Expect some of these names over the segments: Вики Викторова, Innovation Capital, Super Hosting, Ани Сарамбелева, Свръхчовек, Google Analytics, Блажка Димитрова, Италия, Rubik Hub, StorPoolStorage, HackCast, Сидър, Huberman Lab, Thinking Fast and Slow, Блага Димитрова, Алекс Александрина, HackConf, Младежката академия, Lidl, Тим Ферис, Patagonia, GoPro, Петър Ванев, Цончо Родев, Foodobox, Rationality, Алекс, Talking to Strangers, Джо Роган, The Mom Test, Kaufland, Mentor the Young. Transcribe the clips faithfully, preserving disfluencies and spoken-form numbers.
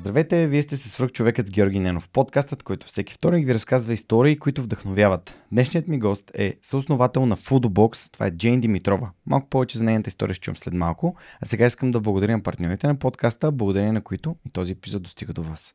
Здравейте, вие сте със Свръхчовекът с Георги Ненов, подкастът, който всеки вторник ви разказва истории, които вдъхновяват. Днешният ми гост е съосновател на Foodobox, това е Джейн Димитрова. Малко повече за нейната история ще чуем след малко, а сега искам да благодаря на партньорите на подкаста, благодарение на които и този епизод достига до вас.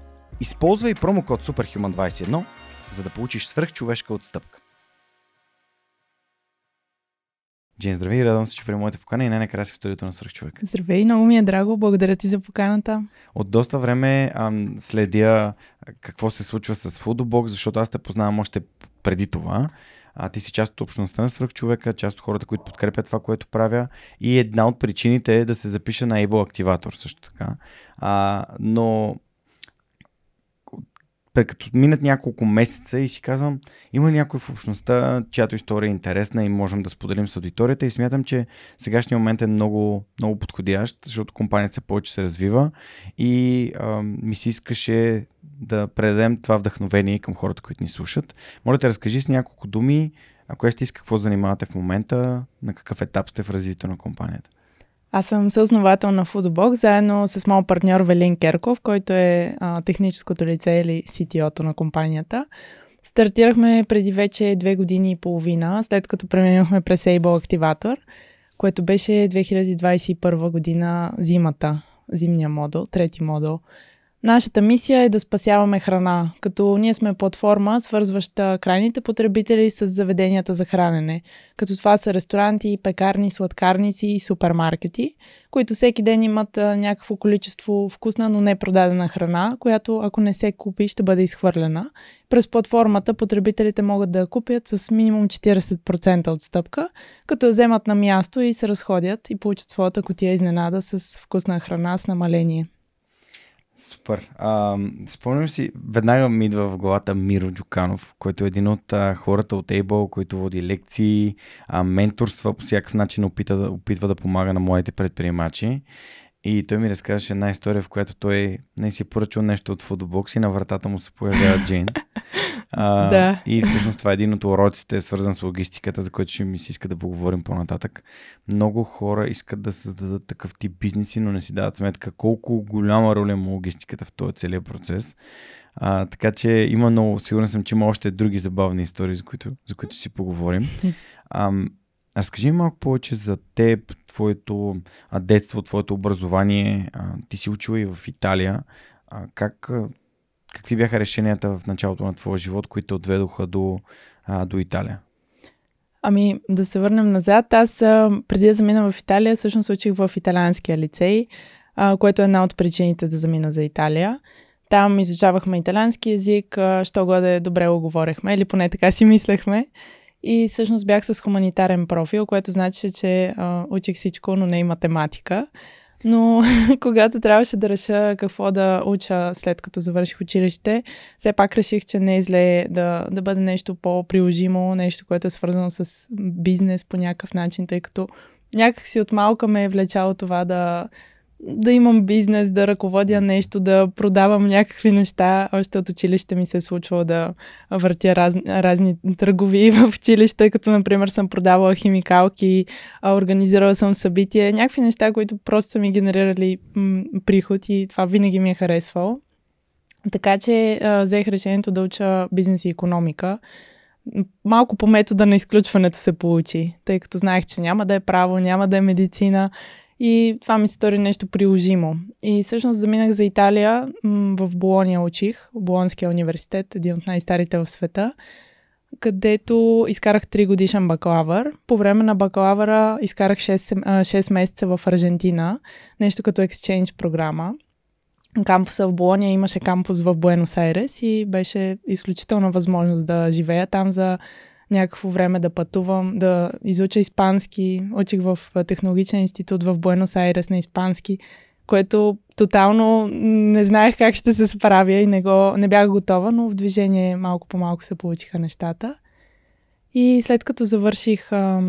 Използвай промокод Superhuman двайсет и едно, за да получиш свръхчовешка отстъпка. Джейн, здравей, радвам се, че при моята покана и най-накрая си в студиото на Свръхчовек. Здравей, много ми е драго, благодаря ти за поканата. От доста време ам, следя какво се случва с Foodobox, защото аз те познавам още преди това. А ти си част от общността на Свръхчовека, част от хората, които подкрепят това, което правя. И една от причините е да се запиша на Able Activator също така. А, но... като минат няколко месеца и си казвам, има ли някой в общността, чиято история е интересна и можем да споделим с аудиторията, и смятам, че сегашния момент е много, много подходящ, защото компанията се повече се развива и а, ми се искаше да предадем това вдъхновение към хората, които ни слушат. Моля те, разкажи с няколко думи, ако ще иска, какво занимавате в момента, на какъв етап сте в развитието на компанията. Аз съм съосновател на Foodobox, заедно с моят партньор Велин Керков, който е а, техническото лице или Си Ти О-то на компанията. Стартирахме преди вече две години и половина, след като преминахме през Able Activator, което беше две хиляди двайсет и първа година зимата, зимния модул, трети модул. Нашата мисия е да спасяваме храна, като ние сме платформа, свързваща крайните потребители с заведенията за хранене, като това са ресторанти, пекарни, сладкарници и супермаркети, които всеки ден имат някакво количество вкусна, но не продадена храна, която ако не се купи, ще бъде изхвърлена. През платформата потребителите могат да я купят с минимум четирийсет процента отстъпка, като я вземат на място и се разходят и получат своята кутия изненада с вкусна храна с намаление. Супер. А, спомням си, веднага ми идва в главата Миро Джуканов, който е един от а, хората от Able, който води лекции, а, менторства, по всякакъв начин опита, опитва да помага на младите предприемачи. И той ми разказваше една история, в която той не си поръчал нещо от Foodobox и на вратата му се появява Джейн. А, да. И всъщност това е един от уроците, е свързан с логистиката, за който ще ми се иска да поговорим по-нататък. Много хора искат да създадат такъв тип бизнеси, но не си дават сметка колко голяма роля има логистиката в този целия процес. А, така че има много, сигурен съм, че има още други забавни истории, за които, за които си поговорим. А, разкажи малко повече за теб, твоето детство, твоето образование. А, ти си учила и в Италия. А, как... Какви бяха решенията в началото на твоя живот, които отведоха до, а, до Италия? Ами, да се върнем назад. Аз преди да замина в Италия, всъщност учих в италианския лицей, а, което е една от причините да замина за Италия. Там изучавахме италиански език, а, що го да добре го говорехме, или поне така си мислехме. И всъщност бях с хуманитарен профил, което значи, че а, учих всичко, но не и математика. Но когато трябваше да реша какво да уча след като завърших училище, все пак реших, че не е зле да, да бъде нещо по-приложимо, нещо, което е свързано с бизнес по някакъв начин, тъй като някак си от малка ме е влечало това да, да имам бизнес, да ръководя нещо, да продавам някакви неща. Още от училище ми се е случвало да въртя раз, разни търговии в училище, като например съм продавала химикалки, организирала съм събития, някакви неща, които просто са ми генерирали м- приход и това винаги ми е харесвало. Така че а, взех решението да уча бизнес и икономика. Малко по метода на изключването се получи, тъй като знаех, че няма да е право, няма да е медицина. И това ми се стори нещо приложимо. И всъщност заминах за Италия, в Болония учих, Болонския университет, един от най-старите в света, където изкарах три годишен бакалавър. По време на бакалавъра изкарах шест, шест месеца в Аржентина, нещо като екскейндж програма. Кампуса в Болония имаше кампус в Буенос Айрес и беше изключителна възможност да живея там за някакво време да пътувам, да изуча испански. Учих в технологичен институт в Буенос Айрес на испански, което тотално не знаех как ще се справя и не, го, не бях готова, но в движение малко по малко се получиха нещата. И след като завърших а,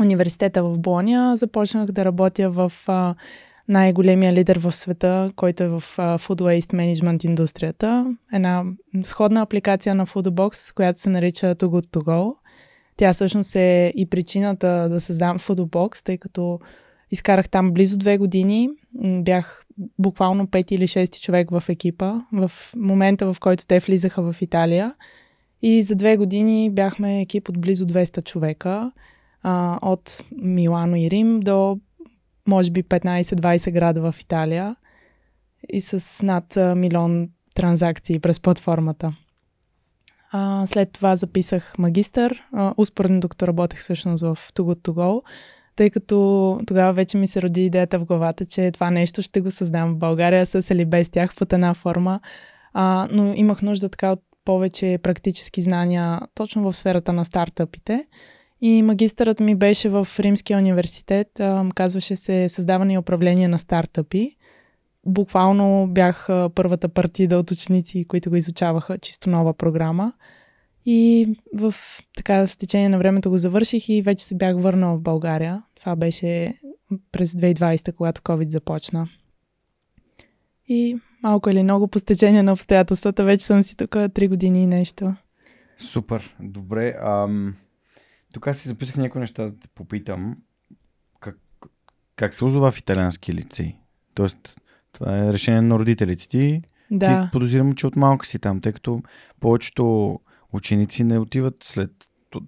университета в Болоня, започнах да работя в а, най-големия лидер в света, който е в а, Food Waste Management индустрията. Една сходна апликация на Foodobox, която се нарича Too Good To Go. Тя всъщност е и причината да създам Foodobox, тъй като изкарах там близо две години. Бях буквално пет или шести човек в екипа в момента, в който те влизаха в Италия. И за две години бяхме екип от близо двеста човека. А, от Милано и Рим до може би петнайсет-двайсет града в Италия. И с над а, милион транзакции през платформата. А, след това записах магистър. А, успоредно докато работех всъщност в Too Good To Go, тъй като тогава вече ми се роди идеята в главата, че това нещо ще го създам в България с или без тях под една форма. А, но имах нужда така от повече практически знания точно в сферата на стартъпите. И магистърът ми беше в Римския университет. Казваше се Създаване и управление на стартъпи. Буквално бях първата партида от ученици, които го изучаваха, чисто нова програма. И в, така, в течение на времето го завърших и вече се бях върнала в България. Това беше през двайсета, когато COVID започна. И малко или много по стечение на обстоятелствата, вече съм си тук три години и нещо. Супер, добре. Ам... Тук аз си записах някои неща да те попитам. Как, как се озова в италиански лицей? Тоест, това е решение на родителите ти. Да. Ти подозирам, че от малка си там, тъй като повечето ученици не отиват след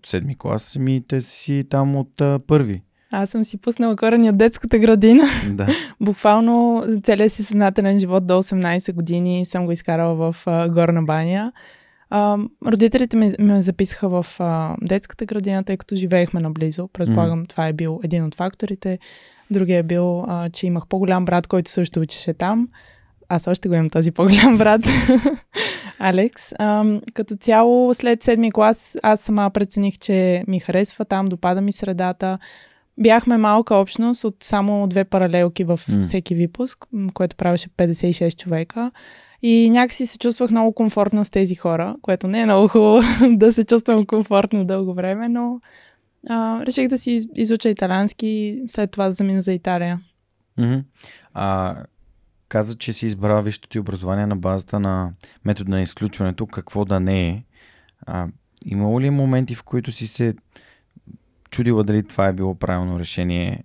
седми клас, сами те си там от а, първи. Аз съм си пуснала корени от детската градина. Да. Буквално целият си съзнателен живот до осемнайсет години съм го изкарала в а, Горна баня. А, родителите ме, ме записаха в а, детската градина, тъй като живеехме наблизо. Предполагам, mm. това е бил един от факторите. Другия е бил, а, че имах по-голям брат, който също учеше там. Аз още го имам този по-голям брат. Алекс. А, като цяло след седми клас аз сама прецених, че ми харесва там, допада ми средата. Бяхме малка общност от само две паралелки във mm. всеки випуск, което правеше петдесет и шест човека. И някакси се чувствах много комфортно с тези хора, което не е много хубаво да се чувствам комфортно дълго време, но а, реших да си изуча италиански и след това да замина за Италия. Mm-hmm. А, каза, че си избрала висшето ти образование на базата на метода на изключването, какво да не е. А, имало ли моменти, в които си се чудила дали това е било правилно решение?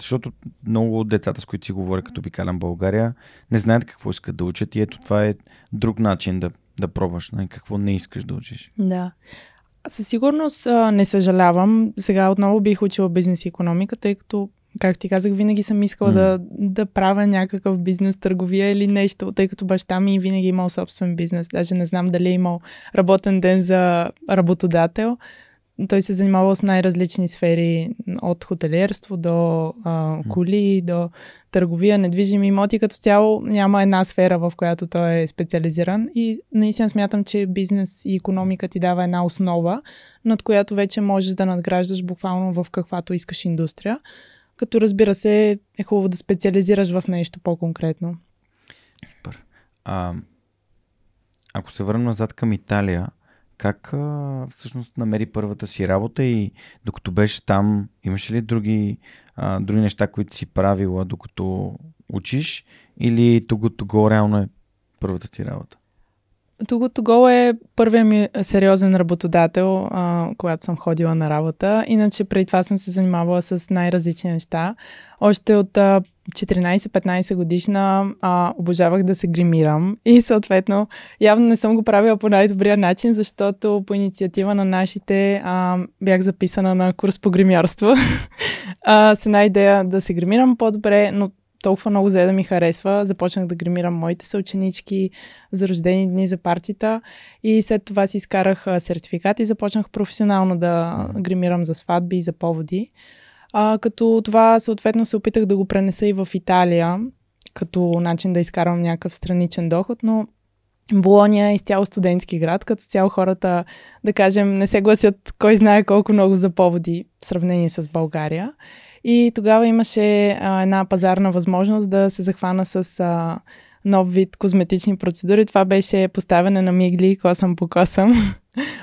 Защото много от децата, с които си говоря като обикалям България, не знаят какво искат да учат и ето това е друг начин да, да пробваш. Не? Какво не искаш да учиш. Да. Със сигурност а, не съжалявам. Сега отново бих учила бизнес и икономика, тъй като, както ти казах, винаги съм искала mm. да, да правя някакъв бизнес, търговия или нещо, тъй като баща ми винаги е имал собствен бизнес. Даже не знам дали е имал работен ден за работодател. Той се занимавал с най-различни сфери, от хотелиерство до а, коли, до търговия, недвижими имоти. Като цяло няма една сфера, в която той е специализиран. И наистина смятам, че бизнес и икономика ти дава една основа, над която вече можеш да надграждаш буквално в каквато искаш индустрия. Като разбира се, е хубаво да специализираш в нещо по-конкретно. Супер. А, ако се върнем назад към Италия, как а, всъщност намери първата си работа и докато беше там, имаш ли други, а, други неща, които си правила докато учиш или Too Good To Go реално е първата ти работа? Too Good To Go е първият ми сериозен работодател, а, когато съм ходила на работа. Иначе преди това съм се занимавала с най-различни неща. Още от а, четиринайсет-петнайсет годишна а, обожавах да се гримирам и съответно явно не съм го правила по най-добрия начин, защото по инициатива на нашите а, бях записана на курс по гримярство а, с една идея да се гримирам по-добре, но толкова много взе да ми харесва. Започнах да гримирам моите съученички за рождени дни, за партита и след това си изкарах сертификат и започнах професионално да гримирам за сватби и за поводи. А, като това съответно се опитах да го пренеса и в Италия, като начин да изкарвам някакъв страничен доход, но Болония е изцяло студентски град, като цяло хората, да кажем, не се гласят кой знае колко много за поводи в сравнение с България. И тогава имаше а, една пазарна възможност да се захвана с а, нов вид козметични процедури. Това беше поставяне на мигли, косъм по косъм.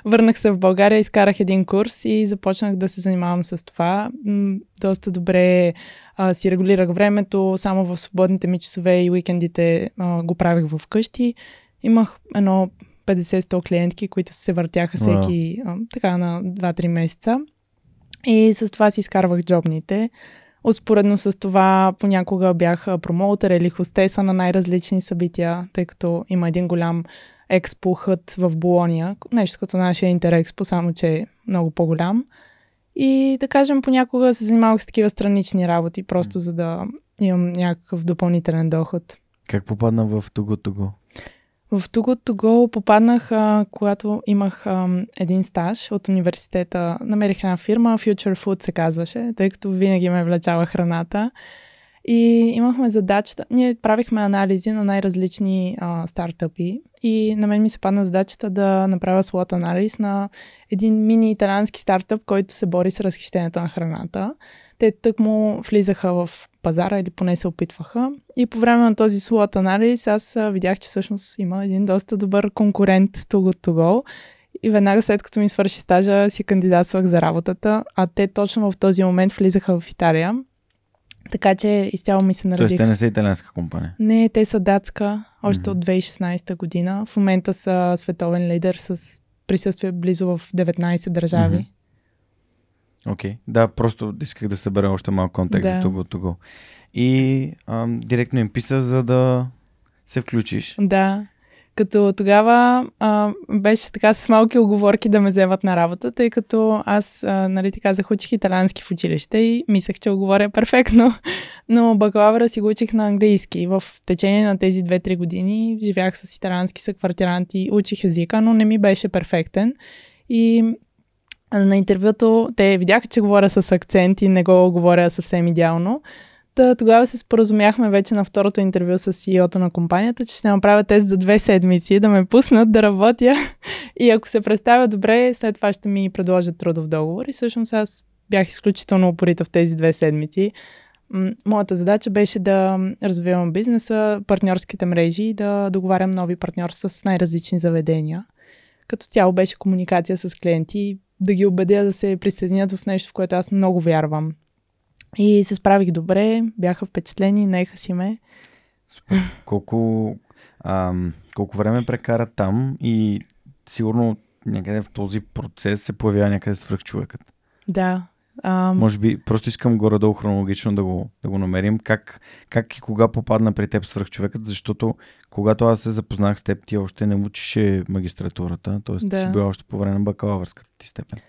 Върнах се в България, изкарах един курс и започнах да се занимавам с това. М- доста добре а, си регулирах времето, само в свободните ми часове и уикендите а, го правих в къщи. Имах едно петдесет до сто клиентки, които се въртяха всеки а, така на два-три месеца. И с това си изкарвах джобните. Успоредно с това понякога бях промоутър или хостеса на най-различни събития, тъй като има един голям експо хът в Болония. Нещо като нашия интерекспо, само че е много по-голям. И да кажем, понякога се занимавах с такива странични работи, просто за да имам някакъв допълнителен доход. Как попадна в Too Good To Go? В Too Good To Go попаднах, а, когато имах а, един стаж от университета. Намерих една фирма, Future Food се казваше, тъй като винаги ме влечала храната. И имахме задачата, ние правихме анализи на най-различни а, стартъпи и на мен ми се падна задачата да направя слот анализ на един мини италиански стартъп, който се бори с разхищението на храната. Те тъкмо влизаха в пазара или поне се опитваха. И по време на този слот анализ аз видях, че всъщност има един доста добър конкурент Too Good To Go. И веднага след като ми свърши стажа, си кандидатствах за работата, а те точно в този момент влизаха в Италия. Така че изцяло ми се нарадиха. Тоест те не са италианска компания? Не, те са датска, още mm-hmm. от две хиляди и шестнадесета година. В момента са световен лидер с присъствие близо в деветнадесет държави. Mm-hmm. Окей, okay. Да, просто исках да събера още малко контекст да. за Too Good To Go. И ам, директно им писа, за да се включиш. Да, като тогава а, беше така с малки оговорки да ме вземат на работа, тъй като аз, а, нали ти казах, учих италиански в училище и мислех, че оговоря перфектно, но бакалавра си го учих на английски. И в течение на тези две-три години живях с италиански съквартиранти, учих езика, но не ми беше перфектен. И на интервюто те видяха, че говоря с акцент и не го говоря съвсем идеално. Та, тогава се споразумяхме вече на второто интервю с си и о-то на компанията, че ще направя тест за две седмици, да ме пуснат да работя и ако се представя добре, след това ще ми предложат трудов договор. И всъщност аз бях изключително упорита в тези две седмици. Моята задача беше да развивам бизнеса, партньорските мрежи и да договарям нови партньорства с най-различни заведения. Като цяло беше комуникация с клиенти, да ги убедя да се присъединят в нещо, в което аз много вярвам. И се справих добре, бяха впечатлени, наеха си ме. Колко, ам, колко време прекара там и сигурно някъде в този процес се появява някъде свръхчовекът. Да. Ам... Може би, просто искам горе-долу хронологично да го, да го намерим. Как, как и кога попадна при теб свръхчовекът, защото когато аз се запознах с теб, ти още не учеше магистратурата, т.е. да. си била още по време на бакалавърската ти степен.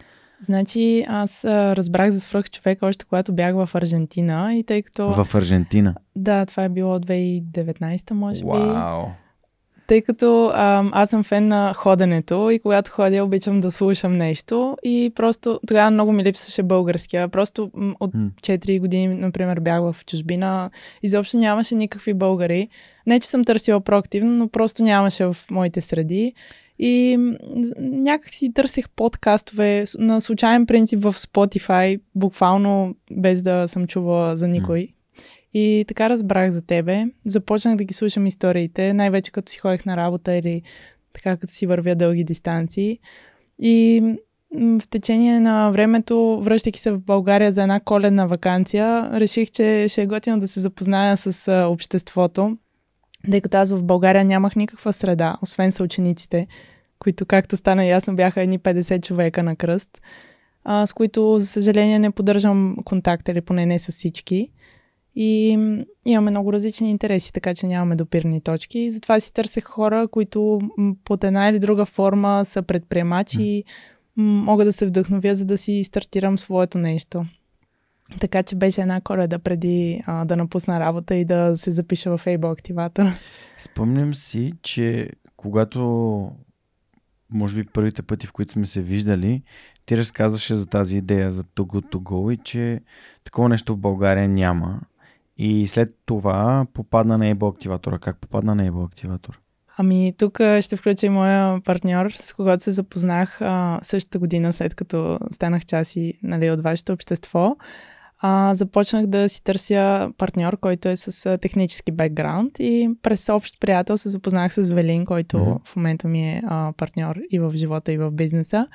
Значи аз а, разбрах за свръхчовек още когато бях в Аржентина и тъй като... В Аржентина? Да, това е било две хиляди и деветнадесета може би. Вау! Тъй като а, аз съм фен на ходенето и когато ходя обичам да слушам нещо и просто тогава много ми липсваше българския. Просто от четири години, например, бях в чужбина. Изобщо нямаше никакви българи. Не, че съм търсила проактивно, но просто нямаше в моите среди. И някак си търсех подкастове на случайен принцип в Spotify, буквално без да съм чувала за никой. И така разбрах за тебе. Започнах да ги слушам историите, най-вече като си ходех на работа или така като си вървя дълги дистанции. И в течение на времето, връщайки се в България за една коледна ваканция, реших, че ще е готино да се запозная с обществото, тъй като аз в България нямах никаква среда, освен съучениците, които, както стана ясно, бяха едни петдесет човека на кръст, с които, за съжаление, не поддържам контакт или поне не с всички. И имаме много различни интереси, така че нямаме допирни точки. Затова си търсех хора, които под една или друга форма са предприемачи и мога да се вдъхновя, за да си стартирам своето нещо. Така че беше една Коледа преди а, да напусна работа и да се запиша в Able Activator. Спомням си, че когато може би първите пъти, в които сме се виждали, ти разказваше за тази идея за Too Good To Go и че такова нещо в България няма. И след това попадна на Able Activator. Как попадна на Able Activator? Ами тук ще включа и моя партньор, с когото се запознах а, същата година, след като станах част и, нали, от вашето общество. А, започнах да си търся партньор, който е с а, технически бекграунд, и през общ приятел се запознах с Велин, който mm-hmm. в момента ми е а, партньор и в живота, и в бизнеса.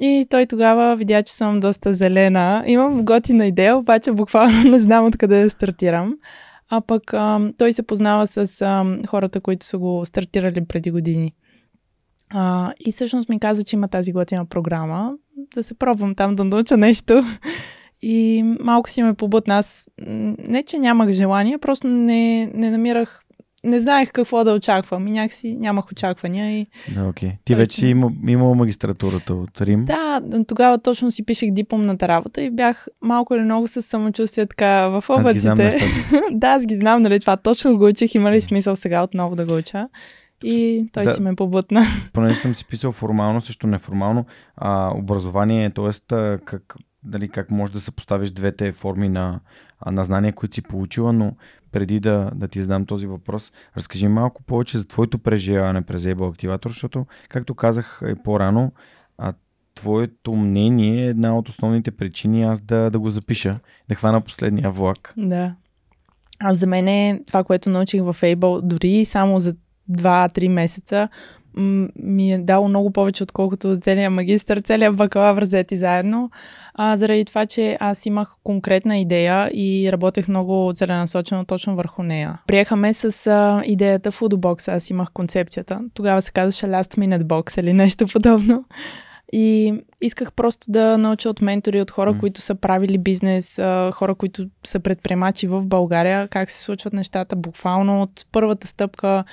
И той тогава видя, че съм доста зелена. Имам готина идея, обаче буквално не знам откъде да стартирам. А пък а, той се познава с а, хората, които са го стартирали преди години. А, и всъщност ми каза, че има тази готина програма. Да се пробвам там да науча нещо. И малко си ме побутна. Аз не, че нямах желание, просто не, не намирах, не знаех какво да очаквам и някакси нямах очаквания. И... Okay. Ти вече си имал, имал магистратурата от Рим. Да, тогава точно си пишех дипломната работа и бях малко или много със самочувствие така в облаците. Аз ги знам нещата. Да, аз ги знам, нали, това точно го учих, има ли смисъл сега отново да го уча? И той да, си ме побутна. Понеже съм си писал формално, също неформално а, образование, т.е. как... Дали, как можеш да съпоставиш двете форми на, на знания, които си получила, но преди да, да ти задам този въпрос, разкажи малко повече за твоето преживяване през Able Activator, защото, както казах и по-рано, твоето мнение е една от основните причини аз да, да го запиша, да хвана последния влак. Да. А за мен е това, което научих в Able, дори само за два-три месеца, ми е дало много повече, отколкото целият магистър, целият бакалавър взети заедно. А, заради това, че аз имах конкретна идея и работех много целенасочено точно върху нея. Приехаме с а, идеята Foodobox, аз имах концепцията. Тогава се казваше Last Minute Box или нещо подобно. И исках просто да науча от ментори, от хора, mm. които са правили бизнес, хора, които са предприемачи в България, как се случват нещата буквално от първата стъпка,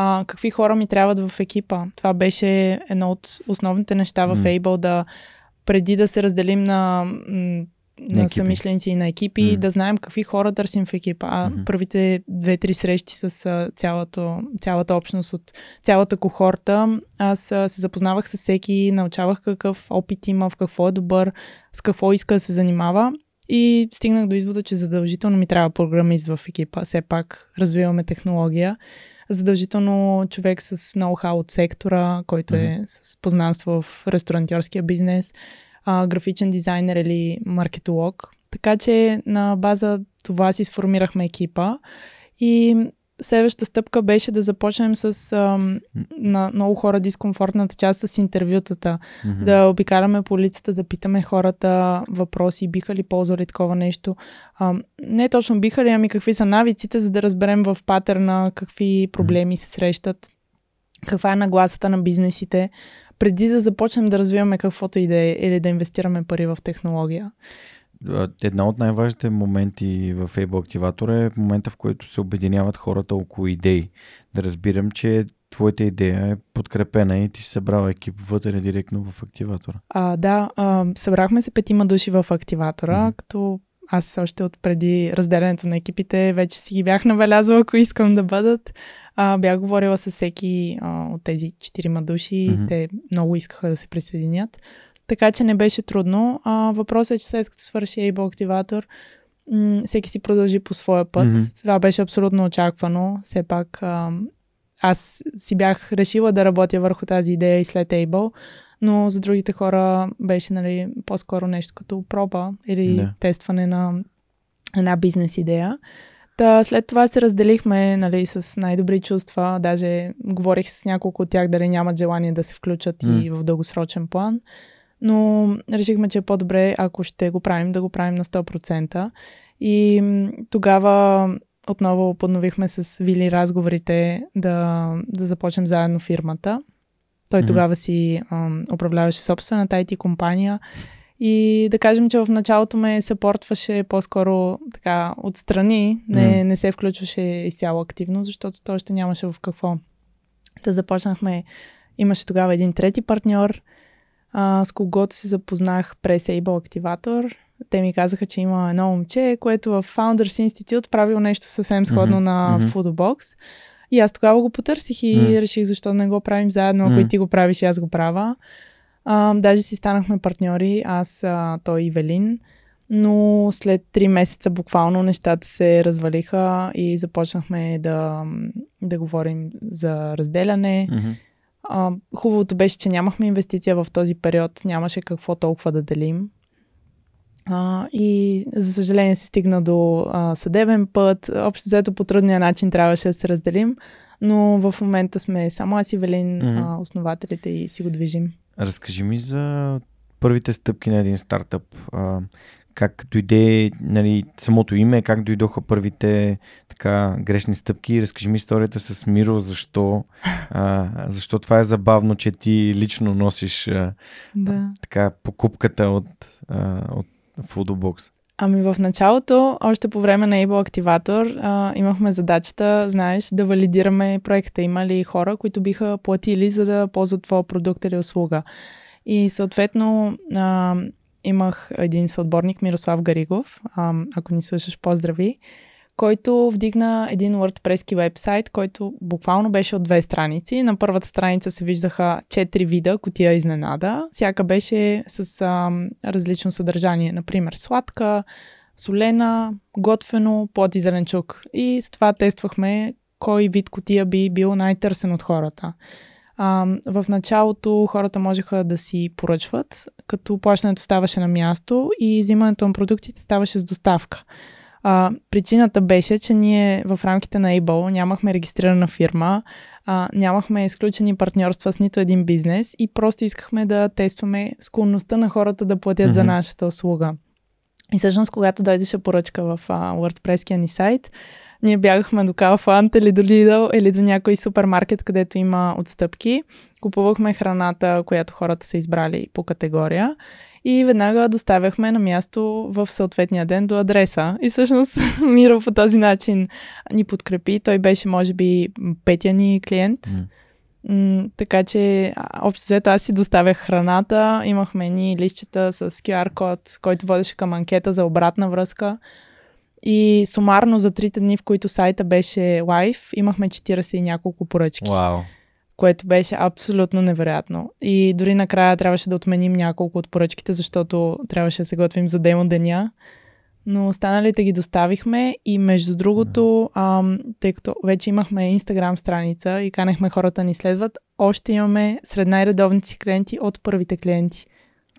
а, какви хора ми трябват в екипа. Това беше едно от основните неща в mm. Able, да преди да се разделим на, на, на съмишленици и на екипи, mm. да знаем какви хора търсим в екипа. А mm-hmm. първите две-три срещи с цялата, цялата общност, от цялата кохорта, аз се запознавах с всеки, научавах какъв опит има, в какво е добър, с какво иска да се занимава. И стигнах до извода, че задължително ми трябва програмист в екипа. Все пак развиваме технология. Задължително човек с ноу-хау от сектора, който mm-hmm. е с познанство в ресторантьорския бизнес, а, графичен дизайнер или маркетолог. Така че на база това си сформирахме екипа и следващата стъпка беше да започнем с а, на много хора дискомфортната част с интервютата. Mm-hmm. Да обикараме по улицата, да питаме хората въпроси, биха ли ползвали такова нещо. А, не точно биха ли, ами какви са навиците, за да разберем в патърна какви проблеми mm-hmm. се срещат, каква е нагласата на бизнесите, преди да започнем да развиваме каквото идея или да инвестираме пари в технология. Една от най-важните моменти в Able Activator е момента, в който се обединяват хората около идеи. Да разбирам, че твоята идея е подкрепена и ти си събрал екип вътре директно в Активатора. А, да, а, събрахме се петима души в Активатора, mm-hmm. като аз още от преди разделянето на екипите вече си ги бях набелязвала, ако искам да бъдат. А, бях говорила с всеки а, от тези четирима души и mm-hmm. те много искаха да се присъединят. Така че не беше трудно. А, въпросът е, че след като свърши Able Activator, м- всеки си продължи по своя път. Mm-hmm. Това беше абсолютно очаквано. Все пак а, аз си бях решила да работя върху тази идея и след Able, но за другите хора беше, нали, по-скоро нещо като проба или yeah. тестване на една бизнес идея. Та, след това се разделихме, нали, с най-добри чувства. Даже говорих с няколко от тях дали нямат желание да се включат mm-hmm. и в дългосрочен план. Но решихме, че е по-добре, ако ще го правим, да го правим на сто процента. И тогава отново подновихме с Вили разговорите да, да започнем заедно фирмата. Той mm-hmm. тогава си а, управляваше собствената ай ти компания и да кажем, че в началото ме съпортваше по-скоро така отстрани, не, mm-hmm. не се включваше изцяло активно, защото той още нямаше в какво. Да започнахме, имаше тогава един трети партньор, Uh, с когото се запознах през Able Activator. Те ми казаха, че има едно момче, което в Founders Institute правил нещо съвсем сходно mm-hmm. на mm-hmm. Foodobox. И аз тогава го потърсих и mm-hmm. реших защо не го правим заедно, ако mm-hmm. и ти го правиш, и аз го правя. Uh, даже си станахме партньори, аз, uh, той и Велин. но след три месеца буквално нещата се развалиха и започнахме да, да говорим за разделяне. Mm-hmm. А, хубавото беше, че нямахме инвестиция в този период, нямаше какво толкова да делим. А, и за съжаление се стигна до а, съдебен път. Общо взето по трудния начин трябваше да се разделим, но в момента сме само аз и Велин, mm-hmm. а, основателите, и си го движим. Разкажи ми за първите стъпки на един стартъп. А, как дойде, нали, самото име, как дойдоха първите така грешни стъпки. Разкажи ми историята с Миро, защо, а, защо това е забавно, че ти лично носиш а, да. така покупката от, а, от Foodobox. Ами в началото, още по време на Able Activator, а, имахме задачата, знаеш, да валидираме проекта. Има ли хора, които биха платили, за да ползват твоя продукт или услуга. И съответно а, имах един съотборник, Мирослав Гаригов, а, ако ни слушаш, поздрави, който вдигна един WordPress-ки вебсайт, който буквално беше от две страници. На първата страница се виждаха четири вида кутия изненада. Всяка беше с а, различно съдържание, например сладка, солена, готвено, плод и зеленчук. И с това тествахме кой вид кутия би бил най-търсен от хората. А, в началото хората можеха да си поръчват, като плащането ставаше на място и взимането на продуктите ставаше с доставка. А, причината беше, че ние в рамките на Able нямахме регистрирана фирма, а, нямахме изключени партньорства с нито един бизнес и просто искахме да тестваме склонността на хората да платят mm-hmm. за нашата услуга. И всъщност, когато дойдеше поръчка в а, WordPress-кия ни сайт, ние бягахме до Kaufland или до Lidl или до някой супермаркет, където има отстъпки. Купувахме храната, която хората са избрали по категория и веднага доставяхме на място в съответния ден до адреса. И всъщност Миро по този начин ни подкрепи. Той беше, може би, петия ни клиент. Mm. М- така че, общо взето, аз си доставях храната. Имахме ни листчета с кю ар код, който водеше към анкета за обратна връзка. И сумарно за трите дни, в които сайта беше лайв, имахме четирийсет и няколко поръчки. Wow. Което беше абсолютно невероятно. И дори накрая трябваше да отменим няколко от поръчките, защото трябваше да се готвим за демо деня. Но останалите ги доставихме и между другото, ам, тъй като вече имахме Instagram страница и канехме хората ни следват, още имаме сред най-редовните си клиенти от първите клиенти.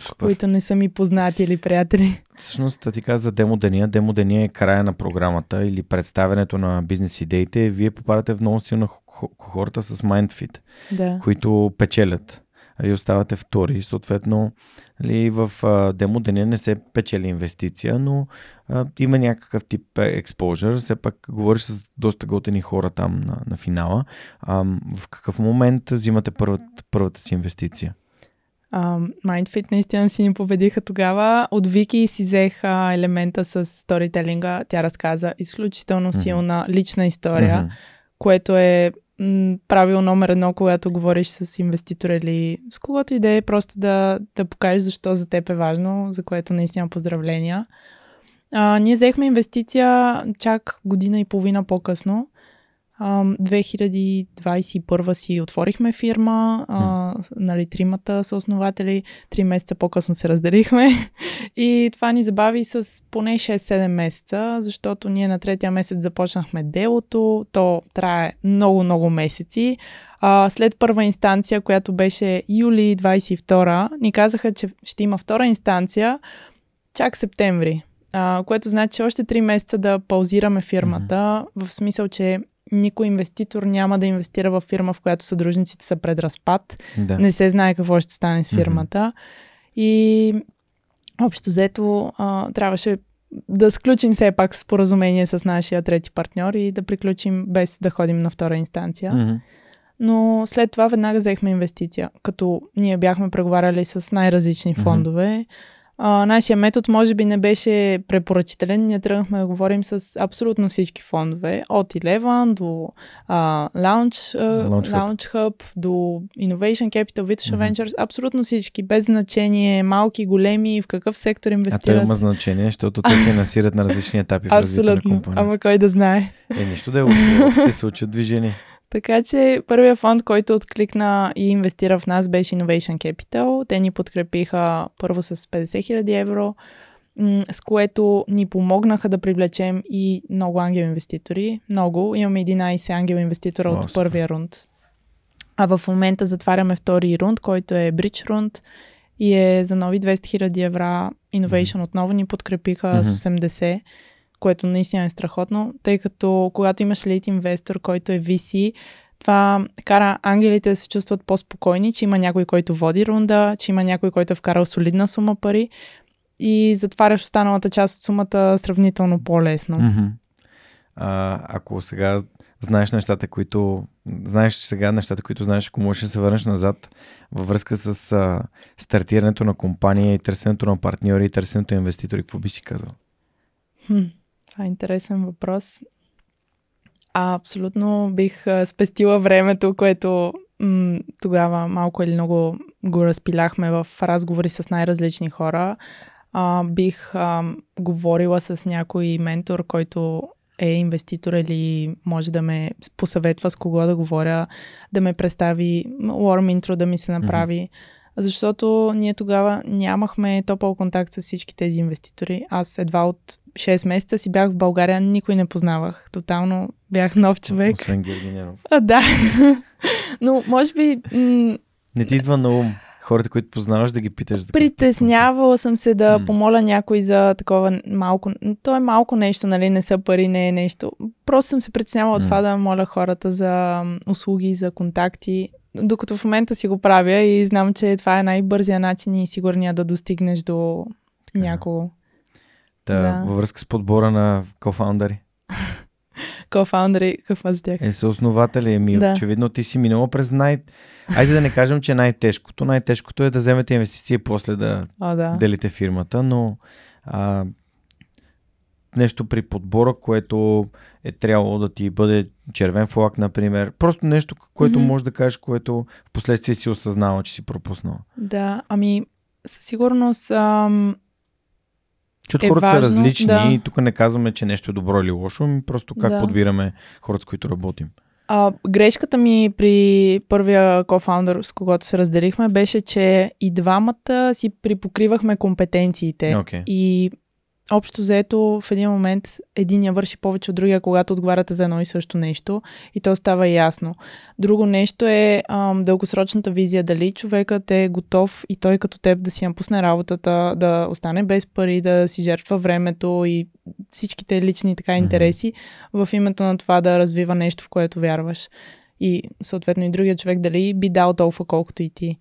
Супер. Които не са ми познати или приятели. Всъщност, ти каза за демо деня. Демо деня е края на програмата или представянето на бизнес идеите. Вие попадате в много силна хората с MindFit, да. Които печелят и оставате втори. Съответно, ли, в а, демо деня не се печели инвестиция, но а, има някакъв тип експожър. Все пак говориш с доста готини хора там на, на финала. А, в какъв момент взимате първата, първата си инвестиция? Uh, MindFit наистина си ни победиха тогава. От Вики си взех uh, елемента с сторителинга. Тя разказа изключително mm-hmm. силна лична история, mm-hmm. което е м- правило номер едно, когато говориш с инвеститор или с когото идея, просто да, да покажеш защо за теб е важно, за което наистина поздравления. Uh, ние взехме инвестиция чак година и половина по-късно. две хиляди двайсет и първа си отворихме фирма, а, нали, тримата са основатели, три месеца по-късно се разделихме и това ни забави с поне шест-седем месеца, защото ние на третия месец започнахме делото, то трае много-много месеци. А, след първа инстанция, която беше юли двайсет и втора, ни казаха, че ще има втора инстанция чак септември, а, което значи, че още три месеца да паузираме фирмата, в смисъл, че никой инвеститор няма да инвестира в фирма, в която съдружниците са пред разпад. Да. Не се знае какво ще стане с фирмата. Mm-hmm. И общо взето а, трябваше да сключим все пак споразумение с нашия трети партньор и да приключим без да ходим на втора инстанция. Mm-hmm. Но след това веднага взехме инвестиция, като ние бяхме преговаряли с най-различни mm-hmm. фондове. Uh, нашия метод може би не беше препоръчителен. Ние тръгнахме да говорим с абсолютно всички фондове. От Eleven до uh, Launch, uh, Launch, Launch Hub, до Innovation Capital, Vitusha mm-hmm. Ventures. Абсолютно всички. Без значение малки, големи, в какъв сектор инвестират. А то има значение, защото те финансират на различни етапи в развитие на компанията. Ама кой да знае. Е, нищо да е лошо. Ще се учат движение. Така че първият фонд, който откликна и инвестира в нас, беше Innovation Capital. Те ни подкрепиха първо с петдесет хиляди евро, с което ни помогнаха да привлечем и много ангел инвеститори. Много. Имаме единайсет ангел инвеститора от първия рунд. А в момента затваряме втори рунд, който е бридж рунд и е за нови двеста хиляди евра. Innovation mm-hmm. отново ни подкрепиха mm-hmm. с осемдесет, което наистина е страхотно, тъй като когато имаш лейт инвестор, който е ви си, това кара ангелите да се чувстват по-спокойни, че има някой, който води рунда, че има някой, който е вкарал солидна сума пари и затваряш останалата част от сумата сравнително по-лесно. Mm-hmm. А, ако сега знаеш нещата, които знаеш сега нещата, които знаеш, ако можеш да се върнеш назад във връзка с а, стартирането на компания и търсенето на партньори и търсенето на инвеститори, какво би си казал? Хм, това е интересен въпрос. А, абсолютно бих а, спестила времето, което м- тогава малко или много го разпиляхме в разговори с най-различни хора. А, бих а, говорила с някой ментор, който е инвеститор или може да ме посъветва с кого да говоря, да ме представи, warm intro да ми се направи, mm-hmm. защото ние тогава нямахме топъл контакт с всички тези инвеститори. Аз едва от шест месеца си бях в България, никой не познавах. Тотално бях нов човек. Освен Георгинянов. А, да. Но може би... М- не ти идва на ум хората, които познаваш, да ги питаш. Притеснявала съм се да mm. помоля някой за такова малко... То е малко нещо, нали? Не са пари, не е нещо. Просто съм се притеснявала от mm. това да моля хората за услуги, за контакти. Докато в момента си го правя и знам, че това е най-бързия начин и сигурния да достигнеш до така, някого. Да, да. Във връзка с подбора на кофаундъри. Кофаундъри, какво за тях? Е, съоснователи, еми, да. Очевидно ти си минала през най... Айде да не кажем, че най-тежкото. Най-тежкото е да вземете инвестиции и после да, О, да делите фирмата, но а, нещо при подбора, което е трябвало да ти бъде червен флаг, например. Просто нещо, което mm-hmm. можеш да кажеш, което в последствие си осъзнала, че си пропуснала. Да, ами със сигурност... Ам... Че от е хората важно, са различни да. И тук не казваме, че нещо е добро или лошо, ми просто как да. Подбираме хората, с които работим. А, грешката ми при първия кофаундър, с когото се разделихме, беше, че и двамата си припокривахме компетенциите. Okay. И общо заето в един момент един я върши повече от другия, когато отговаряте за едно и също нещо и то става ясно. Друго нещо е ам, дългосрочната визия, дали човекът е готов и той като теб да си напусне работата, да остане без пари, да си жертва времето и всичките лични така интереси mm-hmm. в името на това да развива нещо, в което вярваш. И съответно и другия човек дали би дал толкова колкото и ти.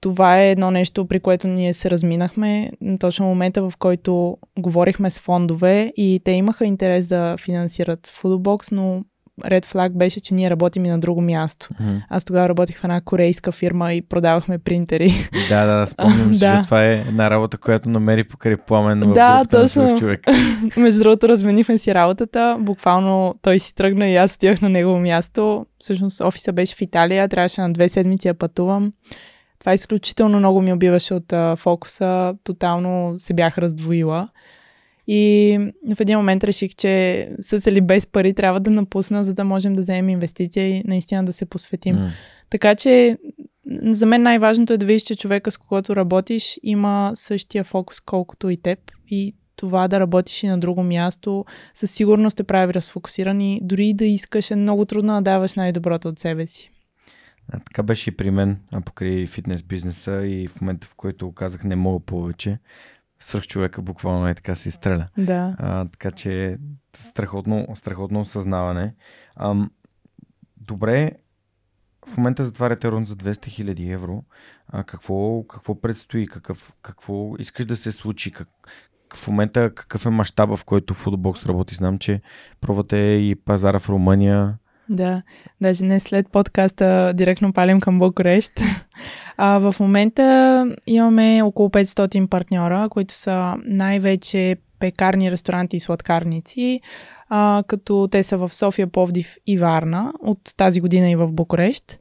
Това е едно нещо, при което ние се разминахме. Точно в момента, в който говорихме с фондове и те имаха интерес да финансират Foodobox, но Red Flag беше, че ние работим и на друго място. Mm-hmm. Аз тогава работих в една корейска фирма и продавахме принтери. Да, да, да спомням си, да. Че това е една работа, която намери покрай пламен в да, групата точно. На свърх човек. Между другото, разменихме си работата. Буквално той си тръгна и аз стигнах на негово място. Всъщност офиса беше в Италия, трябваше на две седмици да пътувам. Това изключително много ми убиваше от а, фокуса. Тотално се бях раздвоила. И в един момент реших, че със или без пари трябва да напусна, за да можем да вземем инвестиция и наистина да се посветим. Mm. Така че за мен най-важното е да видиш, че човека с когото работиш има същия фокус колкото и теб и това да работиш и на друго място със сигурност те прави разфокусирани, дори и да искаш е много трудно да даваш най-доброто от себе си. А, така беше и при мен, а покрай фитнес бизнеса и в момента, в който казах не мога повече. Сръх човека буквално е така се изстреля. Да. А, така че е страхотно, страхотно осъзнаване. А, добре, в момента затваряте рунд за двеста хиляди евро. А, какво, какво предстои? Какъв, какво искаш да се случи? Как, в момента какъв е мащаба, в който Foodobox работи? Знам, че пробвате и пазара в Румъния. Да, даже не след подкаста директно палим към Букурещ. А, в момента имаме около петстотин партньора, които са най-вече пекарни, ресторанти и сладкарници, а, като те са в София, Пловдив и Варна, от тази година и в Букурещ.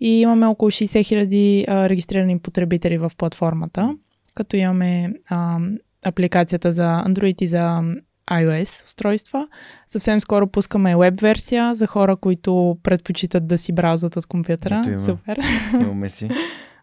И имаме около шейсет хиляди а, регистрирани потребители в платформата, като имаме а, апликацията за Android и за iOS устройства. Съвсем скоро пускаме веб версия за хора, които предпочитат да си браузват от компютъра. Супер. Имаме си.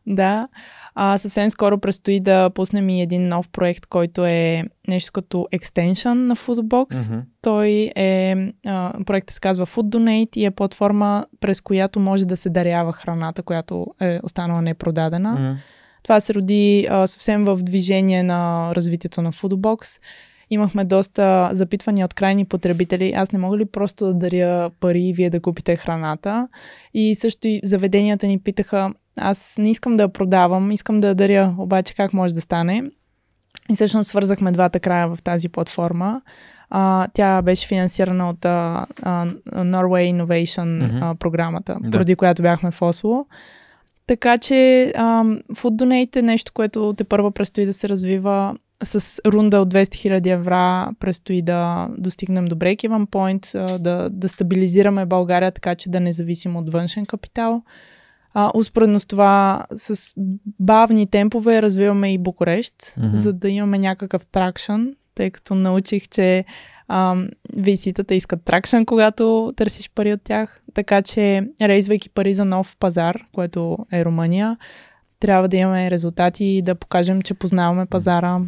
Да. А, съвсем скоро предстои да пуснем и един нов проект, който е нещо като екстеншън на Foodobox. Mm-hmm. Той е, а, проектът се казва Food Donate и е платформа, през която може да се дарява храната, която е останала непродадена. Mm-hmm. Това се роди а, съвсем в движение на развитието на Foodobox. Имахме доста запитвания от крайни потребители. Аз не мога ли просто да даря пари и вие да купите храната? И също и заведенията ни питаха, аз не искам да продавам, искам да даря, обаче как може да стане? И всъщност свързахме двата края в тази платформа. А, тя беше финансирана от а, а, Norway Innovation mm-hmm. а, програмата, да. Поради която бяхме в Осло. Така че а, Food Donate е нещо, което тепърва предстои да се развива. С рунда от двеста хиляди евра предстои да достигнем до break-even point, да, да стабилизираме България, така че да не зависим от външен капитал. А, успоредно с това, с бавни темпове развиваме и Букурещ, mm-hmm. за да имаме някакъв тракшън, тъй като научих, че ви си-тата искат тракшън, когато търсиш пари от тях. Така че, рейзвайки пари за нов пазар, което е Румъния, трябва да имаме резултати и да покажем, че познаваме пазара.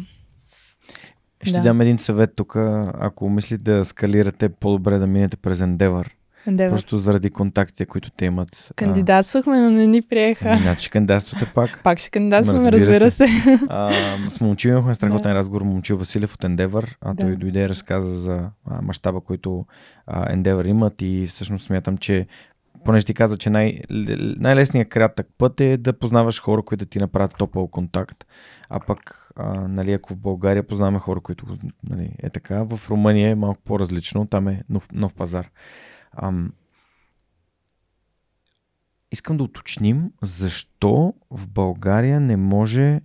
Ще да. дам един съвет тук, ако мислите да скалирате, по-добре да минете през Endeavor. Endeavor. Просто заради контактите, които те имат. Кандидатствахме, но не ни приеха. Значи кандидатствате пак. Пак ще кандидатстваме, разбира, разбира се. се. А, с момчил имахме страхотен да. разговор, момчил Василев от Endeavor. А той да. дойде и разказа за мащаба, който а, Endeavor имат и всъщност смятам, че понеже ти каза, че най- най-лесният кратък път е да познаваш хора, които ти направят топъл контакт. А пък, а, нали, ако в България познаваме хора, които, нали, е така, в Румъния е малко по-различно, там е нов, нов пазар. Ам... Искам да уточним защо в България не може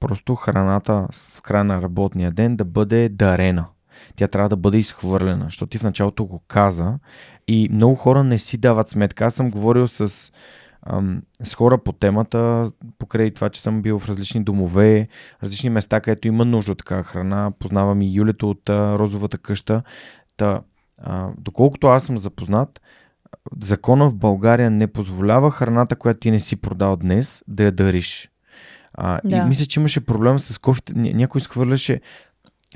просто храната в края на работния ден да бъде дарена. Тя трябва да бъде изхвърлена, защото ти в началото го каза и много хора не си дават сметка. Аз съм говорил с, ам, с хора по темата, покрай това, че съм бил в различни домове, различни места, където има нужда от такава храна. Познавам и Юлето от а, Розовата къща. Та, а, доколкото аз съм запознат, закона в България не позволява храната, която ти не си продал днес, да я дариш. А, да. И мисля, че имаше проблем с кофите. Някой изхвърляше...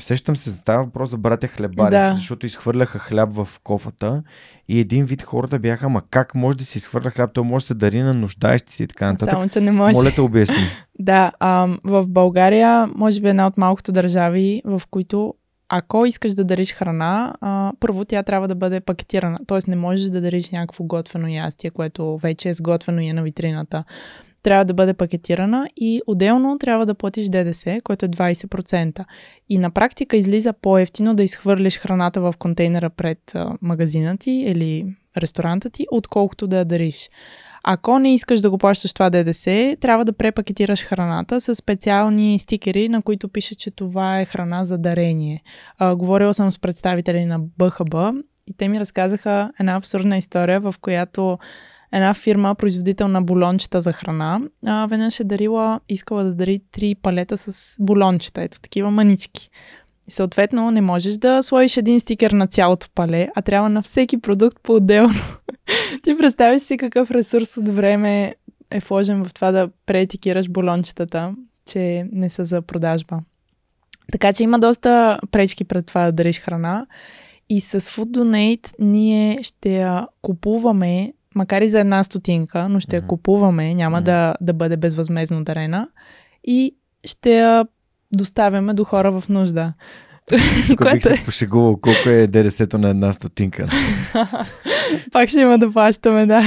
Сещам се за това въпрос за братя хлебари, да. защото изхвърляха хляб в кофата и един вид хората бяха, ма как може да си изхвърля хляб, той може да се дари на нуждаещи си и така нататък. Само, че не може. Моля те, обясни. Да, а, в България може би една от малкото държави, в които ако искаш да дариш храна, а, първо тя трябва да бъде пакетирана, т.е. не можеш да дариш някакво готвено ястие, което вече е сготвено и е на витрината. Трябва да бъде пакетирана и отделно трябва да платиш ДДС, което е двайсет процента. И на практика излиза по-евтино да изхвърлиш храната в контейнера пред магазина ти или ресторанта ти, отколкото да я дариш. Ако не искаш да го плащаш това ДДС, трябва да препакетираш храната с специални стикери, на които пише, че това е храна за дарение. А, говорила съм с представители на БХБ и те ми разказаха една абсурдна история, в която една фирма, производител на бульончета за храна, а, веднъж е дарила, искала да дари три палета с бульончета, ето такива манички. И съответно не можеш да сложиш един стикер на цялото пале, а трябва на всеки продукт по-отделно. Ти представиш си какъв ресурс от време е вложен в това да преетикираш бульончетата, че не са за продажба. Така че има доста пречки пред това да дариш храна. И с Food Donate ние ще я купуваме, макар и за една стотинка, но ще я купуваме, няма да, да бъде безвъзмезно дарена и ще я доставяме до хора в нужда. Тук бих се пошегувал, колко е ДДС-то на една стотинка. Пак ще има да плащаме, да.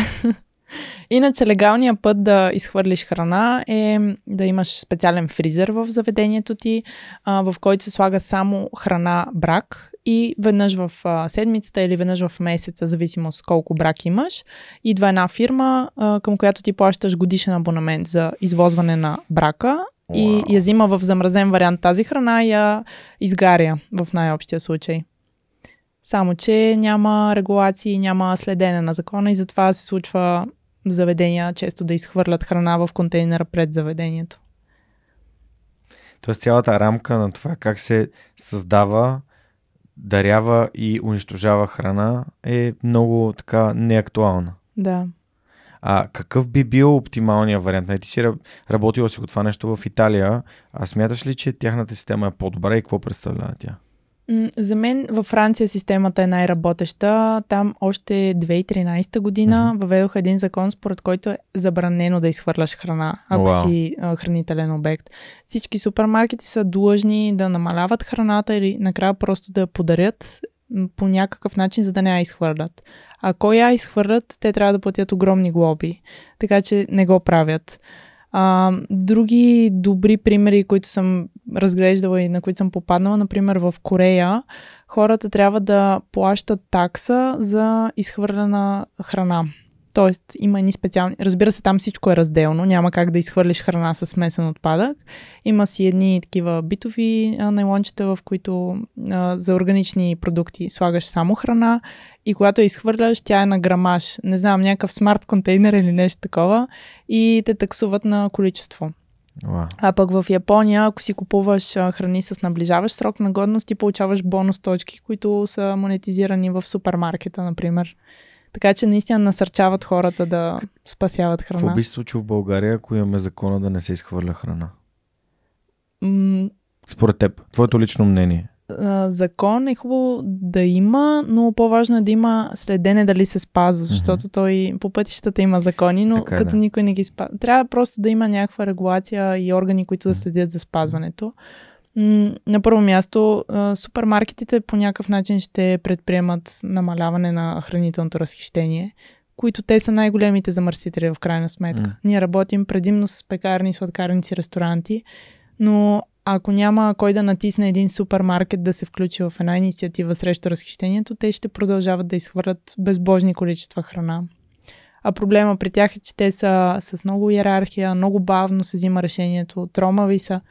Иначе легалният път да изхвърлиш храна е да имаш специален фризер в заведението ти, в който се слага само храна брак и веднъж в седмицата или веднъж в месеца, зависимо с колко брак имаш, идва една фирма, към която ти плащаш годишен абонамент за извозване на брака. Wow. И я взима в замразен вариант тази храна и я изгаря в най-общия случай. Само, че няма регулации, няма следене на закона и затова се случва заведения често да изхвърлят храна в контейнера пред заведението. Тоест цялата рамка на това как се създава, дарява и унищожава храна е много така неактуална. Да. А, какъв би бил оптималният вариант? Нали, ти си работила си от това нещо в Италия, а смяташ ли, че тяхната система е по-добра и какво представлява тя? За мен във Франция системата е най-работеща. Там още две хиляди и тринадесета година mm-hmm. въведоха един закон, според който е забранено да изхвърляш храна, ако wow. си а, хранителен обект. Всички супермаркети са длъжни да намаляват храната или накрая просто да я подарят по някакъв начин, за да не я изхвърлят. Ако я изхвърлят, те трябва да платят огромни глоби, така че не го правят. А, други добри примери, които съм разглеждала и на които съм попаднала, например в Корея, хората трябва да плащат такса за изхвърлена храна. Тоест има едни специални... Разбира се, там всичко е разделно, няма как да изхвърлиш храна с смесен отпадък. Има си едни такива битови найлончета, в които а, за органични продукти слагаш само храна и когато я изхвърляш, тя е на грамаж. Не знам, някакъв смарт контейнер или нещо такова и те таксуват на количество. Wow. А пък в Япония, ако си купуваш храни с наближаващ срок на годност, ти получаваш бонус точки, които са монетизирани в супермаркета, например. Така че наистина насърчават хората да спасяват храна. Какво би се случило в България, ако имаме закона да не се изхвърля храна? М... Според теб, твоето лично мнение. Закон е хубаво да има, но по-важно е да има следене дали се спазва, защото той по пътищата има закони, но така, като да. Никой не ги спазва. Трябва просто да има някаква регулация и органи, които да следят за спазването. На първо място, супермаркетите по някакъв начин ще предприемат намаляване на хранителното разхищение, които те са най-големите замърсители в крайна сметка. Mm. Ние работим предимно с пекарни, сладкарници, ресторанти, но ако няма кой да натисне един супермаркет да се включи в една инициатива срещу разхищението, те ще продължават да изхвърлят безбожни количества храна. А проблема при тях е, че те са с много йерархия, много бавно се взима решението, тромави са.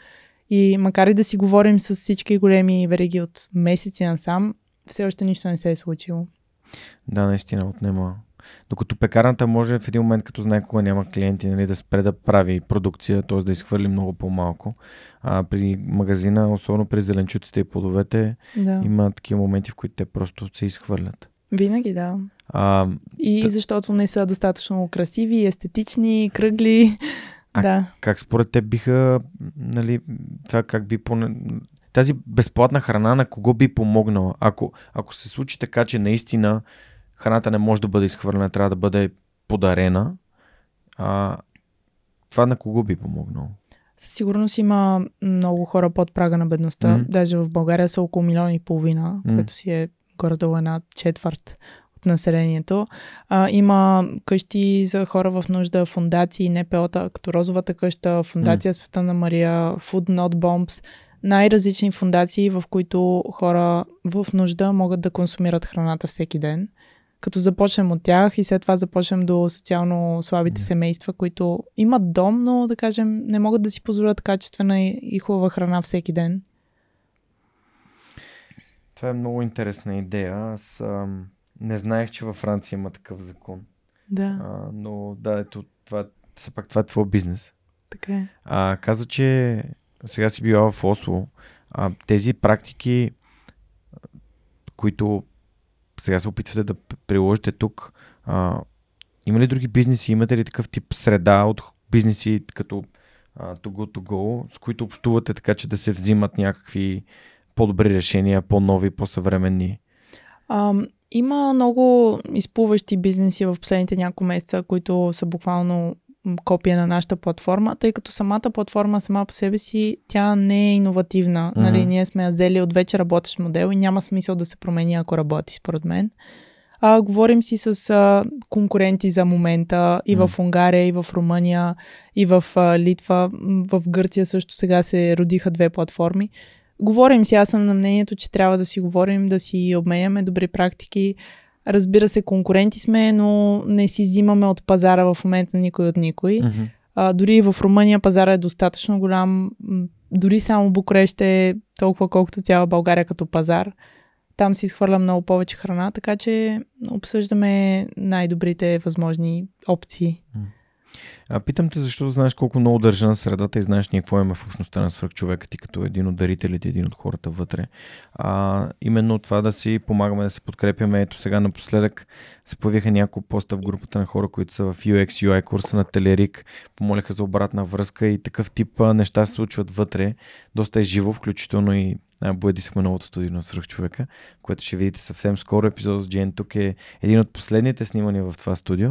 И макар и да си говорим с всички големи вериги от месеци насам, все още нищо не се е случило. Да, наистина отнема. Докато пекарната може в един момент, като знае кога няма клиенти, нали, да спре да прави продукция, т.е. да изхвърли много по-малко. А при магазина, особено при зеленчуците и плодовете, да. Има такива моменти, в които те просто се изхвърлят. Винаги, да. А, и т... защото не са достатъчно красиви, естетични, кръгли... А да. Как според те биха, нали, това как би поне... Тази безплатна храна на кого би помогнала? Ако, ако се случи така, че наистина храната не може да бъде изхвърлена, трябва да бъде подарена, а, това на кого би помогнало? Със сигурност има много хора под прага на бедността. Mm-hmm. Даже в България са около милион и половина, mm-hmm. което си е горе-долу една четвърт населението. А, има къщи за хора в нужда, фондации, НПО-та, като Розовата къща, фондация mm. Света на Мария, Food Not Bombs, най-различни фондации, в които хора в нужда могат да консумират храната всеки ден. Като започнем от тях и след това започнем до социално слабите yeah. семейства, които имат дом, но да кажем не могат да си позволят качествена и хубава храна всеки ден. Това е много интересна идея. Аз не знаех, че във Франция има такъв закон. Да. А, но да, ето, това, все пак това е твой бизнес. Така е. А, каза, че сега си била в Осло. А, тези практики, които сега се опитвате да приложите тук, а, има ли други бизнеси? Имате ли такъв тип среда от бизнеси като а, Too Good To Go, с които общувате така, че да се взимат някакви по-добри решения, по-нови, по-съвременни? Ам... Има много изплуващи бизнеси в последните няколко месеца, които са буквално копия на нашата платформа, тъй като самата платформа сама по себе си, тя не е иновативна. Mm-hmm. Нали, ние сме я взели от вече работещ модел и няма смисъл да се промени, ако работи, според мен. А, говорим си с а, конкуренти за момента и mm-hmm. в Унгария, и в Румъния, и в а, Литва. В Гърция също сега се родиха две платформи. Говорим си, аз съм на мнението, че трябва да си говорим, да си обменяме добри практики. Разбира се, конкуренти сме, но не си взимаме от пазара в момента никой от никой. Mm-hmm. А, дори в Румъния пазара е достатъчно голям. Дори само Букурещ е толкова колкото цяла България като пазар. Там се изхвърля много повече храна, така че обсъждаме най-добрите възможни опции. Mm. Питам те, защото знаеш колко много държа на средата и знаеш ние какво имаме в общността на свръхчовека ти като един от дарителите, един от хората вътре. А, именно това да си помагаме, да се подкрепяме. Ето сега напоследък се появиха няколко поста в групата на хора, които са в Ю Екс Ю Ай курса на Телерик. Помолиха за обратна връзка и такъв тип неща се случват вътре. Доста е живо, включително и боядисахме новото студио на свръхчовека, което ще видите съвсем скоро. Епизод с Джейн тук е един от последните снимания в това студио.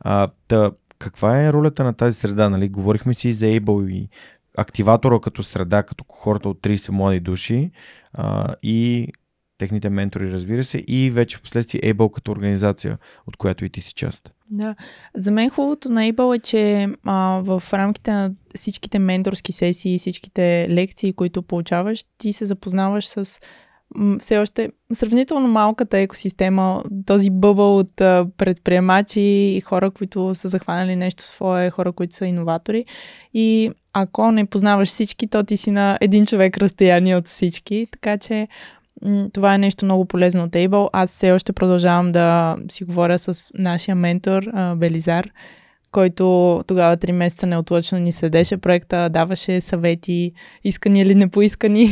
А, та, каква е ролята на тази среда? Нали? Говорихме си за Able и активатора като среда, като хората от трийсет млади души а, и техните ментори, разбира се, и вече в последствие Able като организация, от която и ти си част. Да. За мен хубавото на Able е, че а, в рамките на всичките менторски сесии, всичките лекции, които получаваш, ти се запознаваш с все още сравнително малката екосистема, този бъбъл от предприемачи и хора, които са захванали нещо свое, хора, които са иноватори. И ако не познаваш всички, то ти си на един човек разстояние от всички. Така че това е нещо много полезно от Able. Аз все още продължавам да си говоря с нашия ментор Белизар, който тогава три месеца неотлъчно ни следеше проекта, даваше съвети, искани или непоискани.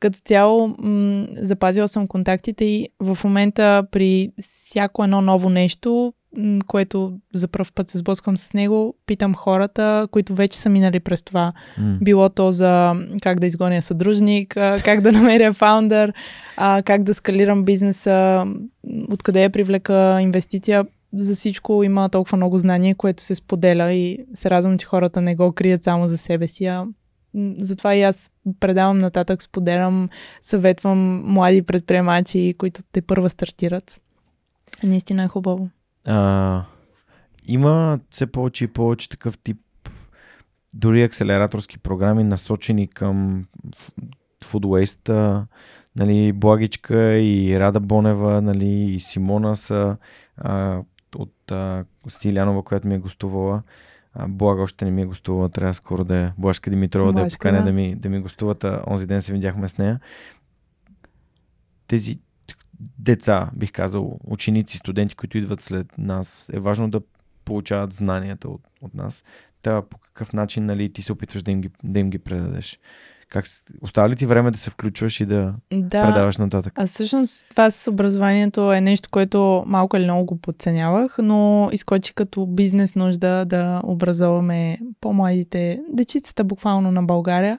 Като цяло м- запазила съм контактите и в момента при всяко едно ново нещо, м- което за пръв път се сблъсквам с него, питам хората, които вече са минали през това. Mm. Било то за как да изгоня съдружник, как да намеря фаундър, как да скалирам бизнеса, откъде я привлека инвестиция. За всичко има толкова много знание, което се споделя и се радвам, че хората не го крият само за себе си. А затова и аз предавам нататък, споделям, съветвам млади предприемачи, които те първа стартират. Наистина е хубаво. А, има все повече и повече такъв тип дори акселераторски програми, насочени към food waste-а. Нали, Благичка и Рада Бонева, нали, и Симона са а, от а, Стилянова, която ми е гостувала. А, Блага още не ми е гостувала, трябва скоро да е. Блажка Димитрова Блажка, да я поканя да. Да, ми, да ми гостуват. А, онзи ден се видяхме с нея. Тези деца, бих казал, ученици, студенти, които идват след нас, е важно да получават знанията от, от нас. Та по какъв начин, нали, ти се опитваш да им ги, да им ги предадеш. Как, остава ли ти време да се включваш и да, да предаваш нататък? А всъщност това с образованието е нещо, което малко или много го подценявах, но изкочи като бизнес нужда да образоваме по-младите дечицата буквално на България,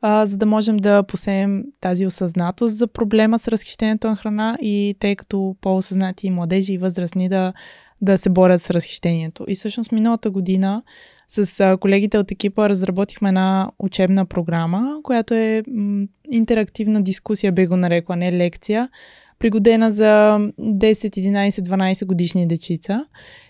а, за да можем да посеем тази осъзнатост за проблема с разхищението на храна и те като по-осъзнати младежи и възрастни да, да се борят с разхищението. И всъщност миналата година с колегите от екипа разработихме една учебна програма, която е м, интерактивна дискусия, би го нарекла, не лекция, пригодена за десет, единайсет, дванайсет годишни дечица.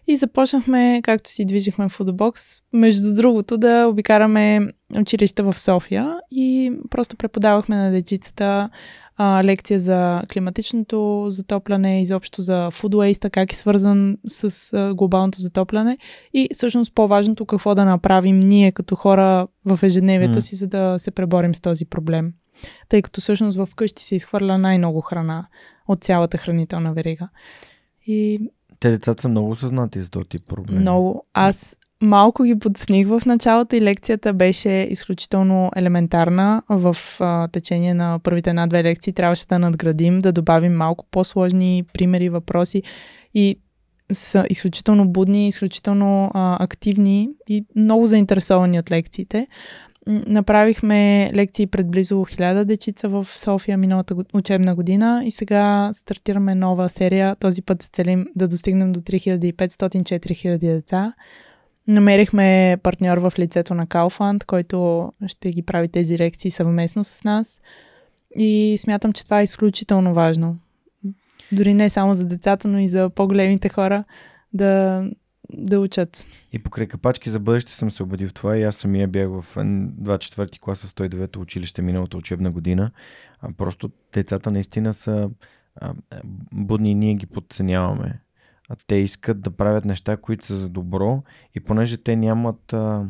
И започнахме, както си движихме в Foodobox, между другото да обикараме училища в София и просто преподавахме на дечицата а, лекция за климатичното затопляне, изобщо за food waste, как е свързан с а, глобалното затопляне и всъщност по-важното какво да направим ние като хора в ежедневието mm. си, за да се преборим с този проблем. Тъй като всъщност в къщи се изхвърля най-много храна от цялата хранителна верига. И те децата са много осъзнати за този проблем. Много. Аз малко ги подсних в началото и лекцията беше изключително елементарна. В а, течение на първите една-две лекции трябваше да надградим, да добавим малко по-сложни примери, въпроси и са изключително будни, изключително а, активни и много заинтересовани от лекциите. Направихме лекции пред близо хиляда дечица в София миналата учебна година и сега стартираме нова серия. Този път се целим да достигнем до три хиляди и петстотин до четири хиляди деца. Намерихме партньор в лицето на Kaufland, който ще ги прави тези лекции съвместно с нас и смятам, че това е изключително важно. Дори не само за децата, но и за по-големите хора да... да учат. И покрай капачки за бъдеще съм се убедил в това и аз самия бях в двадесет и четвърти класа в сто и девето училище миналата учебна година. А просто децата наистина са а, будни и ние ги подценяваме. А те искат да правят неща, които са за добро и понеже те нямат а,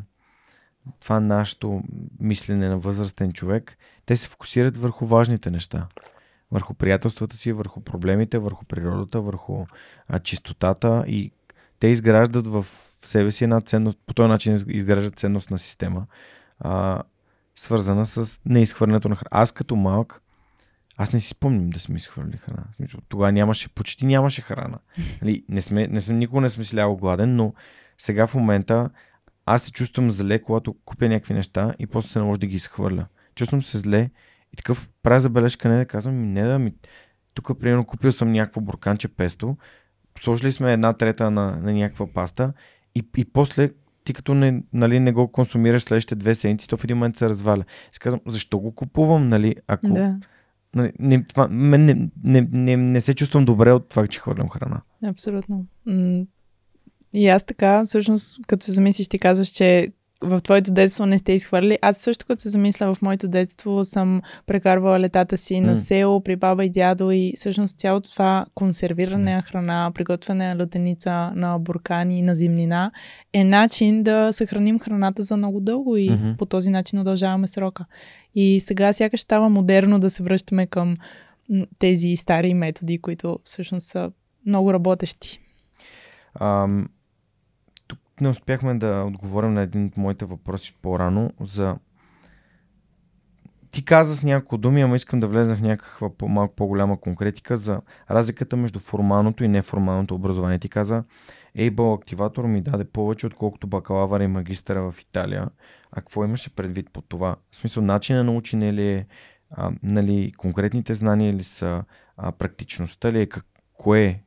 това нашето мислене на възрастен човек, те се фокусират върху важните неща. Върху приятелствата си, върху проблемите, върху природата, върху а, чистотата и те изграждат в в себе си една ценност, по този начин изгражда ценностна система, а, свързана с неизхвърлянето на храна. Аз като малък, аз не си спомням да сме изхвърли храна. Тогава нямаше, почти нямаше храна. Нали, не сме, не съм, никога не съм слял гладен, но сега в момента аз се чувствам зле, когато купя някакви неща и после се наложи да ги изхвърля. Чувствам се зле и такъв правя забележка, не да казвам, не да ми... Тук, примерно, купил съм някакво бурканче песто, сложили сме една трета на, на някаква паста и, и после, ти като не, нали, не го консумираш следващите две седмици, то в един момент се разваля. Си казвам, защо го купувам, нали, ако... Да. Нали, не, това, не, не, не, не, не се чувствам добре от това, че хвърлям храна. Абсолютно. И аз така, всъщност, като се замислиш, ти казваш, че в твоето детство не сте изхвърли. Аз също, като се замисля, в моето детство съм прекарвала летата си на село, при баба и дядо и всъщност цялото това консервиране на храна, приготвяне на лютеница, на буркани, на зимнина е начин да съхраним храната за много дълго и mm-hmm. по този начин удължаваме срока. И сега сякаш става модерно да се връщаме към тези стари методи, които всъщност са много работещи. Ам... Не успяхме да отговорим на един от моите въпроси по-рано за... Ти каза с няколко думи, ама искам да влезна в някаква малко по-голяма конкретика за разликата между формалното и неформалното образование. Ти каза, Able Activator ми даде повече, отколкото бакалавър и магистъра в Италия. А какво имаше предвид под това? В смисъл, начина на учене ли е, а, нали, конкретните знания ли са, а, практичността ли е, как, кое е?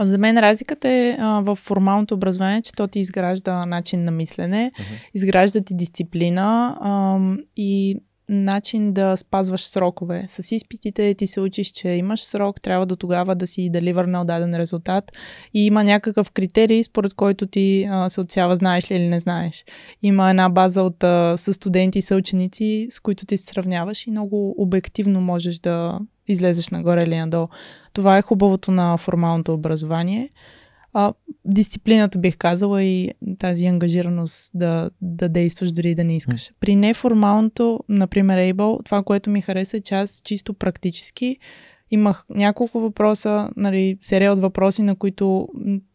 За мен разликата е в формалното образование, че то ти изгражда начин на мислене, uh-huh. изгражда ти дисциплина а, и начин да спазваш срокове. С изпитите ти се учиш, че имаш срок, трябва до тогава да си деливърнал даден резултат и има някакъв критерий, според който ти а, се отсява знаеш ли или не знаеш. Има една база от а, със студенти и съученици, с които ти се сравняваш и много обективно можеш да излезеш нагоре или надолу. Това е хубавото на формалното образование. А, дисциплината, бих казала, и тази ангажираност да, да действаш дори и да не искаш. При неформалното, например, Able, това, което ми хареса, е част чисто практически. Имах няколко въпроса, нали, серия от въпроси, на които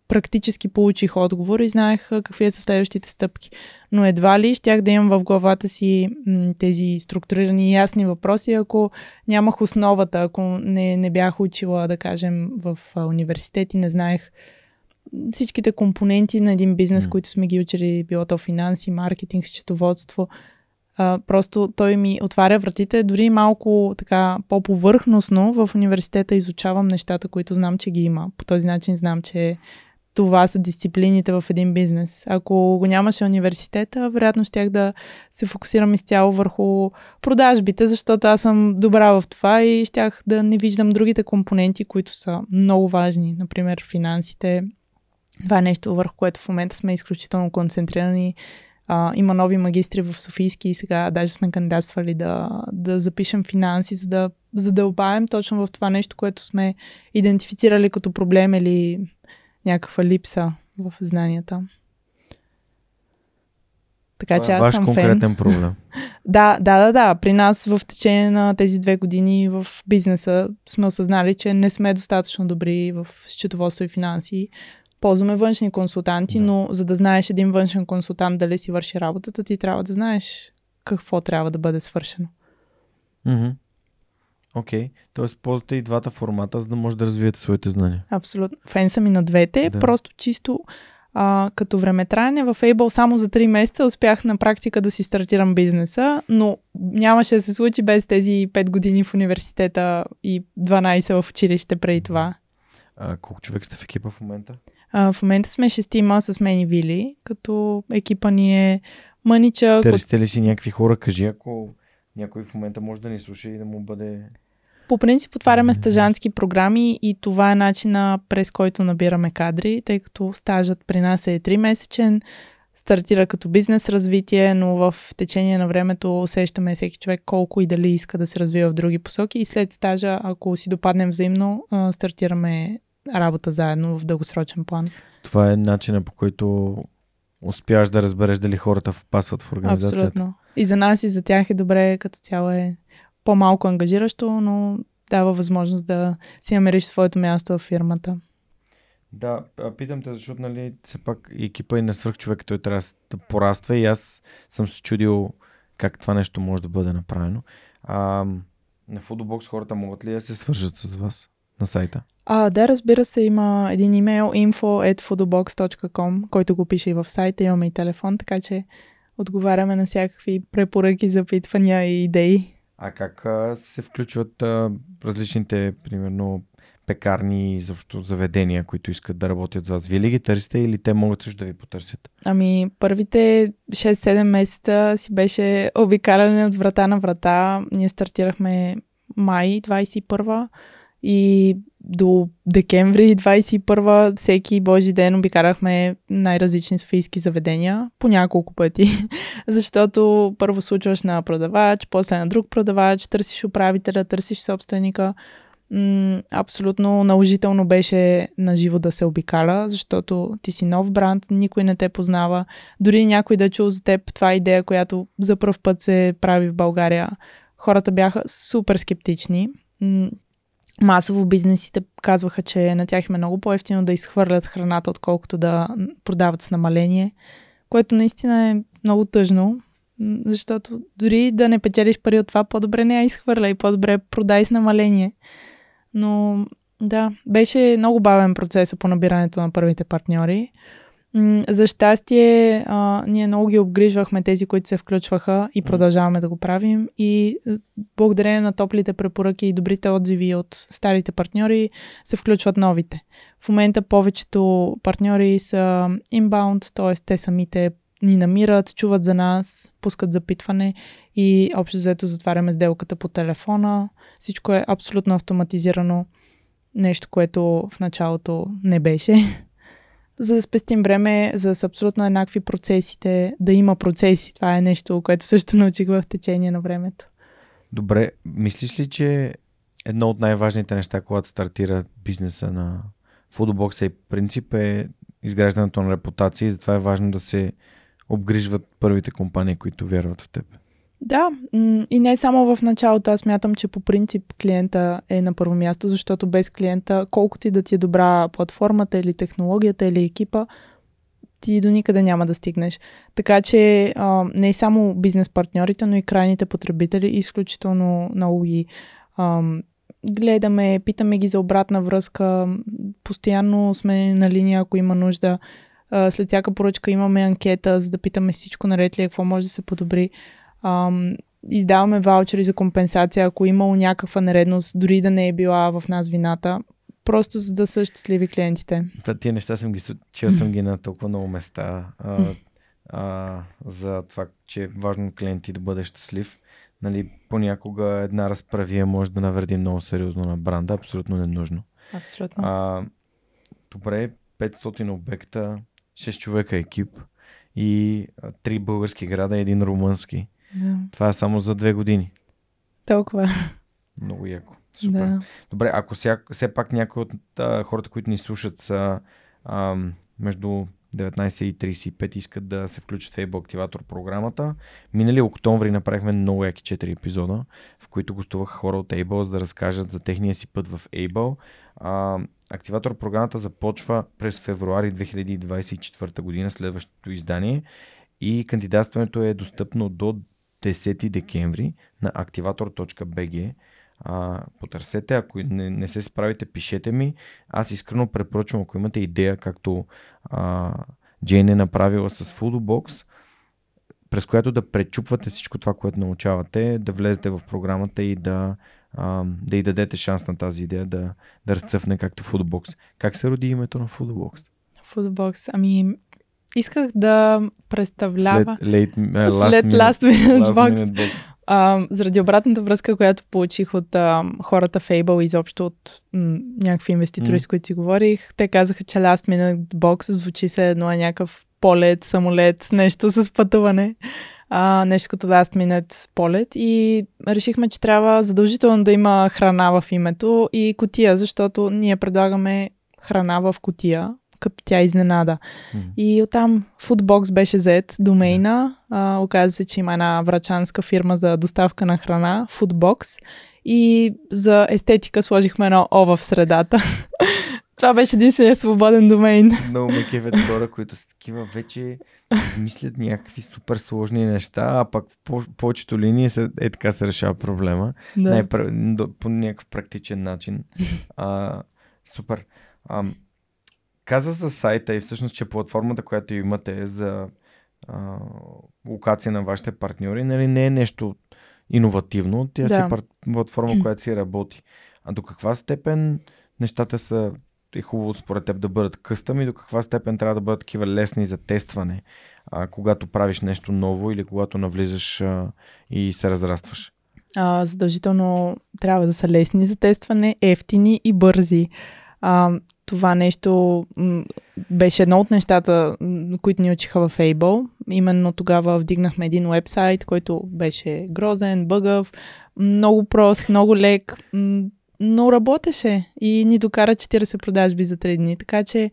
практически получих отговор и знаех какви са следващите стъпки. Но едва ли щях да имам в главата си тези структурирани и ясни въпроси, ако нямах основата, ако не, не бях учила, да кажем, в университет и не знаех всичките компоненти на един бизнес, mm. които сме ги учили, било то финанси, маркетинг, счетоводство. Uh, просто той ми отваря вратите, дори малко така по-повърхностно в университета изучавам нещата, които знам, че ги има. По този начин знам, че това са дисциплините в един бизнес. Ако го нямаше университета, вероятно щях да се фокусирам изцяло върху продажбите, защото аз съм добра в това и щях да не виждам другите компоненти, които са много важни. Например, финансите. Това е нещо, върху което в момента сме изключително концентрирани. А, има нови магистри в Софийски и сега даже сме кандидатствали да, да запишем финанси, за да задълбаем точно в това нещо, което сме идентифицирали като проблем или някаква липса в знанията. Така че аз ваш съм фен. Ваш конкретен проблем. да, да, да, да. При нас в течение на тези две години в бизнеса сме осъзнали, че не сме достатъчно добри в счетоводство и финанси. Ползваме външни консултанти, да. Но за да знаеш един външен консултант дали си върши работата, ти трябва да знаеш какво трябва да бъде свършено. Мхм. Окей, okay. т.е. ползвате и двата формата, за да може да развиете своите знания. Абсолютно. Фен съм и на двете, да. Просто чисто а, като времетраене в Able само за три месеца успях на практика да си стартирам бизнеса, но нямаше да се случи без тези пет години в университета и дванайсет в училище преди това. А, колко човек сте в екипа в момента? А, в момента сме шестима с мен и Вили, като екипа ни е мъничък. Търсите ли си някакви хора? Кажи, ако някой в момента може да ни слуша и да му бъде... По принцип отваряме стажантски програми и това е начина, през който набираме кадри, тъй като стажът при нас е тримесечен, стартира като бизнес развитие, но в течение на времето усещаме всеки човек колко и дали иска да се развива в други посоки и след стажа, ако си допаднем взаимно, стартираме работа заедно в дългосрочен план. Това е начинът, по който успяваш да разбереш дали хората впасват в организацията. Абсолютно. И за нас и за тях е добре, като цяло е по-малко ангажиращо, но дава възможност да си намериш своето място в фирмата. Да, питам те, защото, нали, все пак екипа и на свръхчовек, той трябва да пораства и аз съм се чудил как това нещо може да бъде направено. А, на Foodobox хората могат ли да се свържат с вас на сайта? А, да, разбира се, има един имейл info at foodobox dot com, който го пише и в сайта, имаме и телефон, така че отговаряме на всякакви препоръки, запитвания и идеи. А как а, се включват а, различните, примерно, пекарни и защо заведения, които искат да работят за вас? Вие ли ги търсите или те могат също да ви потърсят? Ами, първите шест-седем месеца си беше обикаляне от врата на врата. Ние стартирахме май двайсет и първа и до декември двайсет и първа всеки божи ден обикарахме най-различни софийски заведения по няколко пъти, защото първо случваш на продавач, после на друг продавач, търсиш управителя, търсиш собственика. М- абсолютно наложително беше на живо да се обикаля, защото ти си нов бранд, никой не те познава, дори някой да чул за теб, това е идея, която за пръв път се прави в България. Хората бяха супер скептични. М- масово бизнесите казваха, че на тях им е много по-евтино да изхвърлят храната, отколкото да продават с намаление, което наистина е много тъжно, защото дори да не печелиш пари от това, по-добре не я изхвърля и по-добре продай с намаление. Но да, беше много бавен процесът по набирането на първите партньори. За щастие, а, ние много ги обгрижвахме тези, които се включваха и продължаваме да го правим, и благодарение на топлите препоръки и добрите отзиви от старите партньори се включват новите. В момента повечето партньори са inbound, т.е. те самите ни намират, чуват за нас, пускат запитване и общо взето затваряме сделката по телефона. Всичко е абсолютно автоматизирано, нещо, което в началото не беше. За да спестим време, за да са абсолютно еднакви процесите, да има процеси. Това е нещо, което също научих в течение на времето. Добре, мислиш ли, че едно от най-важните неща, когато стартира бизнеса на Foodobox и принцип е изграждането на репутация и затова е важно да се обгрижват първите компании, които вярват в теб? Да, и не само в началото. Аз мятам, че по принцип клиента е на първо място, защото без клиента, колкото и да ти е добра платформата или технологията или екипа, ти до никъде няма да стигнеш. Така че а, не само бизнес партньорите, но и крайните потребители изключително много ги а, гледаме, питаме ги за обратна връзка, постоянно сме на линия, ако има нужда. А, след всяка поръчка имаме анкета, за да питаме всичко наред ли, какво може да се подобри. Uh, издаваме ваучери за компенсация, ако имало някаква нередност, дори да не е била в нас вината, просто за да са щастливи клиентите. Та, тия неща съм ги чел съм ги на толкова много места а, а, за това, че е важно клиенти да бъде щастлив. Нали, понякога една разправия може да навреди много сериозно на бранда, абсолютно ненужно. Абсолютно. А, добре, петстотин обекта, шест човека екип и три български града и един румънски. Да. Това е само за две години. Толкова. Много яко. Супер. Да. Добре, ако ся, все пак някои от а, хората, които ни слушат, са а, между деветнайсет и трийсет и пет искат да се включат в Able Activator програмата. Минали октомври направихме много яки четири епизода, в които гостуваха хора от Able, за да разкажат за техния си път в Able. А, Активатор програмата започва през февруари две хиляди двайсет и четвърта година, следващото издание. И кандидатстването е достъпно до десети декември на активатор точка би джи. А, потърсете, ако не, не се справите, пишете ми. Аз искрено препоръчвам, ако имате идея, както а, Джейн е направила с Foodobox, през която да пречупвате всичко това, което научавате, да влезете в програмата и да, а, да й дадете шанс на тази идея да, да разцъфне както Foodobox. Как се роди името на Foodobox? Foodobox, ами... Исках да представлява след, late, uh, last, след minute, last Minute Box, box. Uh, заради обратната връзка, която получих от uh, хората в Able, изобщо от м- някакви инвеститори, mm. с които си говорих. Те казаха, че Last Minute Box звучи се едно е някакъв полет, самолет, нещо с пътуване. Uh, нещо като Last Minute полет. И решихме, че трябва задължително да има храна в името и кутия, защото ние предлагаме храна в кутия, като тя изненада. Mm-hmm. И оттам Foodobox беше взет домейна. А, оказа се, че има една врачанска фирма за доставка на храна, Foodobox. И за естетика сложихме едно О в средата. Това беше единствения свободен домен. Много ме кефят хора, които са такива, вече измислят някакви супер сложни неща, а пък по повечето линии е така се решава проблема. Да. Не, по някакъв практичен начин. А, супер. А, каза за сайта и всъщност, че платформата, която имате е за а, локация на вашите партньори, нали, не е нещо иновативно. Тя да. си е платформа, която си работи. А до каква степен нещата са е хубаво според теб да бъдат къстъм и до каква степен трябва да бъдат такива лесни за тестване, а, когато правиш нещо ново или когато навлизаш а, и се разрастваш? А, задължително трябва да са лесни за тестване, ефтини и бързи. А, това нещо м- беше едно от нещата, които ни учиха в Able. Именно тогава вдигнахме един уебсайт, който беше грозен, бъгъв, много прост, много лек, м- но работеше и ни докара четирийсет продажби за три дни. Така че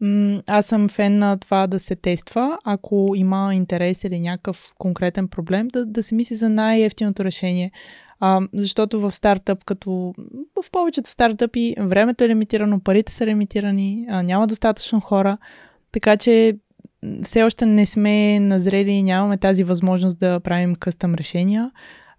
м- аз съм фен на това да се тества. Ако има интерес или някакъв конкретен проблем, да, да се мисли за най-евтиното решение. А, защото в стартъп, като в повечето стартъпи, времето е лимитирано, парите са лимитирани, а, няма достатъчно хора. Така че все още не сме назрели и нямаме тази възможност да правим къстъм решения.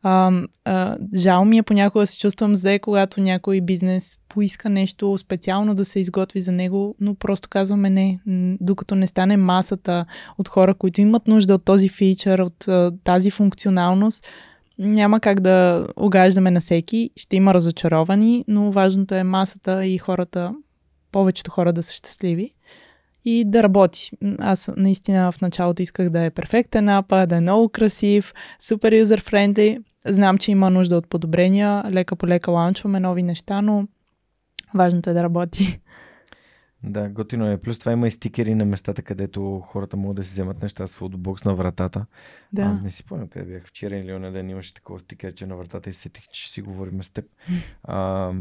А, а, жал ми е, понякога се чувствам зле, когато някой бизнес поиска нещо специално да се изготви за него, но просто казваме не, докато не стане масата от хора, които имат нужда от този фичър, от а, тази функционалност, няма как да угаждаме на всеки, ще има разочаровани, но важното е масата и хората, повечето хора да са щастливи и да работи. Аз наистина в началото исках да е перфектен апа, да е много красив, супер юзер-френдли. Знам, че има нужда от подобрения, лека по лека лаунчваме нови неща, но важното е да работи. Да, готино е. Плюс това има и стикери на местата, където хората могат да си вземат неща с Foodobox на вратата. Да. А, не си помня къде бях. Вчера или оня ден имаше такова стикерче на вратата и сетих, че си говорим с теб. А,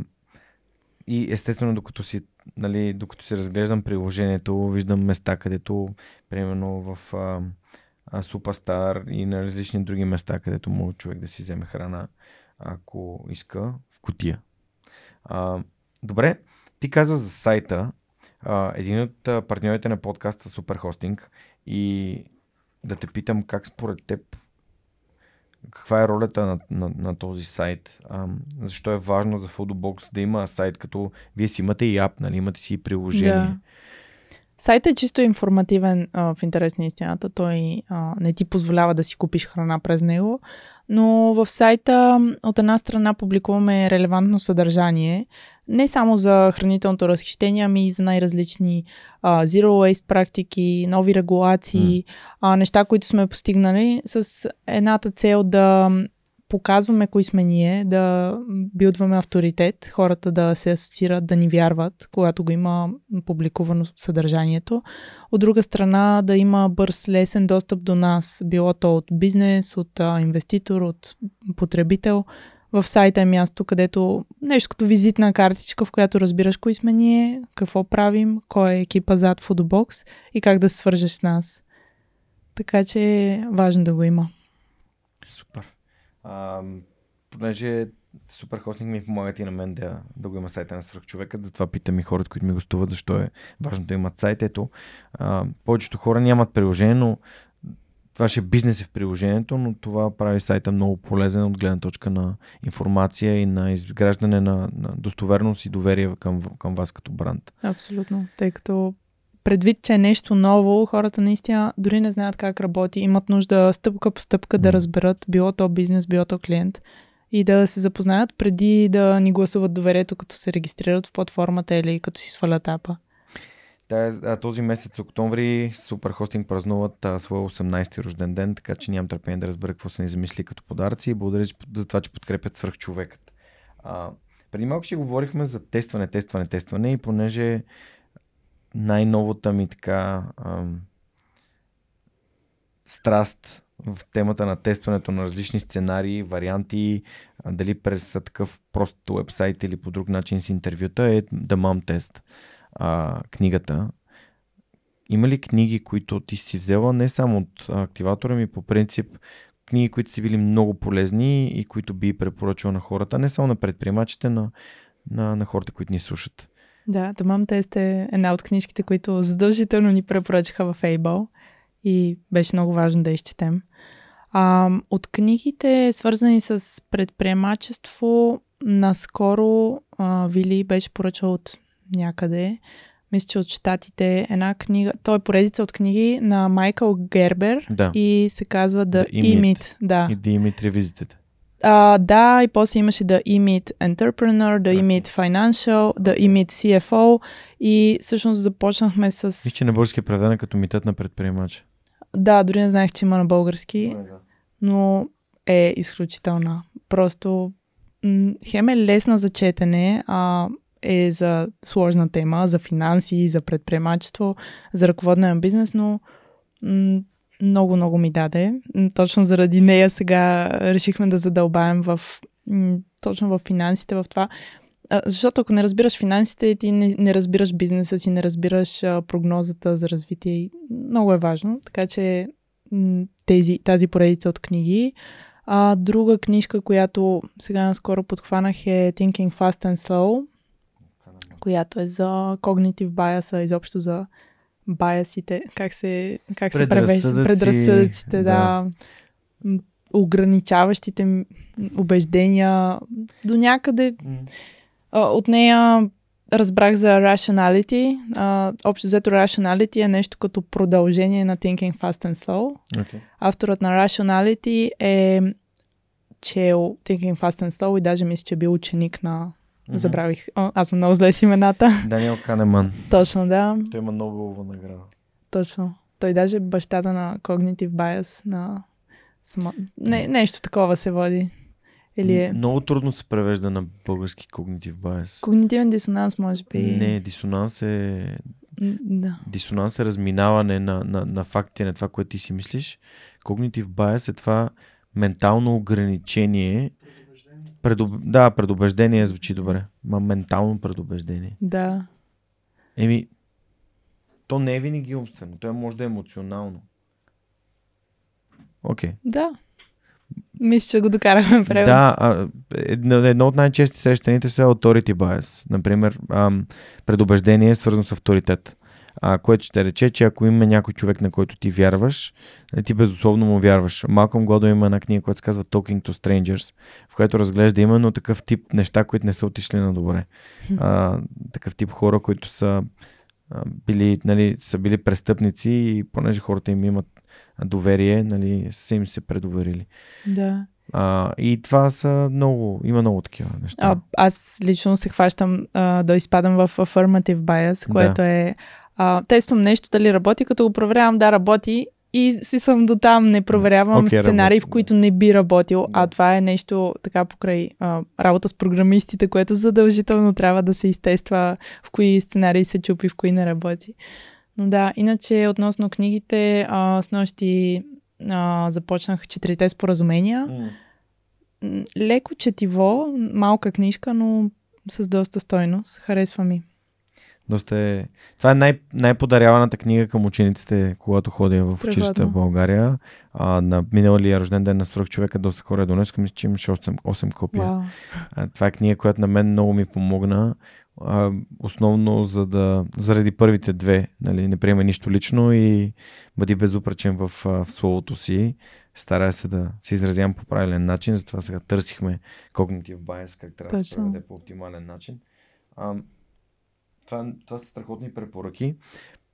и естествено, докато си, нали, докато си разглеждам приложението, виждам места, където, примерно в а, а, Superstar и на различни други места, където може човек да си вземе храна, ако иска, в кутия. А, добре, ти каза за сайта. Uh, един от uh, партньорите на подкаста Super Hosting и да те питам как според теб каква е ролята на, на, на този сайт, um, защо е важно за Foodobox да има сайт, като вие си имате и ап, нали, имате си и приложение. Да. Сайтът е чисто информативен, а, в интерес на истината, той а, не ти позволява да си купиш храна през него, но в сайта от една страна публикуваме релевантно съдържание, не само за хранителното разхищение, ами и за най-различни а, zero waste практики, нови регулации, mm. а, неща, които сме постигнали с едната цел да показваме кои сме ние, да билдваме авторитет, хората да се асоциират, да ни вярват, когато го има публикувано съдържанието. От друга страна да има бърз, лесен достъп до нас, било то от бизнес, от а, инвеститор, от потребител. В сайта е място, където нещо като визитна картичка, в която разбираш кои сме ние, какво правим, кой е екипа зад Foodobox и как да се свържеш с нас. Така че е важно да го има. Супер. А, понеже Супер Хостинг ми помагат и на мен да, да го има сайта на Свръхчовекът, затова питам и хората, които ми гостуват, защо е важно да имат сайт. Ето, а, повечето хора нямат приложение, но това ще е бизнес в приложението, но това прави сайта много полезен от гледна точка на информация и на изграждане на, на достоверност и доверие към, към вас като бранд. Абсолютно, тъй като предвид, че е нещо ново, хората наистина дори не знаят как работи, имат нужда стъпка по стъпка да разберат било то бизнес, било то клиент и да се запознаят преди да ни гласуват доверието, като се регистрират в платформата или като си свалят апа. Да, този месец октомври Super Hosting празнуват а, своя осемнайсети рожден ден, така че нямам търпение да разбера какво са ни замисли като подаръци и благодаря за това, че подкрепят Свръхчовекът. А, преди малко ще говорихме за тестване, тестване, тестване и понеже най-новата ми така ам, страст в темата на тестването на различни сценарии, варианти, а, дали през такъв прост уебсайт или по друг начин с интервюта е The Mom Test а, книгата. Има ли книги, които ти си взела не само от активатора ми, по принцип книги, които си били много полезни и които би препоръчал на хората, не само на предприемачите, на, на, на хората, които ни слушат? Да, The Mom Test е една от книжките, които задължително ни препоръчаха в Able и беше много важно да изчетем. А, от книгите, свързани с предприемачество, наскоро а, Вили беше поръчал от някъде, мисля, че от щатите, една книга, той е поредица от книги на Майкъл Гербер, да, и се казва The, The E-Meet. Да. И The E-Meet ревизитите. Uh, да, и после имаше The E-Meet Entrepreneur, The E-Meet Financial, The E-Meet C F O и всъщност започнахме с... Виж, че на български е преведена като митът на предприемача. Да, дори не знаех, че има на български, но е изключителна. Просто хем е лесна за четене, а е за сложна тема, за финанси, за предприемачество, за ръководен бизнес, но... М- Много-много ми даде. Точно заради нея сега решихме да задълбаем в, точно в финансите, в това. Защото ако не разбираш финансите, ти не, не разбираш бизнеса си, не разбираш прогнозата за развитие. Много е важно. Така че тези, тази поредица от книги. А друга книжка, която сега наскоро подхванах, е Thinking Fast and Slow, която е за cognitive bias, изобщо за баясите, как се, как се превежда, предразсъдъците, да, да, ограничаващите убеждения, до някъде. Mm. От нея разбрах за Rationality. Общо взето Rationality е нещо като продължение на Thinking Fast and Slow. Okay. Авторът на Rationality е чел Thinking Fast and Slow и даже мисля, че е бил ученик на... Mm-hmm. Забравих. О, аз съм много зле с имената. Даниел Канеман. Точно, да. Той има Нобелова награда. Точно. Той даже е бащата на Cognitive Bias, на само... Не, нещо такова се води. Или е... Много трудно се превежда на български Cognitive Bias. Когнитивен дисонанс, може би. Не, дисонанс е... Да. Дисонанс е разминаване на, на, на фактите, на това, което ти си мислиш. Cognitive Bias е това ментално ограничение. Предуб... Да, предубеждение звучи добре. Ма ментално предубеждение. Да. Еми, то не е винаги умствено. То може да е емоционално. Окей. Okay. Да. Мисля, че го докарахме превод. Да, а, едно от най-чести срещаните са authority bias. Например, ам, предубеждение е свързано с авторитет. А, което ще рече, че ако има някой човек, на който ти вярваш, ти безусловно му вярваш. Малком Годо има една книга, която се казва Talking to Strangers, в която разглежда именно такъв тип неща, които не са отишли на добре. А, такъв тип хора, които са били, нали, са били престъпници и понеже хората им имат доверие, нали, са им се предоверили. Да. А, и това са много, има много такива неща. А, аз лично се хващам а, да изпадам в affirmative bias, което да. е Uh, тествам нещо, дали работи, като го проверявам, да, работи и си съм до там, не проверявам okay, сценарии, работи. В които не би работил, yeah. а това е нещо така покрай uh, работа с програмистите, което задължително трябва да се изтества в кои сценарии се чупи, в кои не работи. Но да, иначе относно книгите, uh, с нощи uh, започнах четирите споразумения. Mm. Леко четиво, малка книжка, но с доста стойност. Харесва ми. Доста е... Това е най- най-подаряваната книга към учениците, когато ходя в училищата в България. А, на миналия рожден ден на сорок човека доста хора е донеско. Мисля, че имаше осем копия. Wow. А, това е книга, която на мен много ми помогна. А, основно за да... заради първите две. Нали, не приема нищо лично и бъди безупречен в, в словото си. Старая се да се изразявам по правилен начин. Затова сега търсихме Cognitive Bias, как трябва да се проведе по оптимален начин. А, Това, това са страхотни препоръки.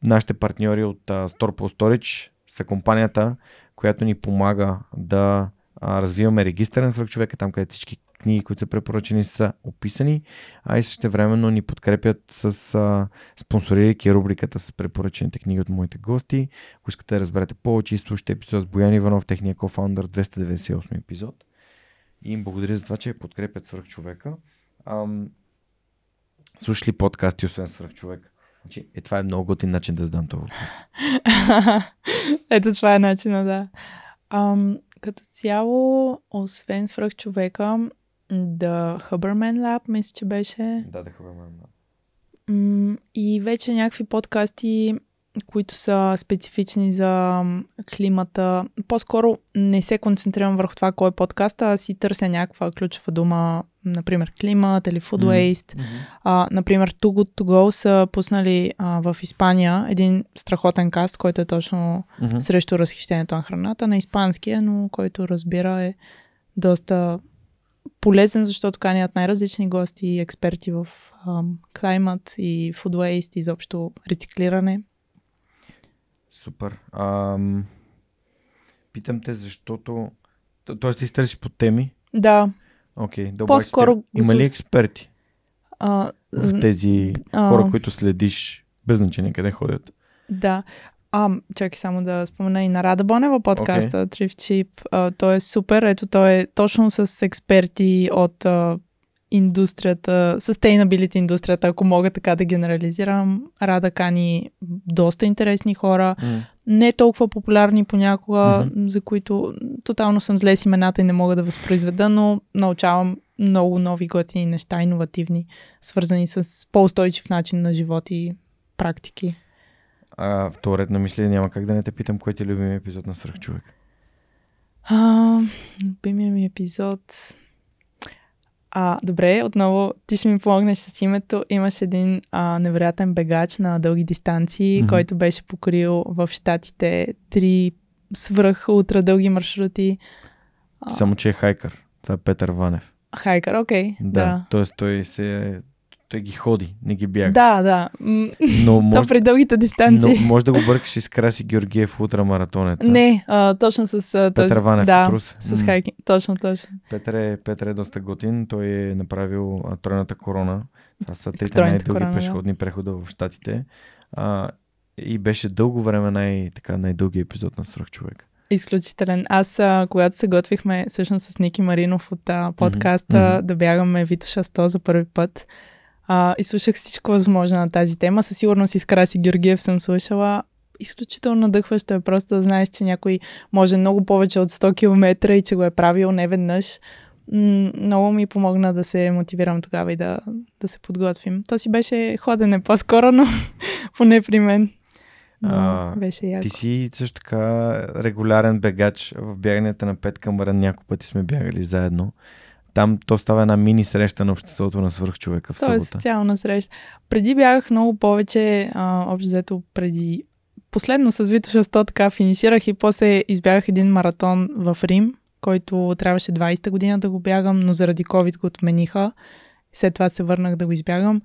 Нашите партньори от uh, Storpo Storage са компанията, която ни помага да uh, развиваме регистър на свръхчовека, там където всички книги, които са препоръчени, са описани, а и същевременно ни подкрепят с uh, спонсорирайки рубриката с препоръчените книги от моите гости. Ако искате да разберете повече, слушайте епизод с Боян Иванов, техния кофаундър, двеста деветдесет и осми епизод. И им благодаря за това, че подкрепят свръхчовека. Ам... Слушаш ли подкасти, освен Свръхчовек? Значи, е, това е много готин начин да задам това въпрос. Ето това е начина, да. Ам, като цяло, освен Свръхчовека, The Huberman Lab, мисля, че беше. Да, The Huberman Lab. И вече някакви подкасти които са специфични за климата. По-скоро не се концентрирам върху това кой е подкаста, а си търся някаква ключова дума, например климат или food waste. Mm-hmm. А, например, Too Good To Go са пуснали а, в Испания един страхотен каст, който е точно mm-hmm. срещу разхищението на храната, на испанския, но който разбира е доста полезен, защото канят най-различни гости и експерти в климат и food waste, изобщо рециклиране. Супер. Ам, питам те, защото... Тоест ти изтърсиш по теми? Да. Окей, да, по-скоро... Има ли експерти а, в тези а... хора, които следиш, без значение къде ходят? Да. А, чакай само да спомена и на Рада Бонева подкаста, okay. Thrift Cheap. А, той е супер. Ето, той е точно с експерти от а, индустрията, sustainability индустрията, ако мога така да генерализирам. Рада кани доста интересни хора, mm. не толкова популярни понякога, mm-hmm. за които тотално съм зле с имената и не мога да възпроизведа, но научавам много нови готини неща, иновативни, свързани с по-устойчив начин на живот и практики. А, вторият на мислене, няма как да не те питам, кой ти е любимия епизод на Свръхчовек? А, любимия ми епизод... А, добре, отново ти ще ми помогнеш с името. Имаш един а, невероятен бегач на дълги дистанции, mm-hmm. който беше покорил в щатите три свръх ултра дълги маршрути. Само, че е хайкър. Това е Петър Ванев. Хайкър, окей. Okay. Да, да. Тоест той се... Той ги ходи, не ги бяга. Да, да. Но може... при дългите дистанции. Но може да го бъркаш и с Краси Георгиев ултрамаратонец. Не, а, точно с... А, Петър този... Ванев, да, трус. С хайкинг. Точно, точно. Петър е, Петър е доста готин. Той е направил а, тройната корона. Това са трите най-дълги пешеходни да. прехода в щатите. А, и беше дълго време най- така, най-дългия епизод на Свръхчовек. Изключителен. Аз, а, когато се готвихме всъщност с Ники Маринов от а, подкаста mm-hmm. да бягаме Витоша сто за първи път, Uh, и слушах всичко възможно на тази тема. Със сигурност и с Краси Георгиев съм слушала. Изключително надъхващо е просто да знаеш, че някой може много повече от сто километра и че го е правил не веднъж. М- много ми помогна да се мотивирам тогава и да, да се подготвим. То си беше ходене по-скоро, но поне при мен. А, беше яко. Ти си също така регулярен бегач в бягането на пет към ран. Няколко пъти сме бягали заедно. Там то става една мини среща на обществото на Свръхчовека в събота. То е социална среща. Преди бягах много повече, а, общо взето преди... Последно с Витоша сто така финиширах и после избягах един маратон в Рим, който трябваше двайсета година да го бягам, но заради COVID го отмениха. След това се върнах да го избягам.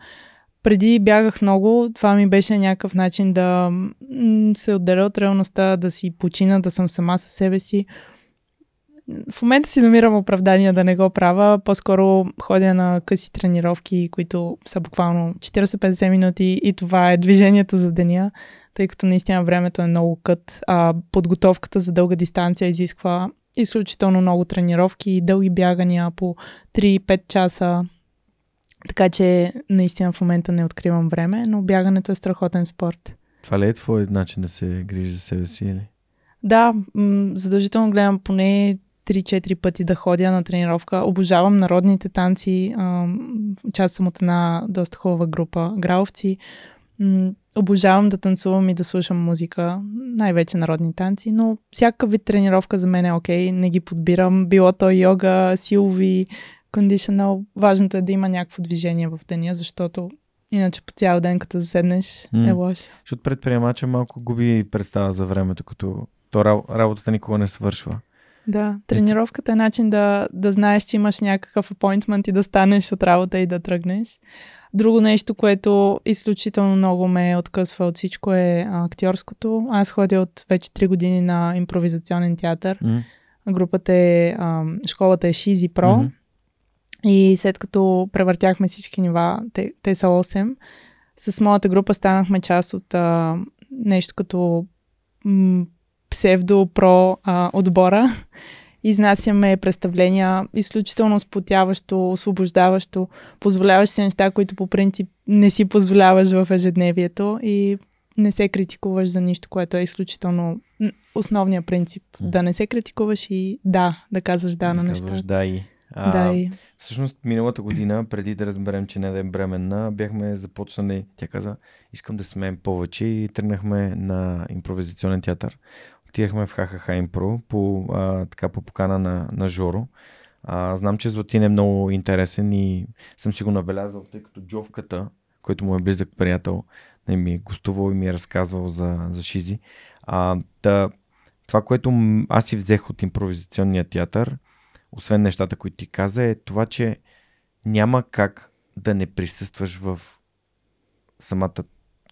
Преди бягах много, това ми беше някакъв начин да се отделя от реалността, да си почина, да съм сама със себе си. В момента си намирам оправдания да не го правя. По-скоро ходя на къси тренировки, които са буквално четирийсет до петдесет минути и това е движението за деня, тъй като наистина времето е много кът. А подготовката за дълга дистанция изисква изключително много тренировки и дълги бягания по три-пет часа. Така че наистина в момента не откривам време, но бягането е страхотен спорт. Това ли е твой начин да се грижи за себе си или? Да, задължително гледам поне три-четири пъти да ходя на тренировка. Обожавам народните танци. Част съм от една доста хубава група граловци. Обожавам да танцувам и да слушам музика. Най-вече народни танци, но всяка вид тренировка за мен е окей. Не ги подбирам. Било то йога, силови, кондишънъл. Важното е да има някакво движение в деня, защото иначе по цял ден, като заседнеш, mm. е лошо. Защото предприемача малко губи представа за времето, като то работата никога не свършва. Да, тренировката е начин да, да знаеш, че имаш някакъв апойнтмент и да станеш от работа и да тръгнеш. Друго нещо, което изключително много ме откъсва от всичко е актьорското. Аз ходя от вече три години на импровизационен театър. Mm. Групата е, школата е Шизи Про. Mm-hmm. И след като превъртяхме всички нива, те, те са осем, с моята група станахме част от а, нещо като м- псевдо-про а, отбора. Изнасяме представления, изключително спотяващо, освобождаващо, позволяваш си неща, които по принцип не си позволяваш в ежедневието и не се критикуваш за нищо, което е изключително основният принцип. Да не се критикуваш и да, да казваш да, да на нещата. Да казваш да и... А, да, всъщност миналата година, преди да разберем, че не да е бременна, бяхме започнали, тя каза, искам да смеем повече, и тръгнахме на импровизационен театър. Отидахме в ха ха ха Impro по, а, така, по покана на, на Жоро. А, знам, че Златин е много интересен и съм си го набелязал, тъй като Джовката, който му е близък приятел, не ми е гостувал и ми е разказвал за, за Шизи. А, да, това, което аз си взех от импровизационния театър, освен нещата, които ти каза, е това, че няма как да не присъстваш в самата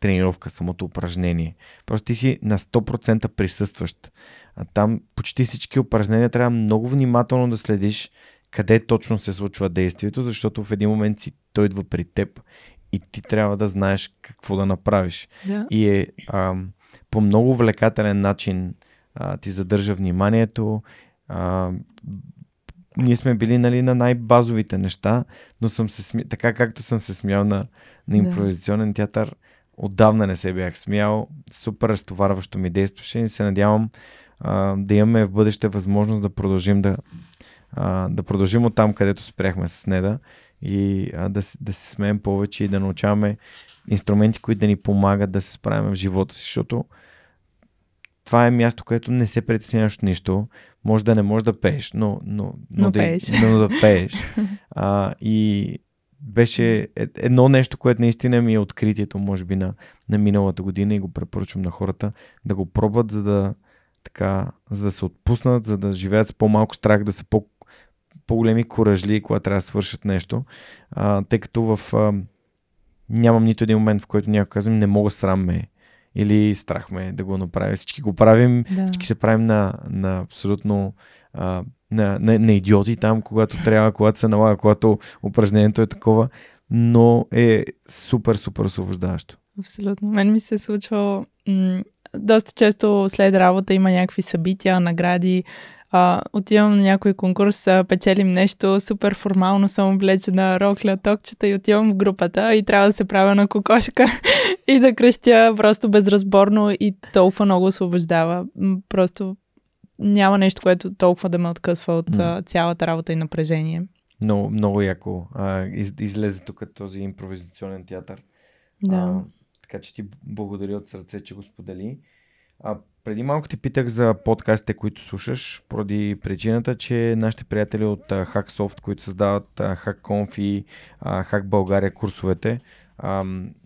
тренировка, самото упражнение. Просто ти си на сто процента присъстващ. А там почти всички упражнения трябва много внимателно да следиш къде точно се случва действието, защото в един момент си той идва при теб и ти трябва да знаеш какво да направиш. Yeah. И е а, по много увлекателен начин а, ти задържа вниманието. А, ние сме били, нали, на най-базовите неща, но съм се сми... така както съм се смял на, на импровизационен yeah. театър, отдавна не се бях смял. Супер разтоварващо ми действаше и се надявам а, да имаме в бъдеще възможност да продължим да, а, да продължим от там, където спряхме с Неда, и а, да, да се смеем повече и да научаваме инструменти, които да ни помагат да се справим в живота си, защото това е място, където не се притесняваш от нищо. Може да не можеш да пееш, но, но, но, но да, пееш. Но да пееш. А, и беше едно нещо, което наистина ми е откритието, може би, на, на миналата година, и го препоръчвам на хората да го пробват, за да, така, за да се отпуснат, за да живеят с по-малко страх, да са по- по-големи куражли, когато трябва да свършат нещо. А, тъй като в а, нямам нито един момент, в който някой казвам, не мога, срам ме или страх ме да го направя. Всички го правим, да. Всички се правим на, на абсолютно а, на, на, на идиоти там, когато трябва, когато се налага, когато упражнението е такова, но е супер, супер освобождаващо. Абсолютно. Мен ми се е случва м- доста често след работа има някакви събития, награди, а, отивам на някой конкурс, печелим нещо, супер формално съм облечена, рокля, токчета, и отивам в групата и трябва да се правя на кокошка и да крещя просто безразборно, и толкова много освобождава. Просто няма нещо, което толкова да ме откъсва от mm. цялата работа и напрежение. Много, много яко. А, из, излезе тук този импровизационен театър. Да. А, така че ти благодаря от сърце, че го сподели. А, преди малко те питах за подкастите, които слушаш, поради причината, че нашите приятели от а, HackSoft, които създават HackConf и Hack България курсовете,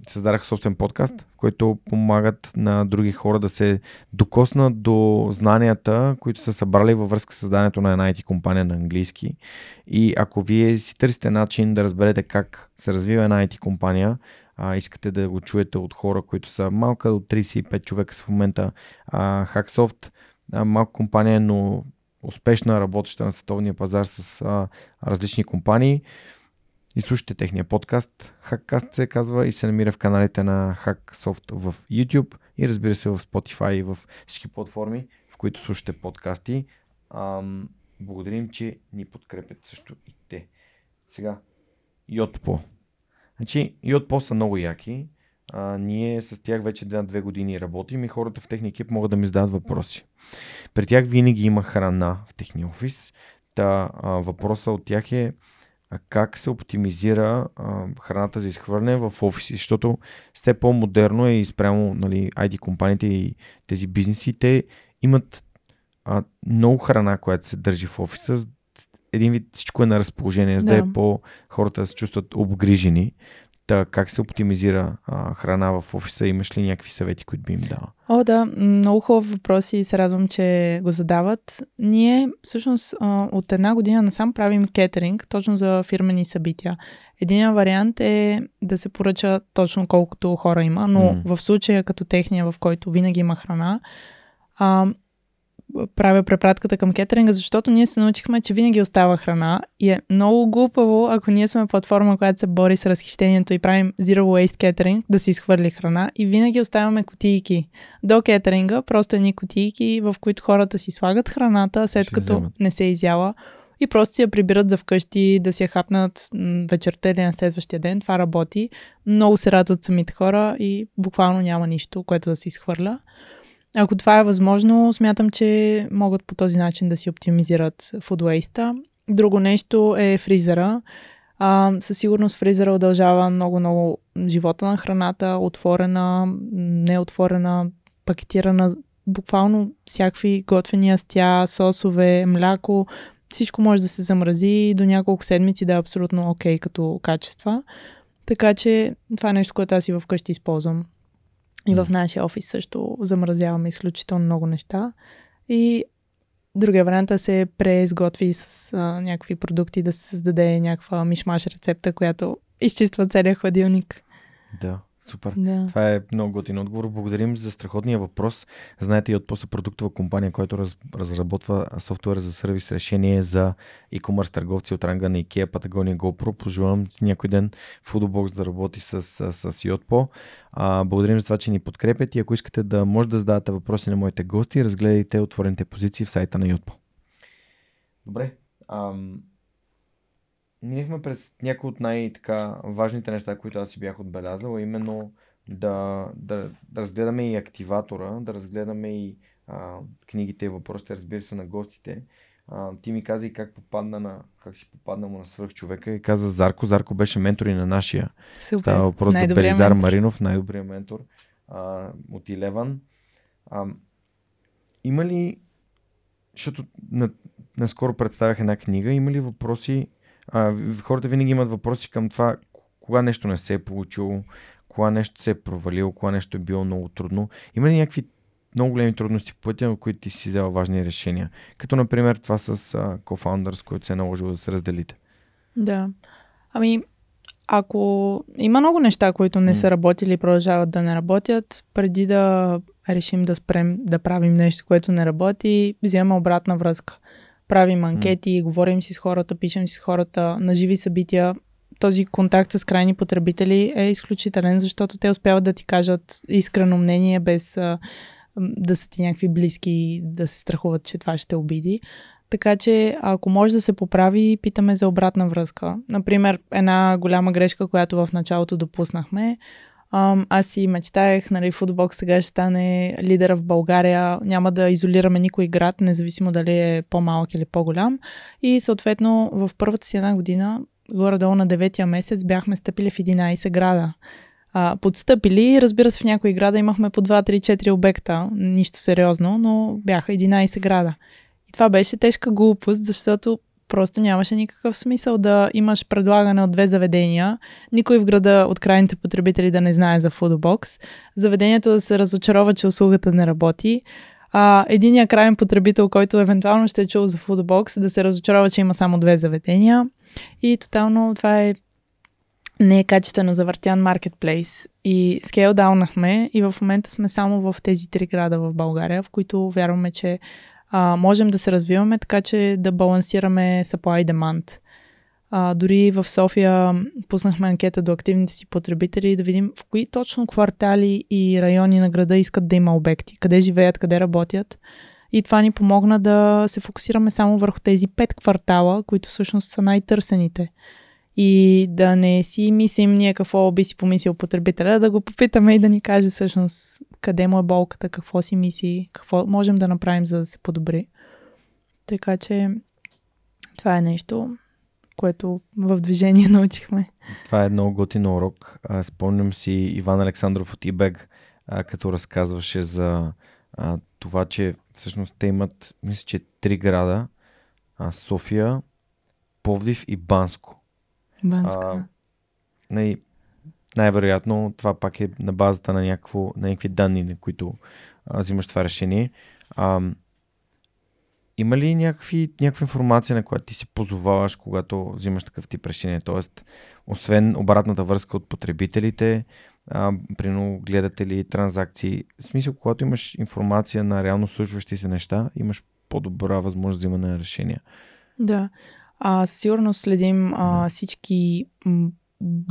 създадах собствен подкаст, в който помагат на други хора да се докоснат до знанията, които са събрали във връзка с създаването на една ай ти компания на английски. И ако вие си търсите начин да разберете как се развива една ай ти компания, а, искате да го чуете от хора, които са малка, до трийсет и пет човека са в момента. а, HackSoft, а, малка компания, но успешна, работеща на световния пазар с а, различни компании. И слушайте техния подкаст. Hackcast се казва и се намира в каналите на HackSoft в YouTube и, разбира се, в Spotify и в всички платформи, в които слушате подкасти. Ам, благодарим, че ни подкрепят също и те. Сега, Yotpo. Значи, Yotpo са много яки. А, ние с тях вече две години работим и хората в техния екип могат да ми задават въпроси. При тях винаги има храна в техния офис. Та, а, въпроса от тях е: а как се оптимизира а, храната за изхвърляне в офиси, защото все по-модерно е и спрямо, нали, ай ти компаниите и тези бизнеси, те имат а, много храна, която се държи в офиса. Един вид всичко е на разположение, за да, да е по хората да се чувстват обгрижени. Та, как се оптимизира а, храна в офиса? Имаш ли някакви съвети, които би им дала? О, да, много хубави въпроси и се радвам, че го задават. Ние всъщност от една година насам правим кетеринг точно за фирмени събития. Единият вариант е да се поръча точно колкото хора има, но mm. в случая като техния, в който винаги има храна, а, правя препратката към кетеринга, защото ние се научихме, че винаги остава храна и е много глупаво, ако ние сме платформа, която се бори с разхищението и правим Zero Waste Catering, да се изхвърли храна, и винаги оставяме кутийки. До кетеринга просто едни кутийки, в които хората си слагат храната, след като не се изяла, и просто си я прибират за вкъщи да си я хапнат вечерта или на следващия ден. Това работи. Много се радват самите хора и буквално няма нищо, което да се изхвърля. Ако това е възможно, смятам, че могат по този начин да си оптимизират food waste-а. Друго нещо е фризера. А, със сигурност фризера удължава много-много живота на храната, отворена, неотворена, пакетирана, буквално всякакви готвения с тя, сосове, мляко, всичко може да се замрази и до няколко седмици да е абсолютно окей като качества. Така че това е нещо, което аз и вкъщи използвам. И в нашия офис също замразяваме изключително много неща. И другия вариант да се преизготви с а, някакви продукти, да се създаде някаква мишмаш рецепта, която изчиства целия хладилник. Да, супер. Да. Това е много готин отговор. Благодарим за страхотния въпрос. Знаете, Yotpo са продуктова компания, която раз, разработва софтуер за сервис решение за e-commerce търговци от ранга на IKEA, Patagonia, GoPro. Пожелавам някой ден Foodobox да работи с, с, с Yotpo. А, благодарим за това, че ни подкрепят и ако искате да може да задавате въпроси на моите гости, разгледайте отворените позиции в сайта на Yotpo. Добре. Ам... Минахме през някои от най-важните неща, които аз си бях отбелязал, именно да, да, да разгледаме и активатора, да разгледаме и а, книгите и въпросите, разбира се, на гостите. А, ти ми каза и как попадна на, как си попадна му на свръхчовека и каза Зарко. Зарко беше ментор и на нашия. Супер. Става въпрос за Белизар ментор. Маринов, най-добрият ментор а, от Илеван. А, има ли, защото на, наскоро представях една книга, има ли въпроси? Uh, хората винаги имат въпроси към това, кога нещо не се е получило, кога нещо се е провалило, кога нещо е било много трудно. Има ли някакви много големи трудности по пътя, на които ти си взела важни решения? Като, например, това с uh, кофаундър, с който се е наложило да се разделите. Да. Ами, ако има много неща, които не mm. са работили и продължават да не работят, преди да решим да спрем да правим нещо, което не работи, вземем обратна връзка. Правим анкети, mm. говорим си с хората, пишем си с хората на живи събития. Този контакт с крайни потребители е изключителен, защото те успяват да ти кажат искрено мнение, без а, да са ти някакви близки и да се страхуват, че това ще обиди. Така че, ако може да се поправи, питаме за обратна връзка. Например, една голяма грешка, която в началото допуснахме. Аз си мечтаях, нали, Foodobox сега ще стане лидера в България, няма да изолираме никой град, независимо дали е по-малък или по-голям. И съответно в първата си една година, горе-долу на деветия месец, бяхме стъпили в единайсет града. А, подстъпили, разбира се, в някои града имахме по два, три, четири обекта, нищо сериозно, но бяха единайсет града. И това беше тежка глупост, защото просто нямаше никакъв смисъл да имаш предлагане от две заведения. Никой в града от крайните потребители да не знае за Foodobox. Заведението да се разочарова, че услугата не работи. А, единия крайен потребител, който евентуално ще е чул за Foodobox, да се разочарова, че има само две заведения. И тотално това е некачествено завъртян маркетплейс. И скейлдаунахме и в момента сме само в тези три града в България, в които вярваме, че А, можем да се развиваме, така че да балансираме supply и demand. А, дори в София пуснахме анкета до активните си потребители да видим в кои точно квартали и райони на града искат да има обекти, къде живеят, къде работят. И това ни помогна да се фокусираме само върху тези пет квартала, които всъщност са най-търсените. И да не си мислим ние какво би си помислил потребителя, да го попитаме и да ни каже всъщност къде му е болката, какво си мисли, какво можем да направим, за да се подобри. Така че това е нещо, което в движение научихме. Това е много готин урок. Спомням си Иван Александров от ИБЕГ, като разказваше за това, че всъщност те имат, мисля, че три града, София, Пловдив и Банско. А, най- най-вероятно това пак е на базата на, някакво, на някакви данни, на които а, взимаш това решение. А, има ли някакви, някаква информация, на която ти се позоваваш, когато взимаш такъв тип решение? Тоест, освен обратната връзка от потребителите, а, прино гледате ли транзакции, в смисъл, когато имаш информация на реално случващи се неща, имаш по-добра възможност за взимане на решения. Да. А, със сигурност следим а, всички м,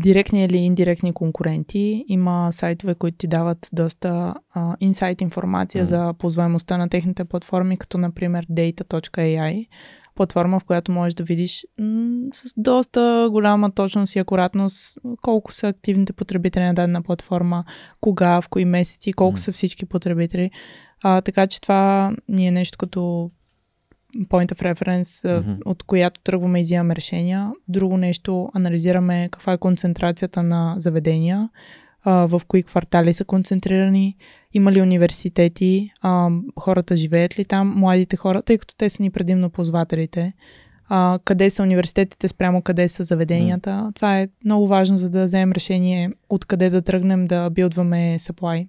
директни или индиректни конкуренти. Има сайтове, които ти дават доста а, инсайт информация mm. за ползваемостта на техните платформи, като например data точка ей ай, платформа, в която можеш да видиш м, с доста голяма точност и акуратност колко са активните потребители на дадена платформа, кога, в кои месеци, колко mm. са всички потребители. А, така че това ни е нещо като point of reference, mm-hmm. от която тръгваме и взимаме решения. Друго нещо, анализираме каква е концентрацията на заведения, в кои квартали са концентрирани, има ли университети, хората живеят ли там, младите хора, тъй като те са ни предимно ползвателите, къде са университетите спрямо къде са заведенията. Mm. Това е много важно, за да вземем решение откъде да тръгнем да билдваме supply.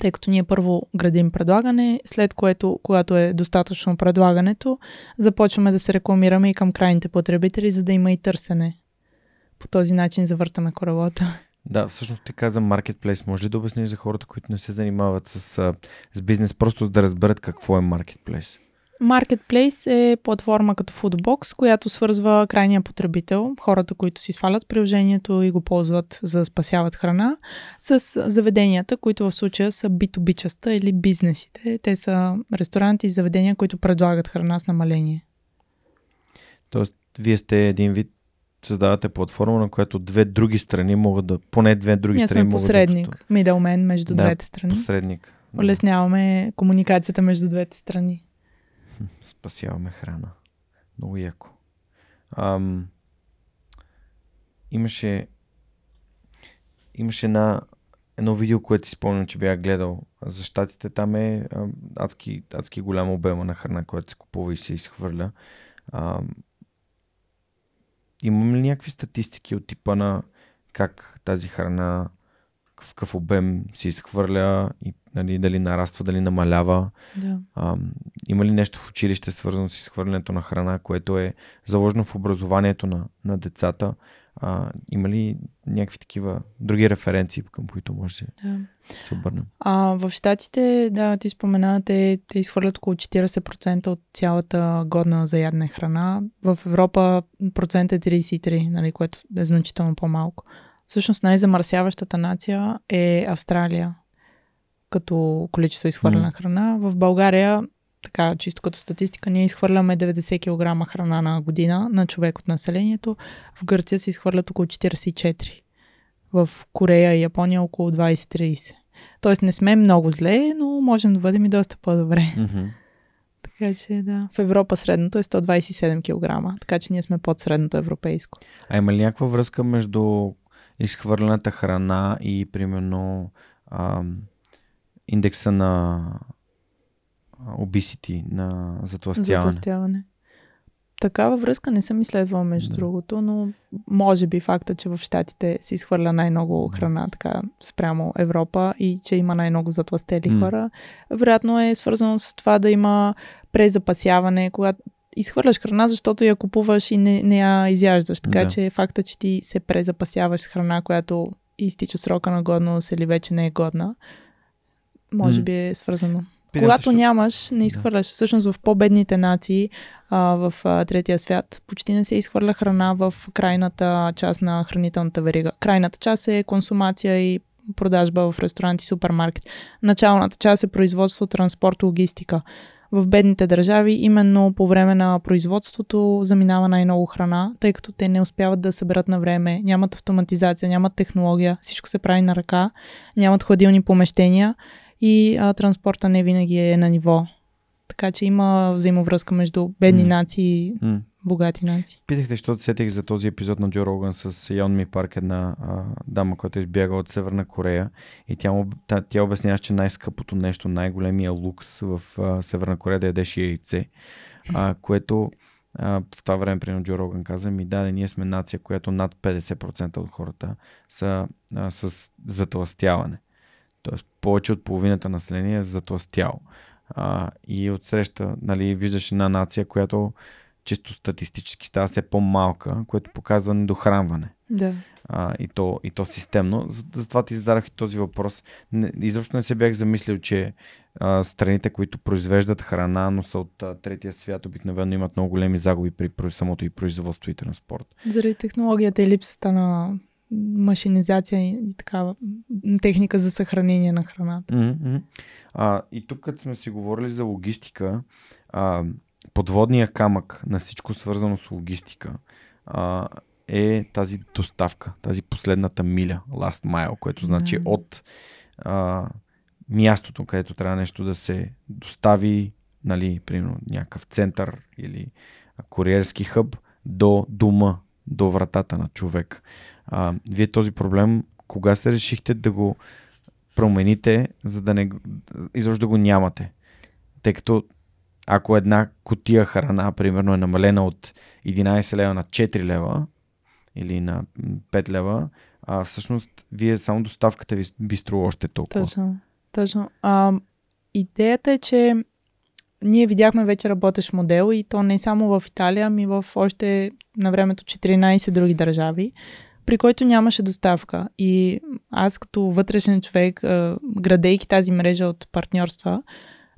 Тъй като ние първо градим предлагане, след което, когато е достатъчно предлагането, започваме да се рекламираме и към крайните потребители, за да има и търсене. По този начин завъртаме коралата. Да, всъщност ти каза маркетплейс. Може ли да обясниш за хората, които не се занимават с, с бизнес, просто да разберат какво е маркетплейс? Marketplace е платформа като Foodobox, която свързва крайния потребител, хората, които си свалят приложението и го ползват за да спасяват храна, с заведенията, които в случая са би ту би-частта или бизнесите. Те са ресторанти и заведения, които предлагат храна с намаление. Тоест, вие сте един вид, създавате платформа, на която две други страни могат да... Поне две други Ние страни могат да... Ние сме посредник, middleman между да, двете страни. Посредник. Улесняваме комуникацията между двете страни. Спасяваме храна. Много яко. Ам, имаше имаше една, едно видео, което си спомням, че бях гледал за щатите. Там е адски, адски голям обема на храна, която се купува и се изхвърля. Ам, имам ли някакви статистики от типа на как тази храна в какъв обем се изхвърля и нали, дали нараства, дали намалява. Да. А, има ли нещо в училище свързано с изхвърлянето на храна, което е заложено в образованието на, на децата? А, има ли някакви такива други референции, към които може да се обърнем? А, в щатите, да, ти спомена, те, те изхвърлят около четиридесет процента от цялата годна за ядене храна. В Европа процент е тридесет и три процента, нали, което е значително по-малко. Всъщност най-замърсяващата нация е Австралия като количество изхвърлена mm. храна. В България, така чисто като статистика, ние изхвърляме деветдесет килограма храна на година на човек от населението. В Гърция се изхвърлят около четиридесет и четири. В Корея и Япония около двадесет до тридесет. Тоест не сме много зле, но можем да бъдем и доста по-добре. Mm-hmm. Така че да. В Европа средното е сто двадесет и седем килограма. Така че ние сме под средното европейско. А има ли някаква връзка между изхвърлената храна и примерно ам, индекса на обисити, на затлъстяване. затлъстяване. Такава връзка не съм изследвала между да. другото, но може би факта, че в щатите се изхвърля най-много храна така спрямо Европа и че има най-много затлъстели mm. хора, вероятно е свързано с това да има презапасяване, когато изхвърляш храна, защото я купуваш и не, не я изяждаш. Така да. че факта, че ти се презапасяваш храна, която изтича срока на годност или вече не е годна, може би е свързано. Пидем, Когато също... нямаш, не изхвърляш. Да. Всъщност в по-бедните нации а, в а, третия свят почти не се изхвърля храна в крайната част на хранителната верига. Крайната част е консумация и продажба в ресторанти, супермаркет. Началната част е производство, транспорт, логистика. В бедните държави именно по време на производството заминава най-много храна, тъй като те не успяват да съберат на време, нямат автоматизация, нямат технология, всичко се прави на ръка, нямат хладилни помещения и а, транспорта не винаги е на ниво. Така че има взаимовръзка между бедни mm. нации и mm. богати нации. Питахте, защото сетих за този епизод на Джо Роган с Йон Ми Парк, една а, дама, която избяга от Северна Корея и тя, тя, тя обясняваше, че най-скъпото нещо, най-големия лукс в а, Северна Корея да ядеш яйце, а, което а, в това време, примерно Джо Роган каза, ми да, ние сме нация, която над петдесет процента от хората са а, с затлъстяване. Тоест повече от половината население е затлъстяло. А, и отсреща, нали, виждаш една нация, която чисто статистически става все по-малка, което показва недохранване. Да. А, и, то, и то системно. Затова ти зададох и този въпрос. Не, изобщо не се бях замислил, че а, страните, които произвеждат храна, но са от а, третия свят, обикновено имат много големи загуби при, при самото и производство и транспорт. Заради технологията и липсата на машинизация и такава техника за съхранение на храната. Mm-hmm. А, и тук, като сме си говорили за логистика, а, подводния камък на всичко свързано с логистика а, е тази доставка, тази последната миля, last mile, което значи yeah. от а, мястото, където трябва нещо да се достави нали, примерно някакъв център или куриерски хъб, до дома, до вратата на човек. А, вие този проблем, кога се решихте да го промените, за да не изобщо да го нямате? Тъй като ако една кутия храна, примерно, е намалена от единайсет лева на четири лева или на пет лева, а всъщност вие само доставката ви би струва още толкова. Точно, точно. А, идеята е, че ние видяхме вече работещ модел и то не само в Италия, ами в още на времето четиринайсет други държави, при който нямаше доставка. И аз като вътрешен човек, градейки тази мрежа от партньорства,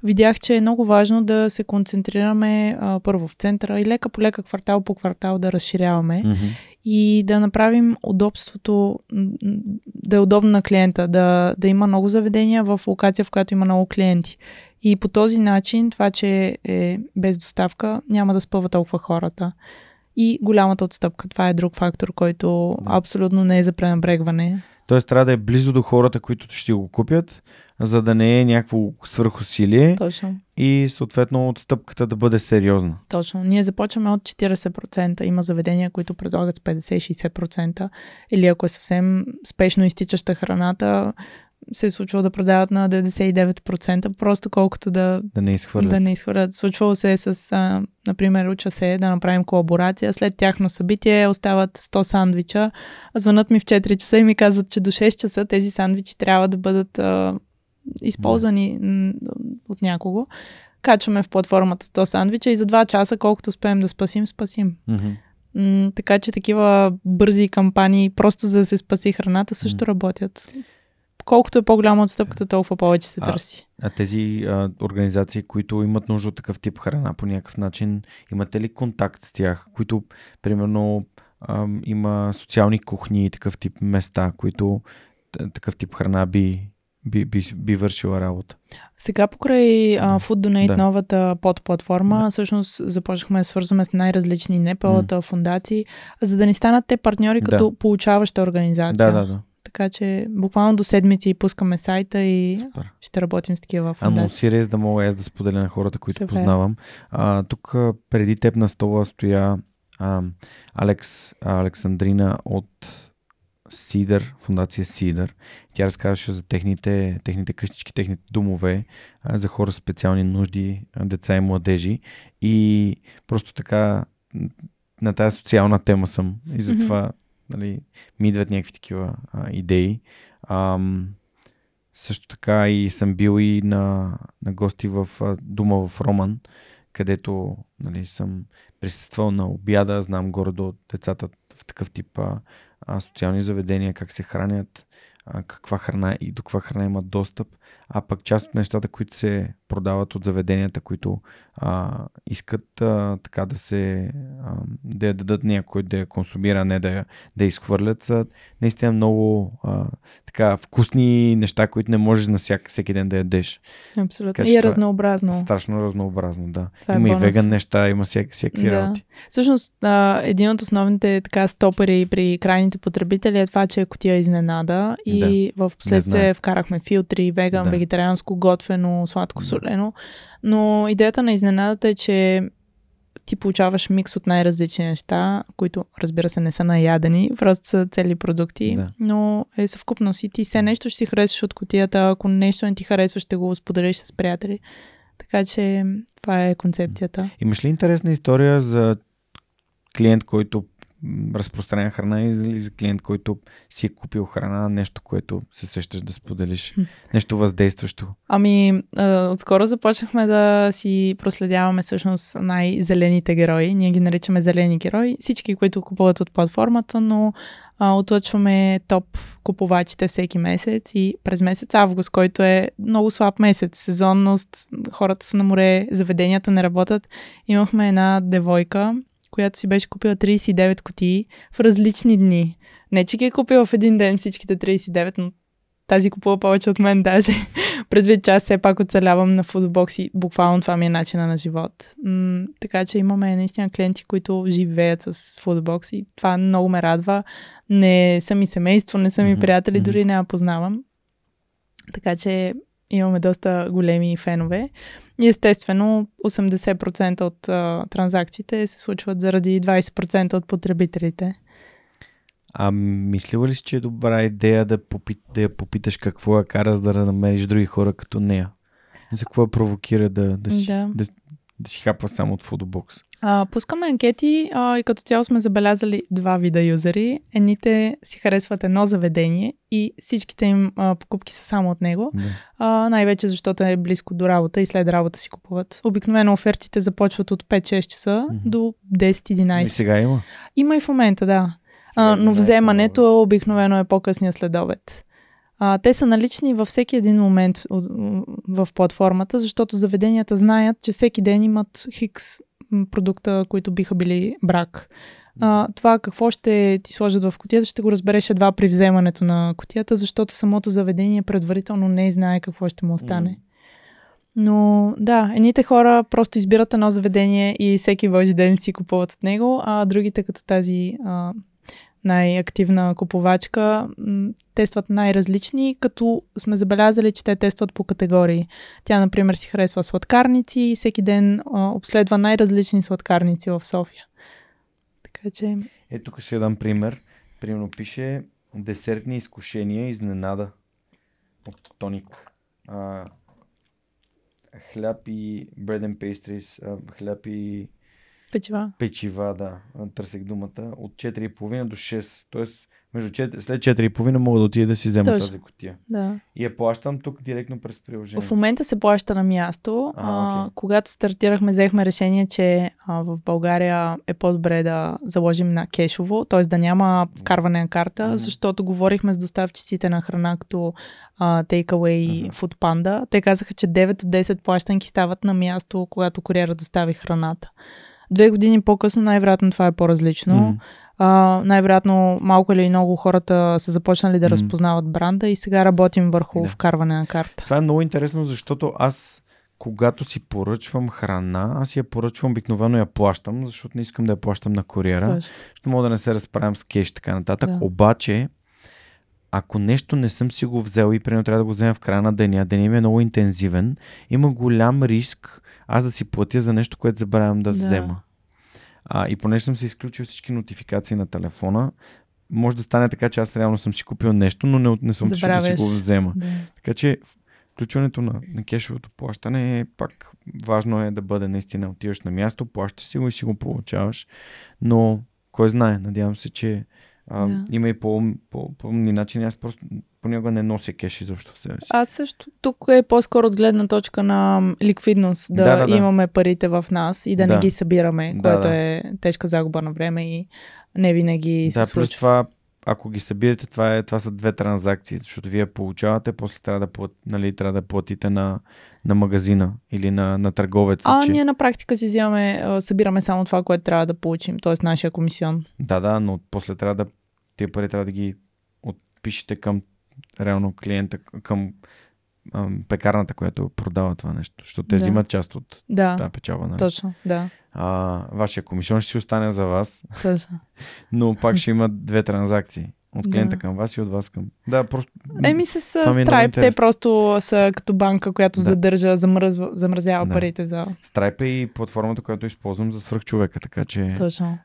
видях, че е много важно да се концентрираме а, първо в центъра и лека по лека, квартал по квартал да разширяваме, mm-hmm. и да направим удобството, да е удобно на клиента, да, да има много заведения в локация, в която има много клиенти. И по този начин това, че е без доставка, няма да спъва толкова хората. И голямата отстъпка, това е друг фактор, който yeah. абсолютно не е за пренебрегване. Тоест трябва да е близо до хората, които ще го купят, за да не е някакво свърхусилие. Точно. И съответно отстъпката да бъде сериозна. Точно. Ние започваме от четирийсет процента. Има заведения, които предлагат с петдесет до шейсет процента. Или ако е съвсем спешно изтичаща храната, се е случвало да продават на деветдесет и девет процента, просто колкото да, да не изхвърлят. Да не изхвърлят. Случвало се с, а, например, уча се да направим колаборация. След тяхно събитие остават сто сандвича. Звънат ми в четири часа и ми казват, че до шест часа тези сандвичи трябва да бъдат а, използвани yeah. от някого. Качваме в платформата сто сандвича и за два часа, колкото успеем да спасим, спасим. Mm-hmm. М- така че такива бързи кампании, просто за да се спаси храната, също mm-hmm. работят. Колкото е по-голяма отстъпката, толкова повече се търси. А, а тези а, организации, които имат нужда от такъв тип храна по някакъв начин, имате ли контакт с тях, които, примерно, а, има социални кухни и такъв тип места, които такъв тип храна би, би, би, би вършила работа? Сега покрай а, Food Donate, да. новата подплатформа, да. всъщност започнахме да свързваме с най-различни НПО-та, mm. фундации, за да ни станат те партньори като да. получаваща организация. Да, да, да. Така че буквално до седмици пускаме сайта и Супер. ще работим с такива фундации. Ама сирез да мога аз да споделя на хората, които Супер. познавам. А, тук преди теб на стола стоя а, Алекс, Александрина от Сидър, фундация Сидър. Тя разказваше за техните, техните къщички, техните домове, а, за хора с специални нужди, а, деца и младежи. И просто така на тази социална тема съм. И затова mm-hmm. Нали, ми идват някакви такива а, идеи. А, също така и съм бил и на, на гости в а, дома в Роман, където нали, съм присъствал на обяда, знам горе-долу децата в такъв тип а, а, социални заведения, как се хранят, а, каква храна и до каква храна имат достъп, а пък част от нещата, които се продават от заведенията, които а, искат а, така да се а, да я дадат някой да я консумира, не да я да изхвърлят, са наистина много а, така вкусни неща, които не можеш на всяк, всеки ден да ядеш. Абсолютно. Така, и е разнообразно. Страшно разнообразно, да. Това има е и веган неща, има всякакви да. работи. Всъщност, а, един от основните така стопери при крайните потребители е това, че е кутия изненада и да. в последствие вкарахме филтри, веган, да. вегетарианско, готвено, сладко, солено. Но идеята на изненадата е, че ти получаваш микс от най-различни неща, които, разбира се, не са наядени, просто са цели продукти, да. но е съвкупно си. Ти все нещо ще си харесваш от кутията, ако нещо не ти харесва, ще го споделиш с приятели. Така че това е концепцията. Имаш ли интересна история за клиент, който разпространя храна, или за клиент, който си е купил храна, нещо, което се сещаш да споделиш, нещо въздействащо? Ами, отскоро започнахме да си проследяваме всъщност най-зелените герои. Ние ги наричаме зелени герои. Всички, които купуват от платформата, но отлъчваме топ купувачите всеки месец и през месец август, който е много слаб месец, сезонност, хората са на море, заведенията не работят. Имахме една девойка, която си беше купила трийсет и девет кутии в различни дни. Не, че ги е купила в един ден всичките трийсет и девет, но тази купува повече от мен даже. Предвид, че аз все пак оцелявам на Foodobox и буквално това ми е начина на живот. М- така че имаме наистина клиенти, които живеят с Foodobox и това много ме радва. Не съм и семейство, не съм и приятели, дори не я познавам. Така че имаме доста големи фенове. И естествено осемдесет процента от а, транзакциите се случват заради двадесет процента от потребителите. А мислила ли си, че е добра идея да, попит, да я попиташ какво я кара, за да намериш други хора като нея? За какво я провокира да, да, си, да. Да, да си хапва само от Foodobox? А, пускаме анкети а, и като цяло сме забелязали два вида юзери. Едните си харесват едно заведение и всичките им а, покупки са само от него. Да. А, най-вече защото е близко до работа и след работа си купуват. Обикновено офертите започват от пет-шест часа mm-hmm. до десет-единадесет. И сега има? Има и в момента, да. А, но вземането обикновено е по-късния следобед. А, те са налични във всеки един момент в платформата, защото заведенията знаят, че всеки ден имат хикс продукта, които биха били брак. А, това какво ще ти сложат в кутията, ще го разбереш едва при вземането на кутията, защото самото заведение предварително не знае какво ще му остане. Но да, едните хора просто избират едно заведение и всеки божи ден си купуват от него, а другите като тази... А, най-активна купувачка, тестват най-различни, като сме забелязали, че те тестват по категории. Тя, например, си харесва сладкарници и всеки ден а, обследва най-различни сладкарници в София. Така че... Е, тук ще дам пример. Примерно пише десертни изкушения изненада от Тоник. А, хляб и bread and pastries, а, хляб и Печива. Печива, да. Търсех думата. От четири и половина до шест. Тоест, между четири, след четири и половина мога да отида да си взема Точно. Тази кутия. Да. И я плащам тук директно през приложението. В момента се плаща на място. А, а, okay. Когато стартирахме, взехме решение, че а, в България е по-добре да заложим на кешово, т.е. да няма вкарване на карта, mm-hmm. защото говорихме с доставчиците на храна, като а, Takeaway и mm-hmm. Food Panda. Те казаха, че девет от десет плащанки стават на място, когато куриера достави храната. Две години по-късно най-вероятно това е по-различно. Mm-hmm. А, най-вероятно малко или много хората са започнали да mm-hmm. разпознават бранда и сега работим върху да. Вкарване на карта. Това е много интересно, защото аз когато си поръчвам храна, аз я поръчвам, обикновено я плащам, защото не искам да я плащам на куриера. Точно. Защото мога да не се разправям с кеш така нататък. Да. Обаче, ако нещо не съм си го взел и примерно трябва да го взема в края на деня, денят ми е много интензивен, има голям риск аз да си платя за нещо, което забравям да, да. Взема. А, и понеже съм се изключил всички нотификации на телефона, може да стане така, че аз реално съм си купил нещо, но не, не съм отишъл да си го взема. Да. Така че включването на, на кешовото плащане е пак важно е да бъде наистина отиваш на място, плащаш си го и си го получаваш, но кой знае, надявам се, че а, да. Има и по-умни по, по, начини. Аз просто понякога не нося кеши защо в себе си. Аз също тук е по-скоро от гледна точка на ликвидност, да, да, да. Имаме парите в нас и да, да. Не ги събираме, да, което да. Е тежка загуба на време и не винаги да, се случва. Да, плюс това, ако ги събирате, това, е, това са две транзакции, защото вие получавате, после трябва да, плат, нали, трябва да платите на, на магазина или на, на търговеца. А, че... ние на практика си взимаме, събираме само това, което трябва да получим, т.е. нашия комисион. Да, да, но после трябва да тия пари трябва да ги отпишете към реално клиента към ам, пекарната, която продава това нещо. Защото те да. Взимат част от да. Тази печалба. Нали? Точно, да. А, вашия комисион ще си остане за вас. Точно. Но пак ще има две транзакции. От клиента да. Към вас и от вас към... Да, просто... Еми с Stripe, те просто са като банка, която да. Задържа, замръзва, замръзява да. Парите за... Stripe е и платформата, която използвам за свръхчовека, така че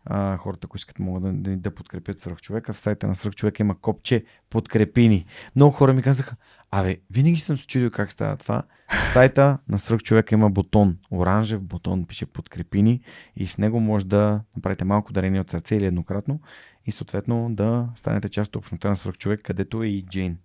а, хората, които искат, могат да, да, да подкрепят свръхчовека. В сайта на свръхчовека има копче подкрепи ни. Много хора ми казаха, абе, винаги съм се чудил как става това. В сайта на свръхчовека има бутон, оранжев бутон, пише подкрепи ни и в него може да направите малко дарение от сърце или еднократно. И съответно да станете част от общността на свръхчовек, където е и Джейн.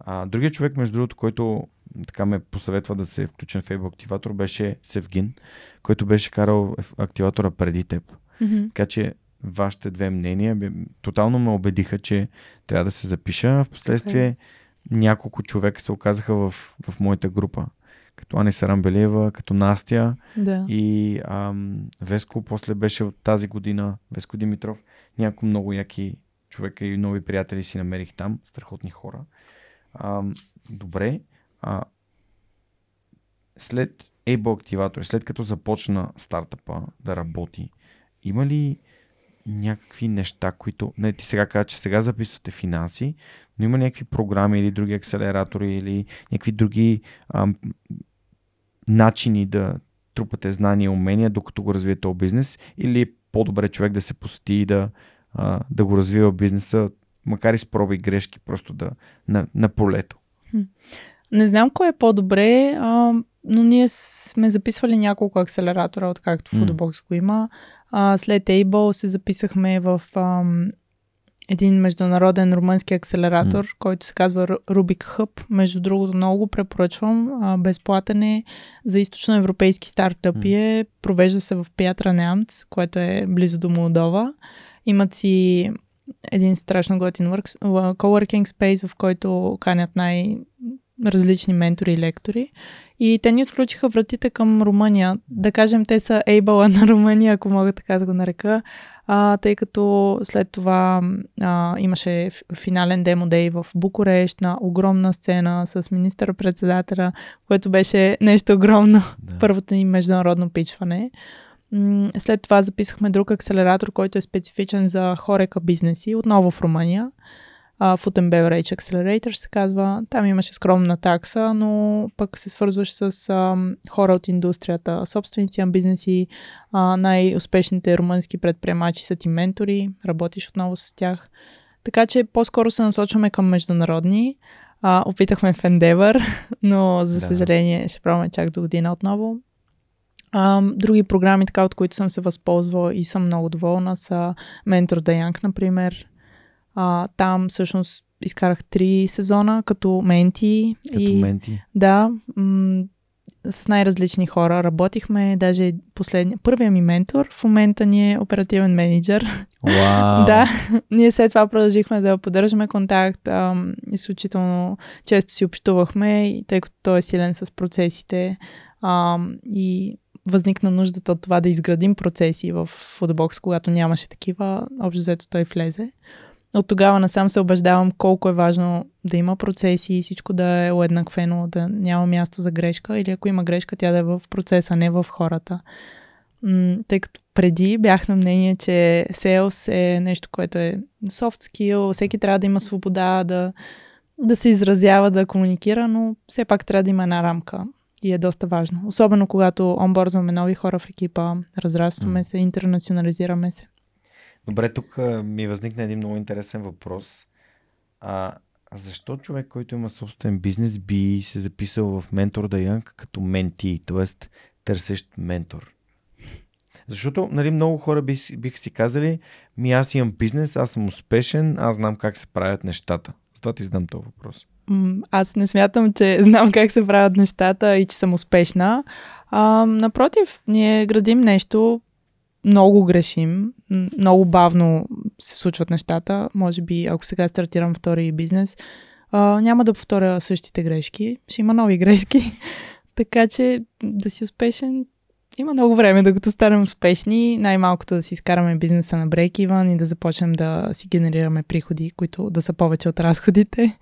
А, другия човек, между другото, който така ме посъветва да се включи в Able Activator, беше Севгин, който беше карал активатора преди теб. Mm-hmm. Така че вашите две мнения бе, тотално ме убедиха, че трябва да се запиша. Впоследствие okay. няколко човека се оказаха в, в моята група. Като Ани Сарамбелева, като Настя да. И ам, Веско после беше от тази година, Веско Димитров. Няколко много яки човека и нови приятели си намерих там, страхотни хора. Ам, добре, а, след Able Activator, след като започна стартъпа да работи, има ли някакви неща, които... Не, ти сега каза, че сега записвате финанси, но има някакви програми или други акселератори или някакви други... Ам, начини да трупате знания и умения, докато го развие този бизнес, или по-добре човек да се посети и да, а, да го развива бизнеса, макар и с проби и грешки, просто да, на, на полето? Не знам кое е по-добре, а, но ние сме записвали няколко акселератора, откакто mm. Foodobox го има. А, след Able се записахме в а, един международен румънски акселератор, mm. който се казва Rubik Hub. Между другото, много го препоръчвам. А, безплатен е за източноевропейски стартъпи. Mm. Провежда се в Пятренеамц, което е близо до Молдова. Имат си един страшно готин coworking space, в който канят най- различни ментори и лектори. И те ни отключиха вратите към Румъния. Да кажем, те са Able-а на Румъния, ако мога така да го нарека, а, тъй като след това а, имаше финален демо-дей в Букурещ на огромна сцена с министър-председателя, което беше нещо огромно. Да. Първото ни международно пичване. След това записахме друг акселератор, който е специфичен за хорека бизнеси, отново в Румъния. Food and Beverage Accelerator се казва. Там имаше скромна такса, но пък се свързваш с а, хора от индустрията, собственици на бизнеси, а, най-успешните румънски предприемачи са ти ментори, работиш отново с тях. Така че по-скоро се насочваме към международни. А, опитахме в Endeavor, но за съжаление ще пробваме чак до година отново. А, други програми, така, от които съм се възползвала и съм много доволна, са Mentor the Young, например. А, там всъщност изкарах три сезона като менти. Като и, менти. Да, м- с най-различни хора работихме. Даже последния, първият ми ментор в момента ни е оперативен менеджер. Wow. Да, ние след това продължихме да поддържаме контакт. А, изключително често си общувахме, и тъй като той е силен с процесите а, и възникна нуждата от това да изградим процеси в Foodobox, когато нямаше такива. Общо взето той влезе. От тогава насам се убеждавам колко е важно да има процеси и всичко да е уеднаквено, да няма място за грешка, или ако има грешка, тя да е в процеса, не в хората. М- тъй като преди бях на мнение, че sales е нещо, което е soft skill, всеки трябва да има свобода, да, да се изразява, да комуникира, но все пак трябва да има една рамка и е доста важно. Особено когато онбордваме нови хора в екипа, разрастваме се, интернационализираме се. Добре, тук ми възникна един много интересен въпрос. А, защо човек, който има собствен бизнес, би се записал в Mentor the Young като менти, т.е. търсещ ментор? Защото, нали, много хора бих, бих си казали, ми аз имам бизнес, аз съм успешен, аз знам как се правят нещата. Затова ти задам този въпрос. Аз не смятам, че знам как се правят нещата и че съм успешна. А, напротив, ние градим нещо, много грешим, много бавно се случват нещата. Може би, ако сега стартирам втори бизнес, а, няма да повторя същите грешки. Ще има нови грешки. Така че да си успешен, има много време докато станем успешни. Най-малкото да си изкараме бизнеса на break-even и да започнем да си генерираме приходи, които да са повече от разходите.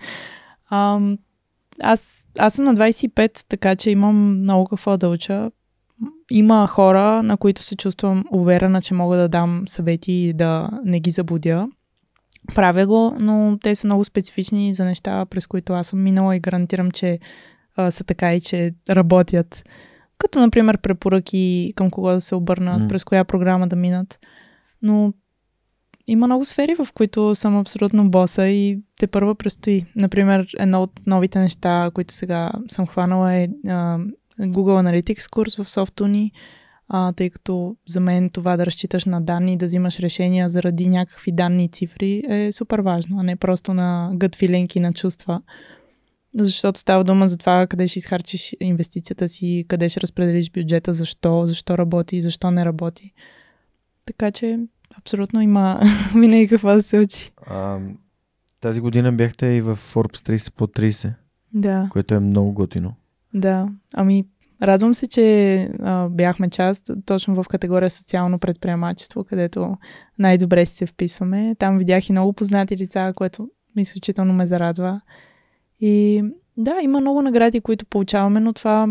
А, аз, аз съм на двайсет и пет, така че имам много какво да уча. Има хора, на които се чувствам уверена, че мога да дам съвети и да не ги заблудя. Правя го, но те са много специфични за неща, през които аз съм минала и гарантирам, че а, са така и че работят. Като, например, препоръки към кого да се обърнат, mm. през коя програма да минат. Но има много сфери, в които съм абсолютно боса и те първа предстои. Например, едно от новите неща, които сега съм хванала е... А, Google Analytics курс в SoftUni, а, тъй като за мен това да разчиташ на данни и да взимаш решения заради някакви данни и цифри е супер важно, а не просто на gut feeling и на чувства. Защото става дума за това къде ще изхарчиш инвестицията си, къде ще разпределиш бюджета, защо, защо работи и защо не работи. Така че абсолютно има винаги какво да се учи. А, тази година бяхте и в Forbes трийсет по трийсет, да. Което е много готино. Да, ами радвам се, че а, бяхме част точно в категория социално предприемачество, където най-добре си се вписваме. Там видях и много познати лица, което изключително ме зарадва. И да, има много награди, които получаваме, но това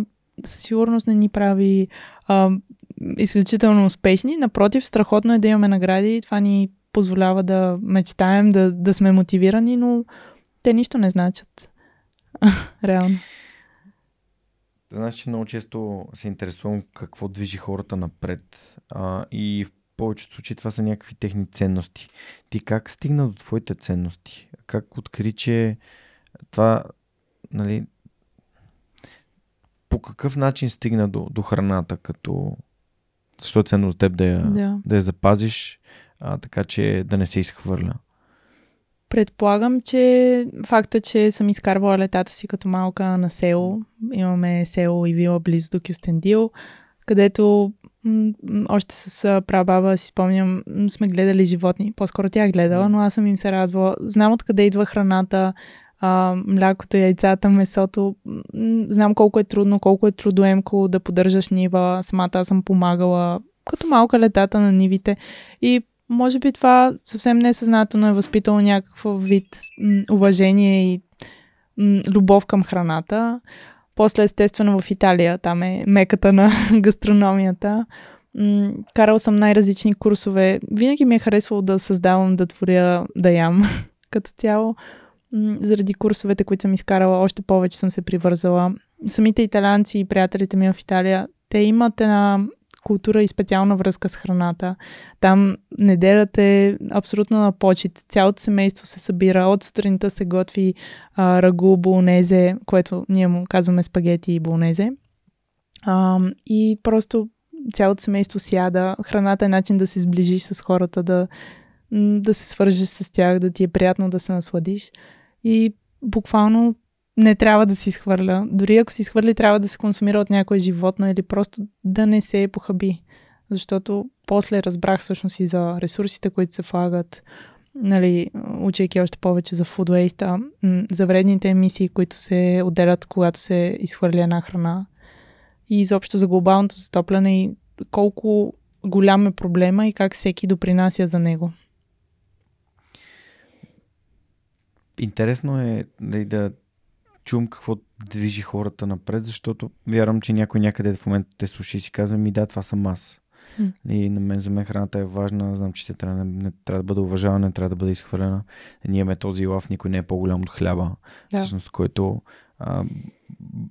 със сигурност не ни прави а, изключително успешни. Напротив, страхотно е да имаме награди и това ни позволява да мечтаем, да, да сме мотивирани, но те нищо не значат. Реално. Знаеш, че много често се интересувам какво движи хората напред, а, и в повечето случаи това са някакви техни ценности. Ти как стигна до твоите ценности? Как откри, че това, нали, по какъв начин стигна до, до храната, като защо е ценно за теб да я, да. Да я запазиш, а, така че да не се изхвърля? Предполагам, че факта, че съм изкарвала летата си като малка на село, имаме село и вила близо до Кюстендил, където м- още с прабаба си спомням, сме гледали животни, по-скоро тя гледала, но аз съм им се радвала. Знам откъде идва храната, а, млякото, яйцата, месото. Знам колко е трудно, колко е трудоемко да поддържаш нива. Самата аз съм помагала като малка летата на нивите и може би това съвсем несъзнателно е възпитало някакъв вид м, уважение и м, любов към храната. После, естествено, в Италия, там е меката на гастрономията. М, карал съм най-различни курсове. Винаги ми е харесвало да създавам, да творя, да ям като цяло. М, заради курсовете, които съм изкарала, още повече съм се привързала. Самите италианци и приятелите ми в Италия, те имат една култура и специална връзка с храната. Там неделята е абсолютно на почит. Цялото семейство се събира. От сутринта се готви а, рагу, болонезе, което ние му казваме спагети и болонезе. А, и просто цялото семейство сяда. Храната е начин да се сближиш с хората, да, да се свържеш с тях, да ти е приятно да се насладиш. И буквално не трябва да се изхвърля. Дори ако се изхвърли, трябва да се консумира от някое животно или просто да не се похаби. Защото после разбрах всъщност и за ресурсите, които се влагат, нали, учейки още повече за food waste, за вредните емисии, които се отделят, когато се изхвърля една храна. И изобщо за глобалното затопляне и колко голям е проблема и как всеки допринася за него. Интересно е да чувам какво движи хората напред, защото вярвам, че някой някъде в момента те слуши и си казва, ми да, това съм аз. Mm. И на мен, за мен храната е важна, знам, че трябва, не, не трябва да бъде уважавана, не трябва да бъде изхвърлена. Ние имаме този лав, никой не е по-голям от хляба, yeah. всъщност, който а,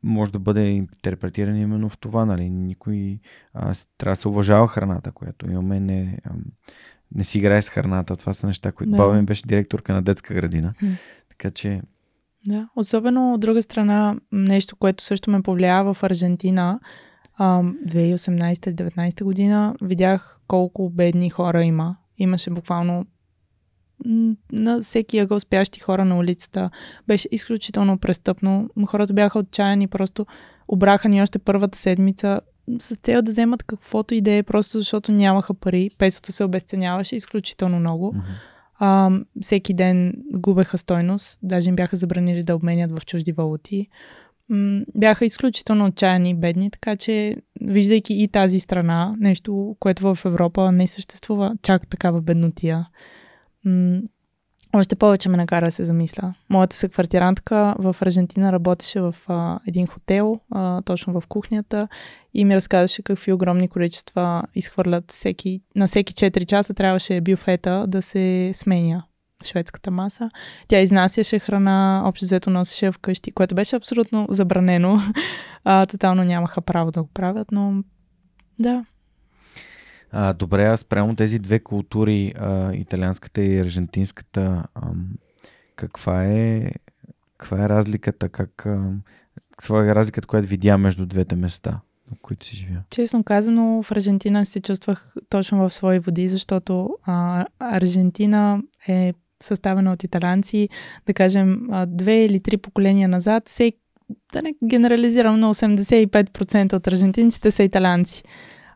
може да бъде интерпретиран именно в това. Нали? Никой а, трябва да се уважава храната, която имаме, не, а, не си играе с храната. Това са неща, които yeah. баба ми беше директорка на детска градина. Mm. Така че да, особено от друга страна, нещо, което също ме повлия в Аржентина, две хиляди и осемнадесета-деветнадесета година, видях колко бедни хора има. Имаше буквално на всеки ъгъл спящи хора на улицата. Беше изключително престъпно. Хората бяха отчаяни, просто обраха ни още първата седмица с цел да вземат каквото и да е, просто защото нямаха пари. Песото се обесценяваше изключително много. А, всеки ден губеха стойност, даже им бяха забранили да обменят в чужди валути. М- бяха изключително отчаяни и бедни, така че виждайки и тази страна, нещо, което в Европа не съществува, чак такава беднотия. М- още повече ме накара да се замисля. Моята съквартирантка в Аржентина работеше в а, един хотел, а, точно в кухнята, и ми разказваше какви огромни количества изхвърлят всеки. На всеки четири часа трябваше бюфета да се сменя шведската маса. Тя изнасяше храна, общо взето носеше вкъщи, което беше абсолютно забранено. А, тотално нямаха право да го правят, но да. А, добре, аз прямо тези две култури, а, италианската и аржентинската, а, каква е, каква е разликата, как, а, каква е разликата, която видя между двете места, в които си живя? Честно казано, в Аржентина се чувствах точно в свои води, защото а, Аржентина е съставена от италианци, да кажем, две или три поколения назад, всеки, да не генерализирам, но осемдесет и пет процента от аржентинците са италианци.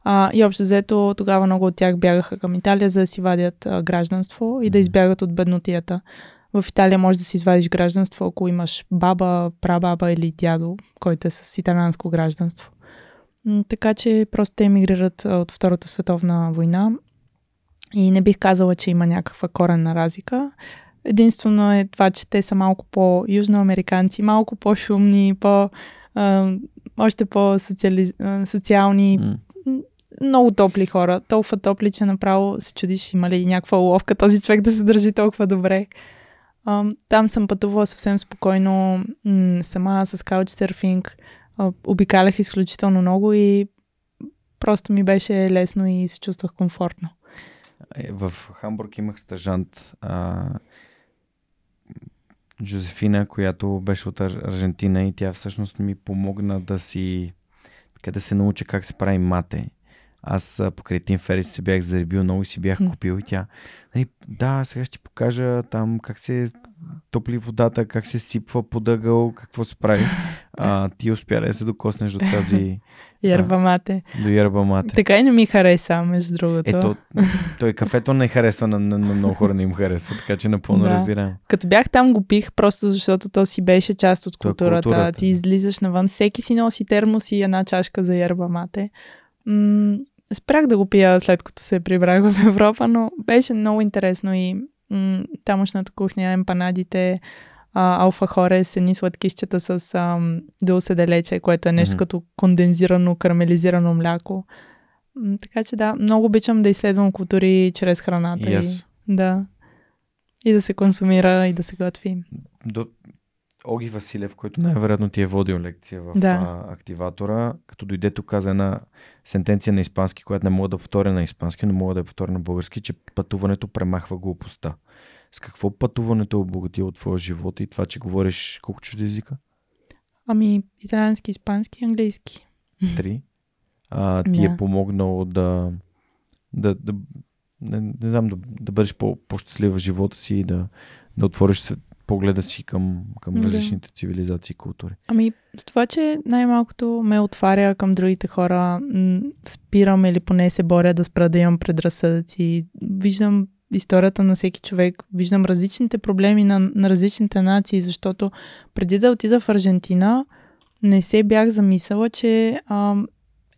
Uh, и общо взето тогава много от тях бягаха към Италия, за да си вадят uh, гражданство и да избягат от беднотията. В Италия можеш да си извадиш гражданство, ако имаш баба, прабаба или дядо, който е с италианско гражданство. М- така че просто те емигрират uh, от Втората световна война и не бих казала, че има някаква коренна разлика. Единствено е това, че те са малко по-южноамериканци, малко по-шумни, по, uh, още по-социални, uh, много топли хора. Толкова топли, че направо се чудиш, има ли някаква уловка този човек да се държи толкова добре. Там съм пътувала съвсем спокойно сама с каучсърфинг. обикалях изключително много и просто ми беше лесно и се чувствах комфортно. В Хамбург имах стажант а, Жозефина, която беше от Аржентина, и тя всъщност ми помогна да си така, да се науча как се прави мате. Аз покрай Тим Ферис се бях заребил много и си бях купил, и тя: да, сега ще ти покажа там как се топли водата, как се сипва подъгъл, какво се прави. А, ти успя да се докоснеш до тази Ерба мате. До ерба мате. Така и не ми хареса, между другото. Ето, той кафето не харесва, на, на, на много хора не им харесва, така че напълно да. разбирам. Като бях там, го пих, просто защото то си беше част от културата. културата. Ти излизаш навън, всеки си носи термос и една чашка за ерба мате. М- спрях да го пия, след като се прибрах в Европа, но беше много интересно и м- тамошната кухня, емпанадите, Uh, алфа хоре с едни сладкищета с um, доуседелече, което е нещо mm-hmm. като кондензирано, карамелизирано мляко. Mm, така че да, много обичам да изследвам култури чрез храната. Yes. И, да, и да се консумира, и да се готви. До Оги Василев, който най-вероятно ти е водил лекция в да. Активатора, като дойде тук, каза една сентенция на испански, която не мога да повторя на испански, но мога да я повторя на български, че пътуването премахва глупостта. С какво пътуването е обогатило твоя живот и това, че говориш колко чужди езика? Ами, италиански, испански, английски. Три. А, ти yeah. е помогнало да, да, да не, не знам, да, да бъдеш по-щастлив в живота си и да, да отвориш свет, погледа си към, към yeah. различните цивилизации и култури. Ами, с това, че най-малкото ме отваря към другите хора, спирам или поне се боря да спра да имам предразсъдъци. Виждам историята на всеки човек. Виждам различните проблеми на, на различните нации, защото преди да отида в Аржентина, не се бях замисляла, че а,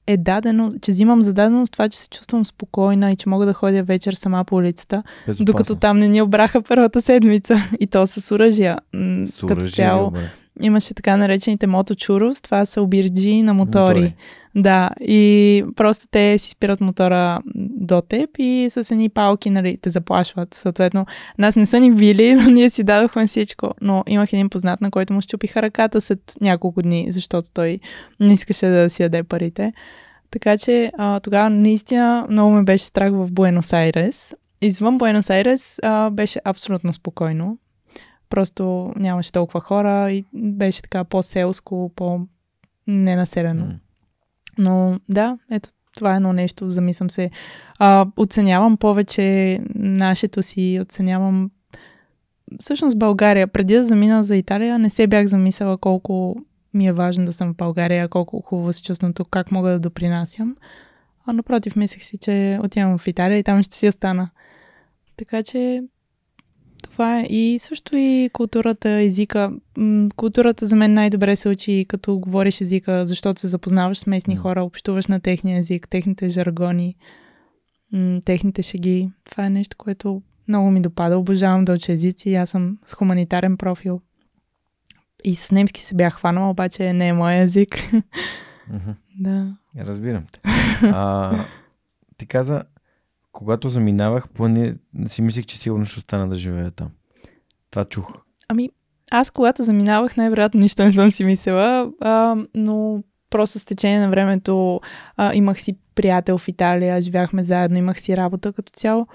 е дадено, че взимам за даденост това, че се чувствам спокойна и че мога да ходя вечер сама по улицата, безопасно. Докато там не ни обраха първата седмица. И то с оръжия. С оръжия, добре. Имаше така наречените моточурос, това са обирджи на мотори. мотори. Да, и просто те си спират мотора до теб и с едни палки, нали, те заплашват. Съответно, нас не са ни били, но ние си дадохме всичко. Но имах един познат, на който му счупиха ръката след няколко дни, защото той не искаше да си яде парите. Така че а, тогава наистина много ме беше страх в Буенос Айрес. Извън Буенос Айрес а, беше абсолютно спокойно. Просто нямаше толкова хора и беше така по-селско, по-ненаселено. Mm. Но да, ето това е едно нещо, замислям се. А, оценявам повече нашето си, оценявам всъщност България. Преди да замина за Италия, не се бях замисляла колко ми е важно да съм в България, колко хубаво се чувствам тук, как мога да допринасям. А напротив, мислех си, че отивам в Италия и там ще си остана. Така че това е. И също и културата, езика. Културата за мен най-добре се учи, като говориш езика, защото се запознаваш с местни хора, общуваш на техния език, техните жаргони, техните шеги. Това е нещо, което много ми допада. Обожавам да уча езици. Аз съм с хуманитарен профил. И с немски се бях хванала, обаче не е моя език. Mm-hmm. Да. Разбирам те. А, ти каза, когато заминавах, плани... си мислих, че сигурно ще остана да живея там. Това чух. Ами, аз когато заминавах, най-вероятно нищо не съм си мислила, а, но просто с течение на времето а, имах си приятел в Италия, живяхме заедно, имах си работа като цяло.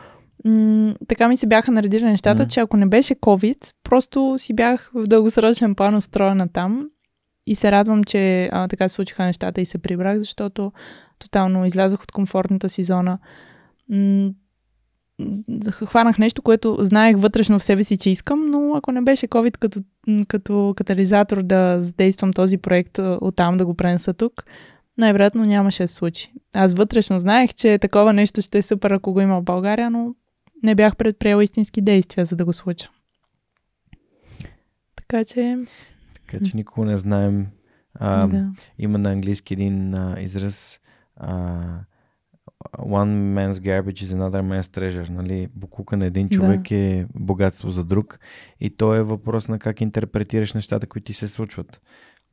М- така ми се бяха наредили нещата, mm. че ако не беше COVID, просто си бях в дългосрочен план устроена там. И се радвам, че а, така се случиха нещата и се прибрах, защото тотално излязох от комфортната си зона. Хванах нещо, което знаех вътрешно в себе си, че искам, но ако не беше COVID като, като катализатор да задействам този проект оттам, да го пренеса тук, най-вероятно нямаше да се случи. Аз вътрешно знаех, че такова нещо ще е супер, ако го има в България, но не бях предприела истински действия, за да го случа. Така че... Така че никога не знаем. А, да. Има на английски един а, израз... А... One man's garbage is another man's treasure. Нали? Букука на един човек да. е богатство за друг. И то е въпрос на как интерпретираш нещата, които ти се случват.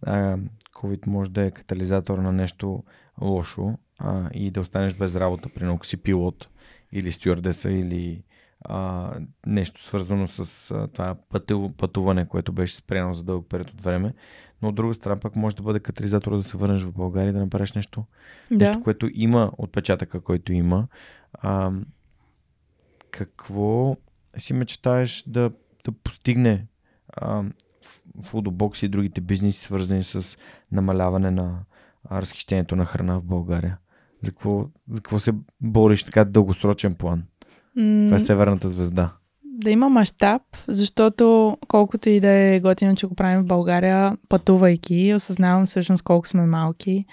А, COVID може да е катализатор на нещо лошо а, и да останеш без работа. Примерно, ако си пилот или стюардеса или а, нещо свързано с а, това пътуване, което беше спряно за дълъг период от време. но от друга страна пък може да бъде катализатор да се върнеш в България и да направиш нещо, да. нещо, което има отпечатъка, който има. А, какво си мечтаеш да, да постигне а, Foodobox и другите бизнеси, свързани с намаляване на разхищението на храна в България? За какво, за какво се бориш така дългосрочен план? Mm. Това е Северната звезда. Да има мащаб, защото колкото и да е готино, че го правим в България, пътувайки, осъзнавам всъщност колко сме малки.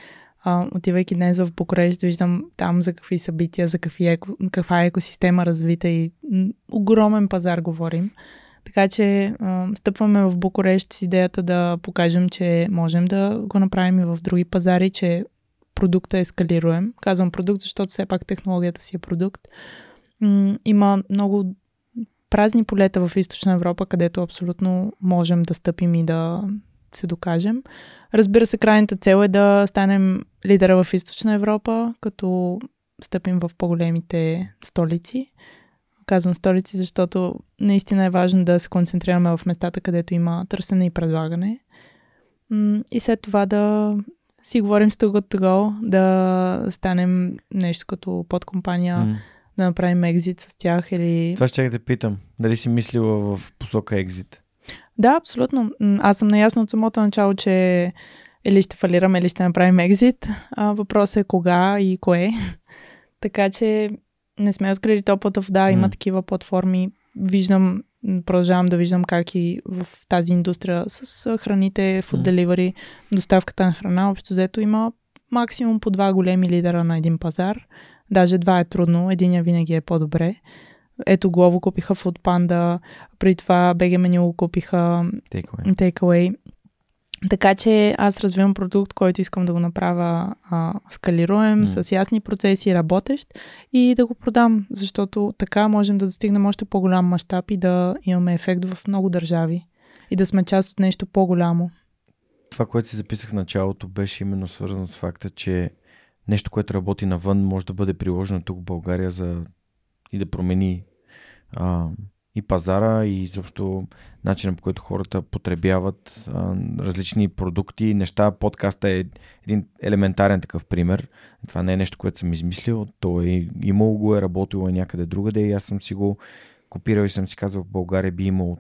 А, отивайки днес в Букурещ, виждам там за какви събития, за какви еко, каква екосистема развита и огромен пазар говорим. Така че а, стъпваме в Букурещ с идеята да покажем, че можем да го направим и в други пазари, че продукта е скалируем. Казвам продукт, защото все пак технологията си е продукт. М- има много празни полета в Източна Европа, където абсолютно можем да стъпим и да се докажем. Разбира се, крайната цел е да станем лидера в Източна Европа, като стъпим в по-големите столици. Казвам столици, защото наистина е важно да се концентрираме в местата, където има търсене и предлагане. И след това да си говорим с Too Good To Go, да станем нещо като подкомпания, mm. да направим екзит с тях или... Това ще да питам. Дали си мислила в посока екзит? Да, абсолютно. Аз съм наясно от самото начало, че или ще фалираме, или ще направим екзит. Въпросът е кога и кое. Така че не сме открили топлата вода, има mm. такива платформи. Виждам, продължавам да виждам как и в тази индустрия с храните, food delivery, доставката на храна, общо взето има максимум по два големи лидера на един пазар. Даже два е трудно, единия винаги е по-добре. Ето Глово купиха Food Panda, при това би джи Menu го купиха Takeaway. Takeaway. Така че аз развивам продукт, който искам да го направя а, скалируем, mm. с ясни процеси, работещ и да го продам, защото така можем да достигнем още по-голям мащаб и да имаме ефект в много държави и да сме част от нещо по-голямо. Това, което си записах в началото, беше именно свързано с факта, че нещо, което работи навън, може да бъде приложено тук в България за... и да промени а, и пазара, и изобщо начинът, по който хората потребяват а, различни продукти, неща. Подкаста е един елементарен такъв пример. Това не е нещо, което съм измислил. То е имало го, е работило някъде другаде и аз съм си го копирал и съм си казал, в България би имало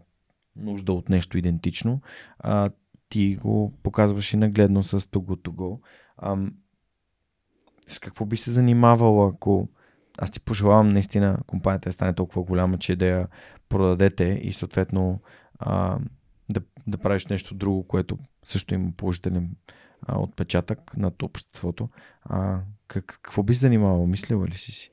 нужда от нещо идентично. А, ти го показваш и нагледно с Too Good To Go. Ам, с какво би се занимавала, ако... Аз ти пожелавам наистина компанията да стане толкова голяма, че да я продадете и съответно а, да, да правиш нещо друго, което също има положителен а, отпечатък над обществото. А, как, какво би се занимавал? Мислила ли си си?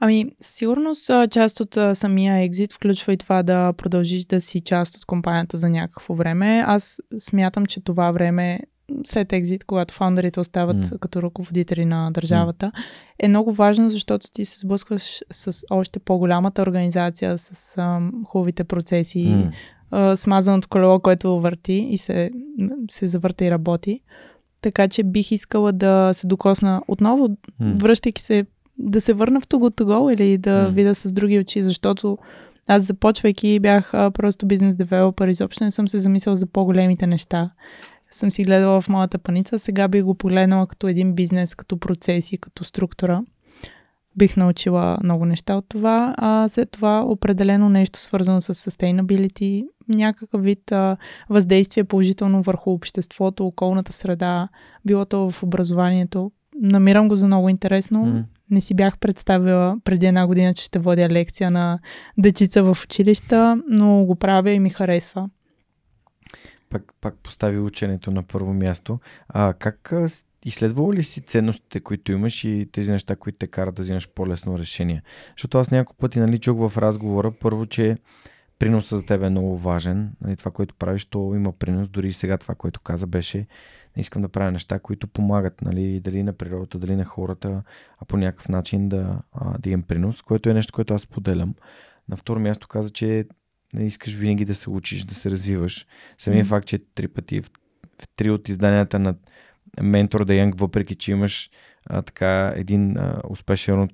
Ами, със сигурност част от самия екзит включва и това да продължиш да си част от компанията за някакво време. Аз смятам, че това време след екзит, когато фаундерите остават mm. като ръководители на държавата, е много важно, защото ти се сблъскваш с още по-голямата организация, с ам, хубавите процеси, mm. а, смазаното колело, което върти и се, се завърта и работи. Така че бих искала да се докосна отново, mm. връщайки се, да се върна в Too Good To Go или да mm. видя с други очи, защото аз започвайки бях а, просто бизнес девелопър, изобщо не съм се замисляла за по-големите неща. Съм си гледала в моята паница, сега бих го погледнала като един бизнес, като процеси, като структура. Бих научила много неща от това, а след това определено нещо свързано с sustainability, някакъв вид а, въздействие положително върху обществото, околната среда, било то в образованието. Намирам го за много интересно. Mm. Не си бях представила преди една година, че ще водя лекция на дечица в училища, но го правя и ми харесва. Пак, пак постави ученето на първо място. А как изследвала ли си ценностите, които имаш и тези неща, които те карат да взимаш по-лесно решение? Защото аз няколко пъти нали, чух в разговора, първо, че приносът за теб е много важен. Нали, това, което правиш, то има принос. Дори и сега това, което каза, беше не искам да правя неща, които помагат. Нали, дали на природата, дали на хората, а по някакъв начин да, да имам принос, което е нещо, което аз поделям. На второ място каза, че искаш винаги да се учиш, да се развиваш. Самия mm. факт, че три пъти в, в три от изданията на Mentor the Young, въпреки, че имаш а, така един а, успешен рунд,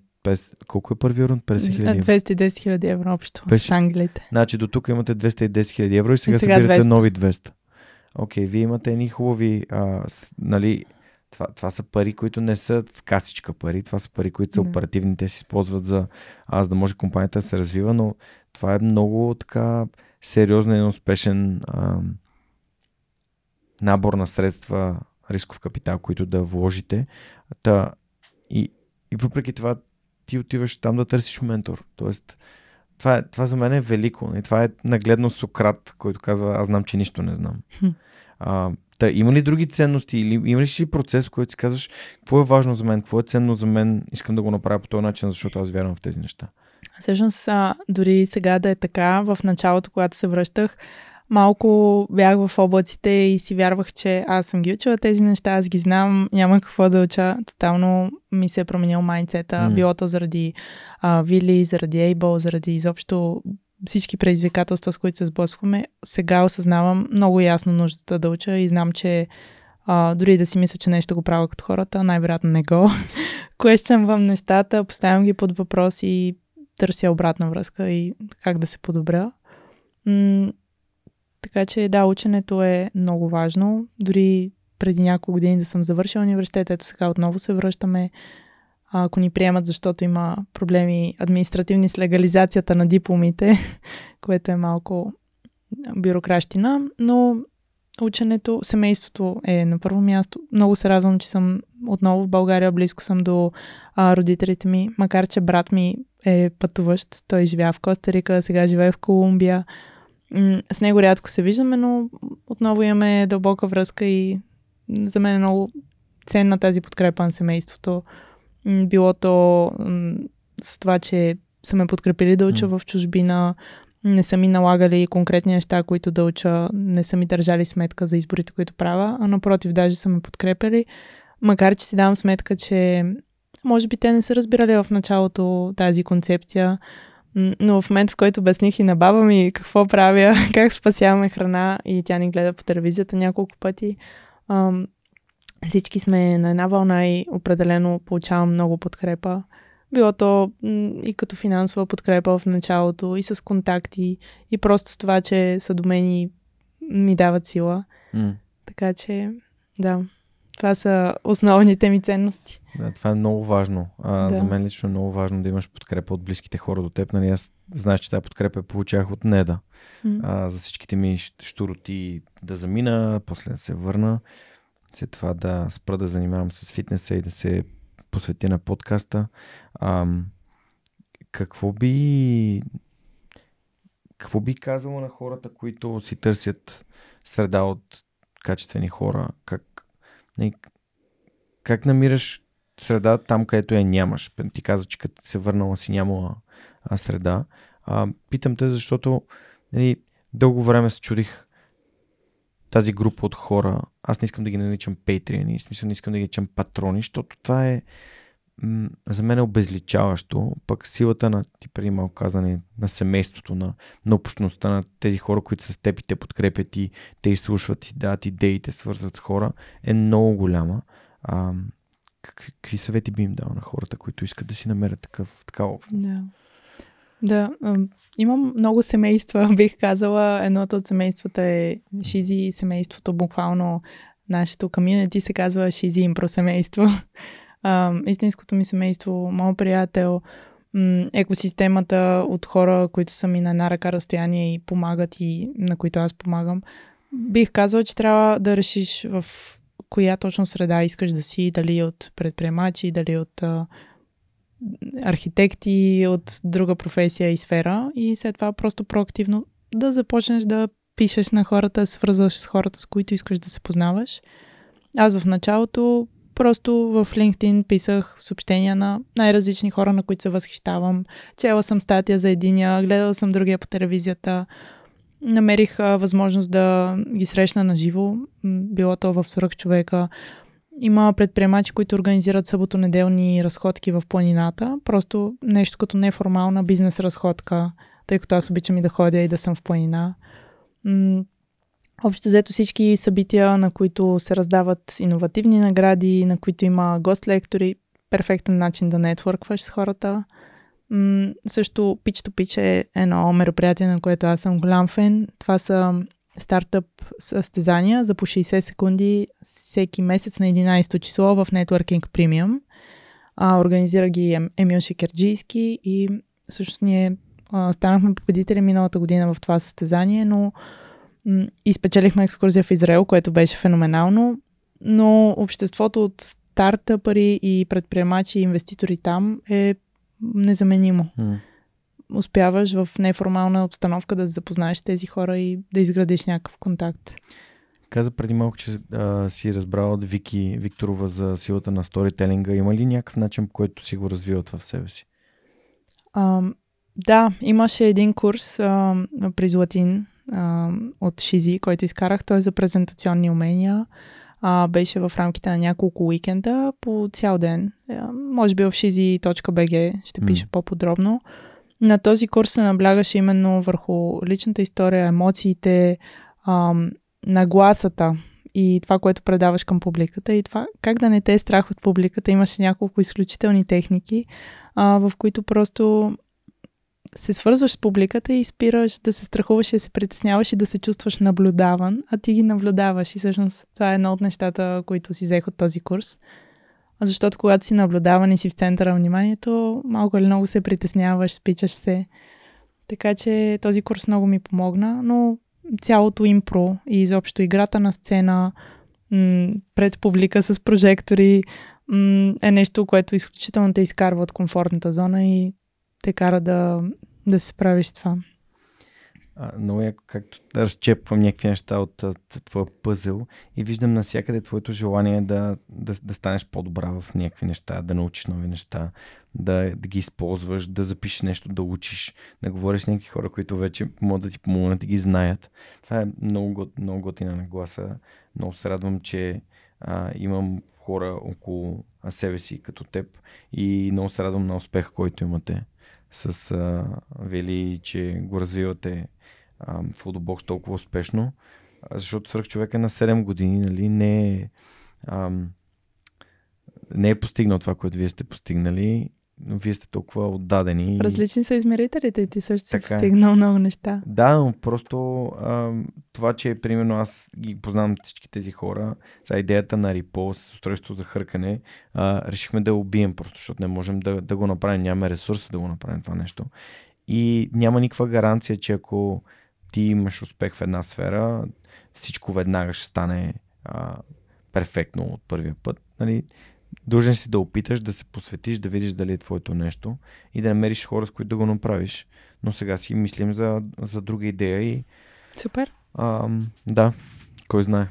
колко е първи рунд? петдесет хиляди двеста и десет хиляди евро общо петдесет... с англите. Значи до тук имате двеста и десет хиляди евро и сега, сега събирате двеста нови двеста. окей, вие имате едни хубави, а, с, нали, това, това са пари, които не са в касичка пари, това са пари, които са да. Оперативни, те се използват за, аз да може компанията да се развива, но това е много така сериозно и успешен а, набор на средства, рисков капитал, които да вложите. Та, и, и въпреки това ти отиваш там да търсиш ментор. Тоест, това, е, това за мен е велико. И това е нагледно Сократ, който казва, аз знам, че нищо не знам. Хм. А, та, има ли други ценности? Или има ли си процес, в който си казваш, какво е важно за мен, какво е ценно за мен, искам да го направя по този начин, защото аз вярвам в тези неща. Всъщност, дори сега да е така, в началото, когато се връщах, малко бях в облаците и си вярвах, че аз съм ги учила тези неща, аз ги знам, няма какво да уча. Тотално ми се е променил майндсета, mm. било то заради а, Вили, заради Able, заради изобщо всички предизвикателства, с които се сблъскваме. Сега осъзнавам много ясно нуждата да уча и знам, че а, дори да си мисля, че нещо го правя като хората, най-вероятно не го. Квещънвам нещата, поставям ги под въпрос и търся обратна връзка и как да се подобря. М- Така че да, ученето е много важно. Дори преди няколко години да съм завършила университет, ето сега отново се връщаме. Ако ни приемат, защото има проблеми административни с легализацията на дипломите, което е малко бюрокращина, но ученето, семейството е на първо място. Много се радвам, че съм отново в България, близко съм до а, родителите ми, макар че брат ми е пътуващ. Той живя в Коста Рика, сега живее в Колумбия. С него рядко се виждаме, но отново имаме дълбока връзка и за мен е много ценна тази подкрепа на семейството. Било то с това, че са ме подкрепили да уча в чужбина, не са ми налагали конкретни неща, които да уча, не са ми държали сметка за изборите, които правя, а напротив, даже са ме подкрепили, макар че си давам сметка, че може би те не са разбирали в началото тази концепция. Но в момента, в който обясних и на баба ми какво правя, как спасяваме храна и тя ни гледа по телевизията няколко пъти, ам, всички сме на една вълна и определено получавам много подкрепа. Било то и като финансова подкрепа в началото, и с контакти, и просто с това, че са до мен и ми дават сила. Mm. Така че, да, това са основните ми ценности. Да, това е много важно. А, да. За мен лично е много важно да имаш подкрепа от близките хора до теб. Нали, аз знаеш, че тази подкрепа получах от Неда. Mm-hmm. А, за всичките ми щуроти да замина, после да се върна, след това да спра да занимавам с фитнеса и да се посветя на подкаста. А, какво би какво би казало на хората, които си търсят среда от качествени хора? Как, не, как намираш среда там, където я нямаш? Ти каза, че като се върнала си нямала среда. А, питам те, защото нали, дълго време се чудих тази група от хора. Аз не искам да ги наричам патриани, в смисъл не искам да ги наричам патрони, защото това е м- за мен е обезличаващо. Пък силата на, ти преди малко казане, на семейството, на, на общността, на тези хора, които с теб и те подкрепят и те изслушват и дадат идеи, те свързват с хора, е много голяма. А, Какви съвети би им дал на хората, които искат да си намерят такъв, такава общност? Да. да. Имам много семейства, бих казала. Едното от семействата е Шизи, семейството, буквално нашето комьюнити се казва Шизи Импро семейство. Истинското ми семейство, моят приятел, екосистемата от хора, които са ми на една ръка разстояние и помагат и на които аз помагам. Бих казала, че трябва да решиш в коя точно среда искаш да си, дали от предприемачи, дали от а, архитекти, от друга професия и сфера, и след това просто проактивно да започнеш да пишеш на хората, да се свързваш с хората, с които искаш да се познаваш. Аз в началото просто в LinkedIn писах съобщения на най-различни хора, на които се възхищавам. Чела съм статия за единия, гледала съм другия по телевизията. Намерих а, възможност да ги срещна на живо. Било то в свръхчовека. Има предприемачи, които организират съботонеделни разходки в планината. Просто нещо като неформална бизнес разходка, тъй като аз обичам и да ходя и да съм в планина. М- Общо взето всички събития, на които се раздават иновативни награди, на които има гост-лектори, перфектен начин да нетворкваш с хората. Също Pitch to Pitch е едно мероприятие, на което аз съм голям фен. Това са стартъп състезания за по шейсет секунди всеки месец на единайсето число в Networking Premium. А, организира ги Емил Шекерджийски и всъщност ние а, станахме победители миналата година в това състезание, но м- изпечелихме екскурзия в Израел, което беше феноменално, но обществото от стартъпари и предприемачи и инвеститори там е незаменимо. Mm. Успяваш в неформална обстановка да запознаеш тези хора и да изградиш някакъв контакт. Каза преди малко, че а, си разбрал от Вики Викторова за силата на сторителинга. Има ли някакъв начин, по който си го развива това в себе си? А, да, имаше един курс а, при Золотин а, от Шизи, който изкарах. Той е за презентационни умения. А, беше в рамките на няколко уикенда по цял ден. А, може би в шизи точка би джи ще пиша mm. по-подробно. На този курс се наблягаше именно върху личната история, емоциите, а, нагласата и това, което предаваш към публиката и това как да не те е страх от публиката. Имаше няколко изключителни техники, а, в които просто се свързваш с публиката и спираш да се страхуваш и да се притесняваш и да се чувстваш наблюдаван, а ти ги наблюдаваш и всъщност това е едно от нещата, които си взех от този курс. Защото когато си наблюдаван и си в центъра на вниманието, малко или много се притесняваш, спичаш се. Така че този курс много ми помогна, но цялото импро и изобщо играта на сцена, м- пред публика с прожектори м- е нещо, което изключително те изкарва от комфортната зона и те кара да, да се справиш с това. А, но я, както да разчепвам някакви неща от, от, от твоя пъзел и виждам навсякъде твоето желание да, да, да станеш по-добра в някакви неща, да научиш нови неща, да, да ги използваш, да запишеш нещо, да учиш, да говориш с някакви хора, които вече могат да ти помогнат и ги знаят. Това е много, много готина нагласа. Много се радвам, че а, имам хора около себе си като теб и много се радвам на успеха, който имате с а, Вели, че го развивате Foodobox толкова успешно, защото свръх човек е на седем години, нали, не е, ам, не е постигнал това, което вие сте постигнали, но вие сте толкова отдадени. Различни са измерителите и ти също така, си постигнал много неща. Да, но просто ам, това, че примерно аз ги познавам всички тези хора, за идеята на репо с устройство за хъркане, а, решихме да я убием просто, защото не можем да, да го направим, нямаме ресурса да го направим това нещо. И няма никаква гаранция, че ако ти имаш успех в една сфера, всичко веднага ще стане а, перфектно от първия път. Нали? Дължен си да опиташ, да се посветиш, да видиш дали е твоето нещо и да намериш хора, с които да го направиш. Но сега си мислим за, за друга идея и... Супер! А, да, кой знае.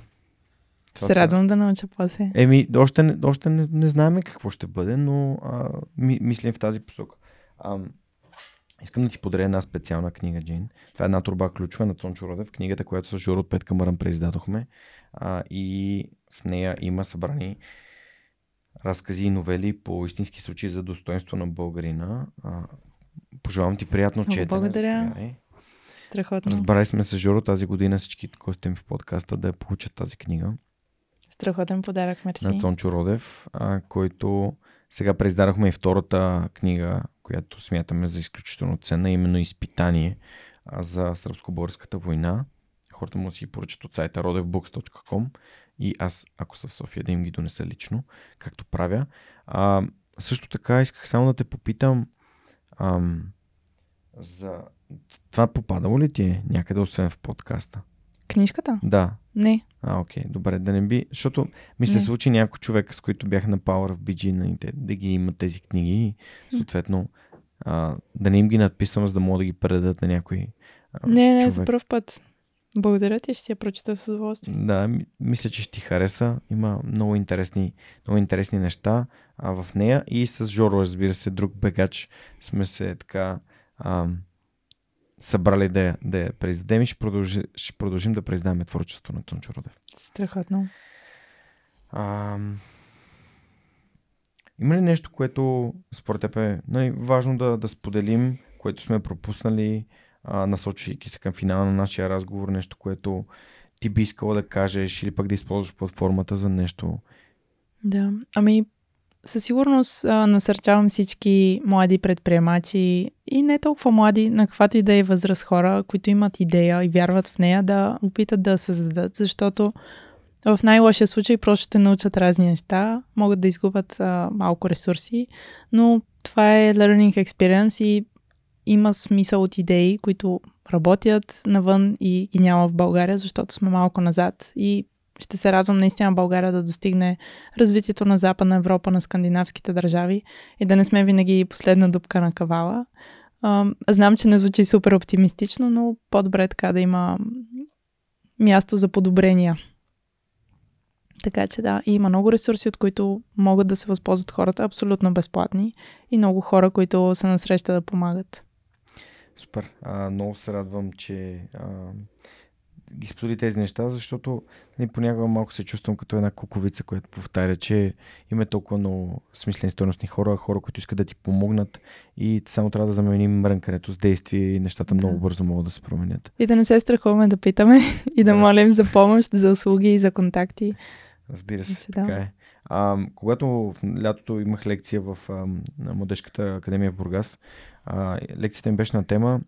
Това се радвам са... да науча после. Еми, още, още не, не знаем какво ще бъде, но а, ми, мислим в тази посока. А, Искам да ти подаря една специална книга, Джейн. Това е една труба ключове на Цончо Родев, книгата, която с Жоро от Петка Мърън преиздадохме. А, и в нея има събрани разкази и новели по истински случаи за достоинство на българина. А, пожелавам ти приятно четене. Благодаря. Страхотно. Разбрали сме с Жоро тази година всички, които сте ми в подкаста, да получат тази книга. Страхотен подарък, мерси. На Цончо Родев, а, който сега преиздадохме и втората книга, която смятаме за изключително ценна, именно изпитание за сръбско-българската война. Хората му си поръчат от сайта родев букс точка ком и аз, ако са в София, да им ги донеса лично, както правя. А, също така исках само да те попитам ам, за това попадало ли ти е някъде, освен в подкаста? Книжката? Да. Не. А, окей, добре, да не би, защото ми се не. Случи някой човек, с които бях на Power в би джи, да ги имат тези книги и съответно а, да не им ги надписвам, за да могат да ги предадат на някой а, Не, не, човек. За пръв път. Благодаря ти, ще си я прочита с удоволствие. Да, мисля, че ще ти хареса. Има много интересни, много интересни неща а, в нея и с Жоро, разбира се, друг бегач сме се така... А, събрали да, да я произведем и ще, продължи, ще продължим да произведаме творчеството на Цончо Родев. Страхотно. А, има ли нещо, което според теб е най-важно да, да споделим, което сме пропуснали, а, насочвайки се към финала на нашия разговор, нещо, което ти би искала да кажеш или пък да използваш платформата за нещо? Да, ами със сигурност а, насърчавам всички млади предприемачи и не толкова млади, на каквато и да е възраст хора, които имат идея и вярват в нея, да опитат да създадат, защото в най-лошия случай просто ще научат разни неща, могат да изгубят а, малко ресурси, но това е learning experience и има смисъл от идеи, които работят навън и ги няма в България, защото сме малко назад и ще се радвам наистина България да достигне развитието на Западна Европа, на скандинавските държави и да не сме винаги последна дупка на кавала. А, знам, че не звучи супер оптимистично, но по-добре така да има място за подобрения. Така че да, и има много ресурси, от които могат да се възползват хората, абсолютно безплатни и много хора, които се насреща да помагат. Супер. А, много се радвам, че а, ги сподели тези неща, защото не, понякога малко се чувствам като една куковица, която повтаря, че има толкова много смислени стойностни хора, хора, които искат да ти помогнат и само трябва да заменим мрънкането с действие и нещата да. Много бързо могат да се променят. И да не се страхуваме да питаме и да, да молим за помощ, за услуги и за контакти. Разбира се, да. Така е. А, когато в лятото имах лекция в а, Младежката академия в Бургас, а, лекцията им беше на тема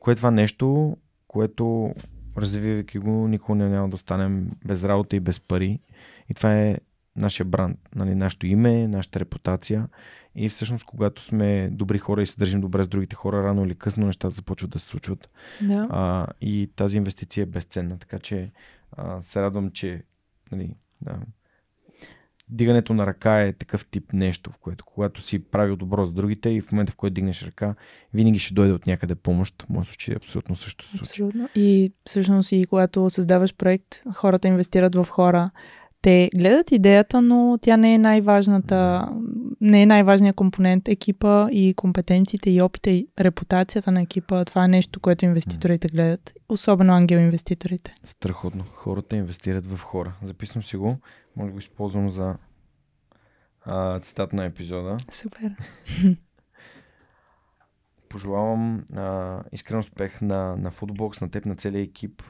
кое е това нещо, което развивайки го, никога не няма да останем без работа и без пари. И това е нашия бранд, нали, нашето име, нашата репутация. И всъщност, когато сме добри хора и се държим добре с другите хора, рано или късно нещата започват да се случват. Да. А, и тази инвестиция е безценна. Така че а, се радвам, че нали, да, дигането на ръка е такъв тип нещо, в което когато си правил добро за другите и в момента в който дигнеш ръка, винаги ще дойде от някъде помощ. В моя случай абсолютно също се случи. Абсолютно. И всъщност и когато създаваш проект, хората инвестират в хора. Те гледат идеята, но тя не е най-важната, не е най-важният компонент. Екипа и компетенциите и опита и репутацията на екипа, това е нещо, което инвеститорите гледат. Особено ангел-инвеститорите. Страхотно. Хората инвестират в хора. Записвам си го. Може да го използвам за а, цитат на епизода. Супер. Пожелавам а, искрен успех на, на Foodobox, на теб, на целия екип.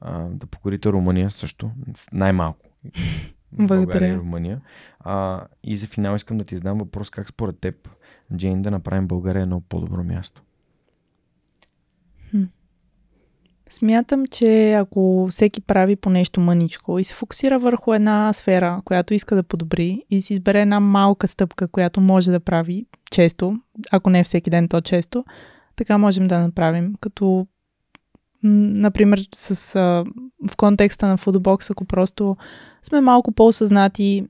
А, да покорите Румъния също. Най-малко. България и Румъния. А, и за финал искам да ти задам въпрос как според теб, Джейн, да направим България едно по-добро място. Хм. Смятам, че ако всеки прави по нещо мъничко и се фокусира върху една сфера, която иска да подобри и си избере една малка стъпка, която може да прави често, ако не всеки ден, то често, така можем да направим. Като например, с, а, в контекста на Foodobox, ако просто сме малко по-осъзнати,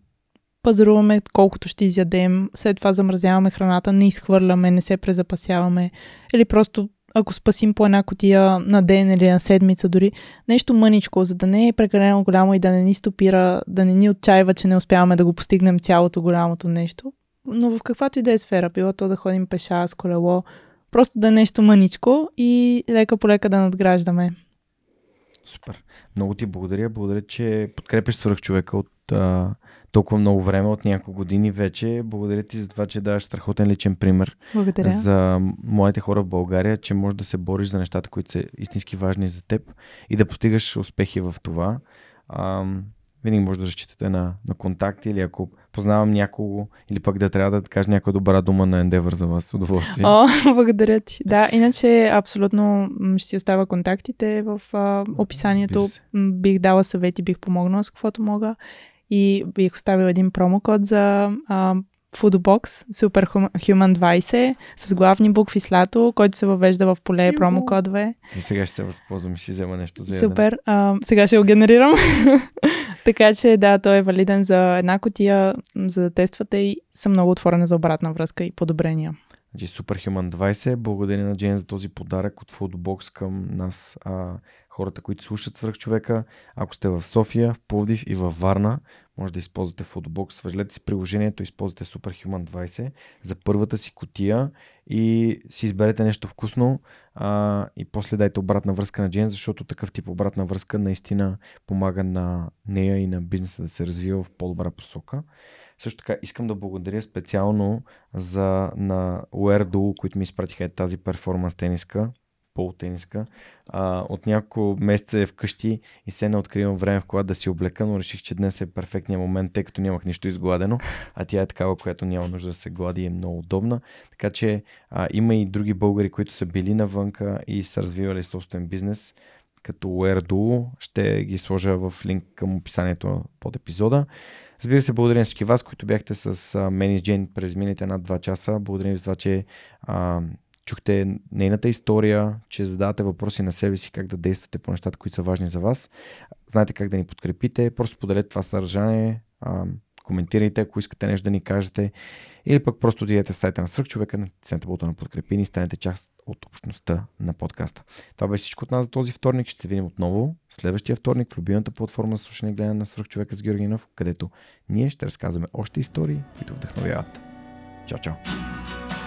пазаруваме колкото ще изядем, след това замразяваме храната, не изхвърляме, не се презапасяваме или просто ако спасим по една кутия на ден или на седмица дори, нещо мъничко, за да не е прекалено голямо и да не ни стопира, да не ни отчаива, че не успяваме да го постигнем цялото голямото нещо, но в каквато и да е сфера, било то да ходим пеша с колело, просто да е нещо мъничко и лека по лека да надграждаме. Супер. Много ти благодаря. Благодаря, че подкрепиш свръхчовека от а, толкова много време, от няколко години вече. Благодаря ти за това, че даваш страхотен личен пример. Благодаря. За младите хора в България, че можеш да се бориш за нещата, които са истински важни за теб и да постигаш успехи в това. А, винаги може да разчитате на, на контакти или ако познавам някого или пък да трябва да кажа някоя добра дума на Endeavor за вас. Удоволствие. О, благодаря ти. Да, иначе абсолютно ще си оставя контактите в а, описанието. Бих дала съвети, бих помогнала с каквото мога и бих оставила един промокод за а, Foodobox Super Human двайсет с главни букви с лято, който се въвежда в поле промокодове. И сега ще се възползвам и ще взема нещо за ядене. Супер. А, сега ще го генерирам. Така че да, той е валиден за една кутия, за да тествате и съм много отворена за обратна връзка и подобрения. Значи Superhuman двайсет, благодаря на Джейн за този подарък от Foodobox към нас, а, хората, които слушат свръхчовека. Ако сте в София, в Пловдив и във Варна, може да използвате Foodobox. Свържете си приложението, използвате Superhuman двайсет за първата си кутия и си изберете нещо вкусно а, и после дайте обратна връзка на Джейн, защото такъв тип обратна връзка наистина помага на нея и на бизнеса да се развива в по-добра посока. Също така искам да благодаря специално за, на Уердо, които ми изпратиха тази перформанс тениска. полутениска. А, от няколко месеца е вкъщи и се не откривам време в колата да си облека, но реших, че днес е перфектният момент, тъй като нямах нищо изгладено, а тя е такава, която няма нужда да се глади и е много удобна. Така че а, има и други българи, които са били навънка и са развивали собствен бизнес, като WearDuo. Ще ги сложа в линк към описанието под епизода. Разбира се, благодаря на всички вас, които бяхте с мен и Джейн през миналите над два часа. Благодаря ви за това, че а, чухте нейната история, че задавате въпроси на себе си, как да действате по нещата, които са важни за вас. Знаете как да ни подкрепите, просто поделете това съдържание, а, коментирайте, ако искате нещо да ни кажете, или пък просто отидете в сайта на Свръхчовека, натиснете бутона на подкрепи и станете част от общността на подкаста. Това беше всичко от нас за този вторник. Ще се видим отново следващия вторник в любимата платформа за слушане и гледане на Свръхчовека с Георгинов, където ние ще разказваме още истории, които вдъхновяват. Чао, чао!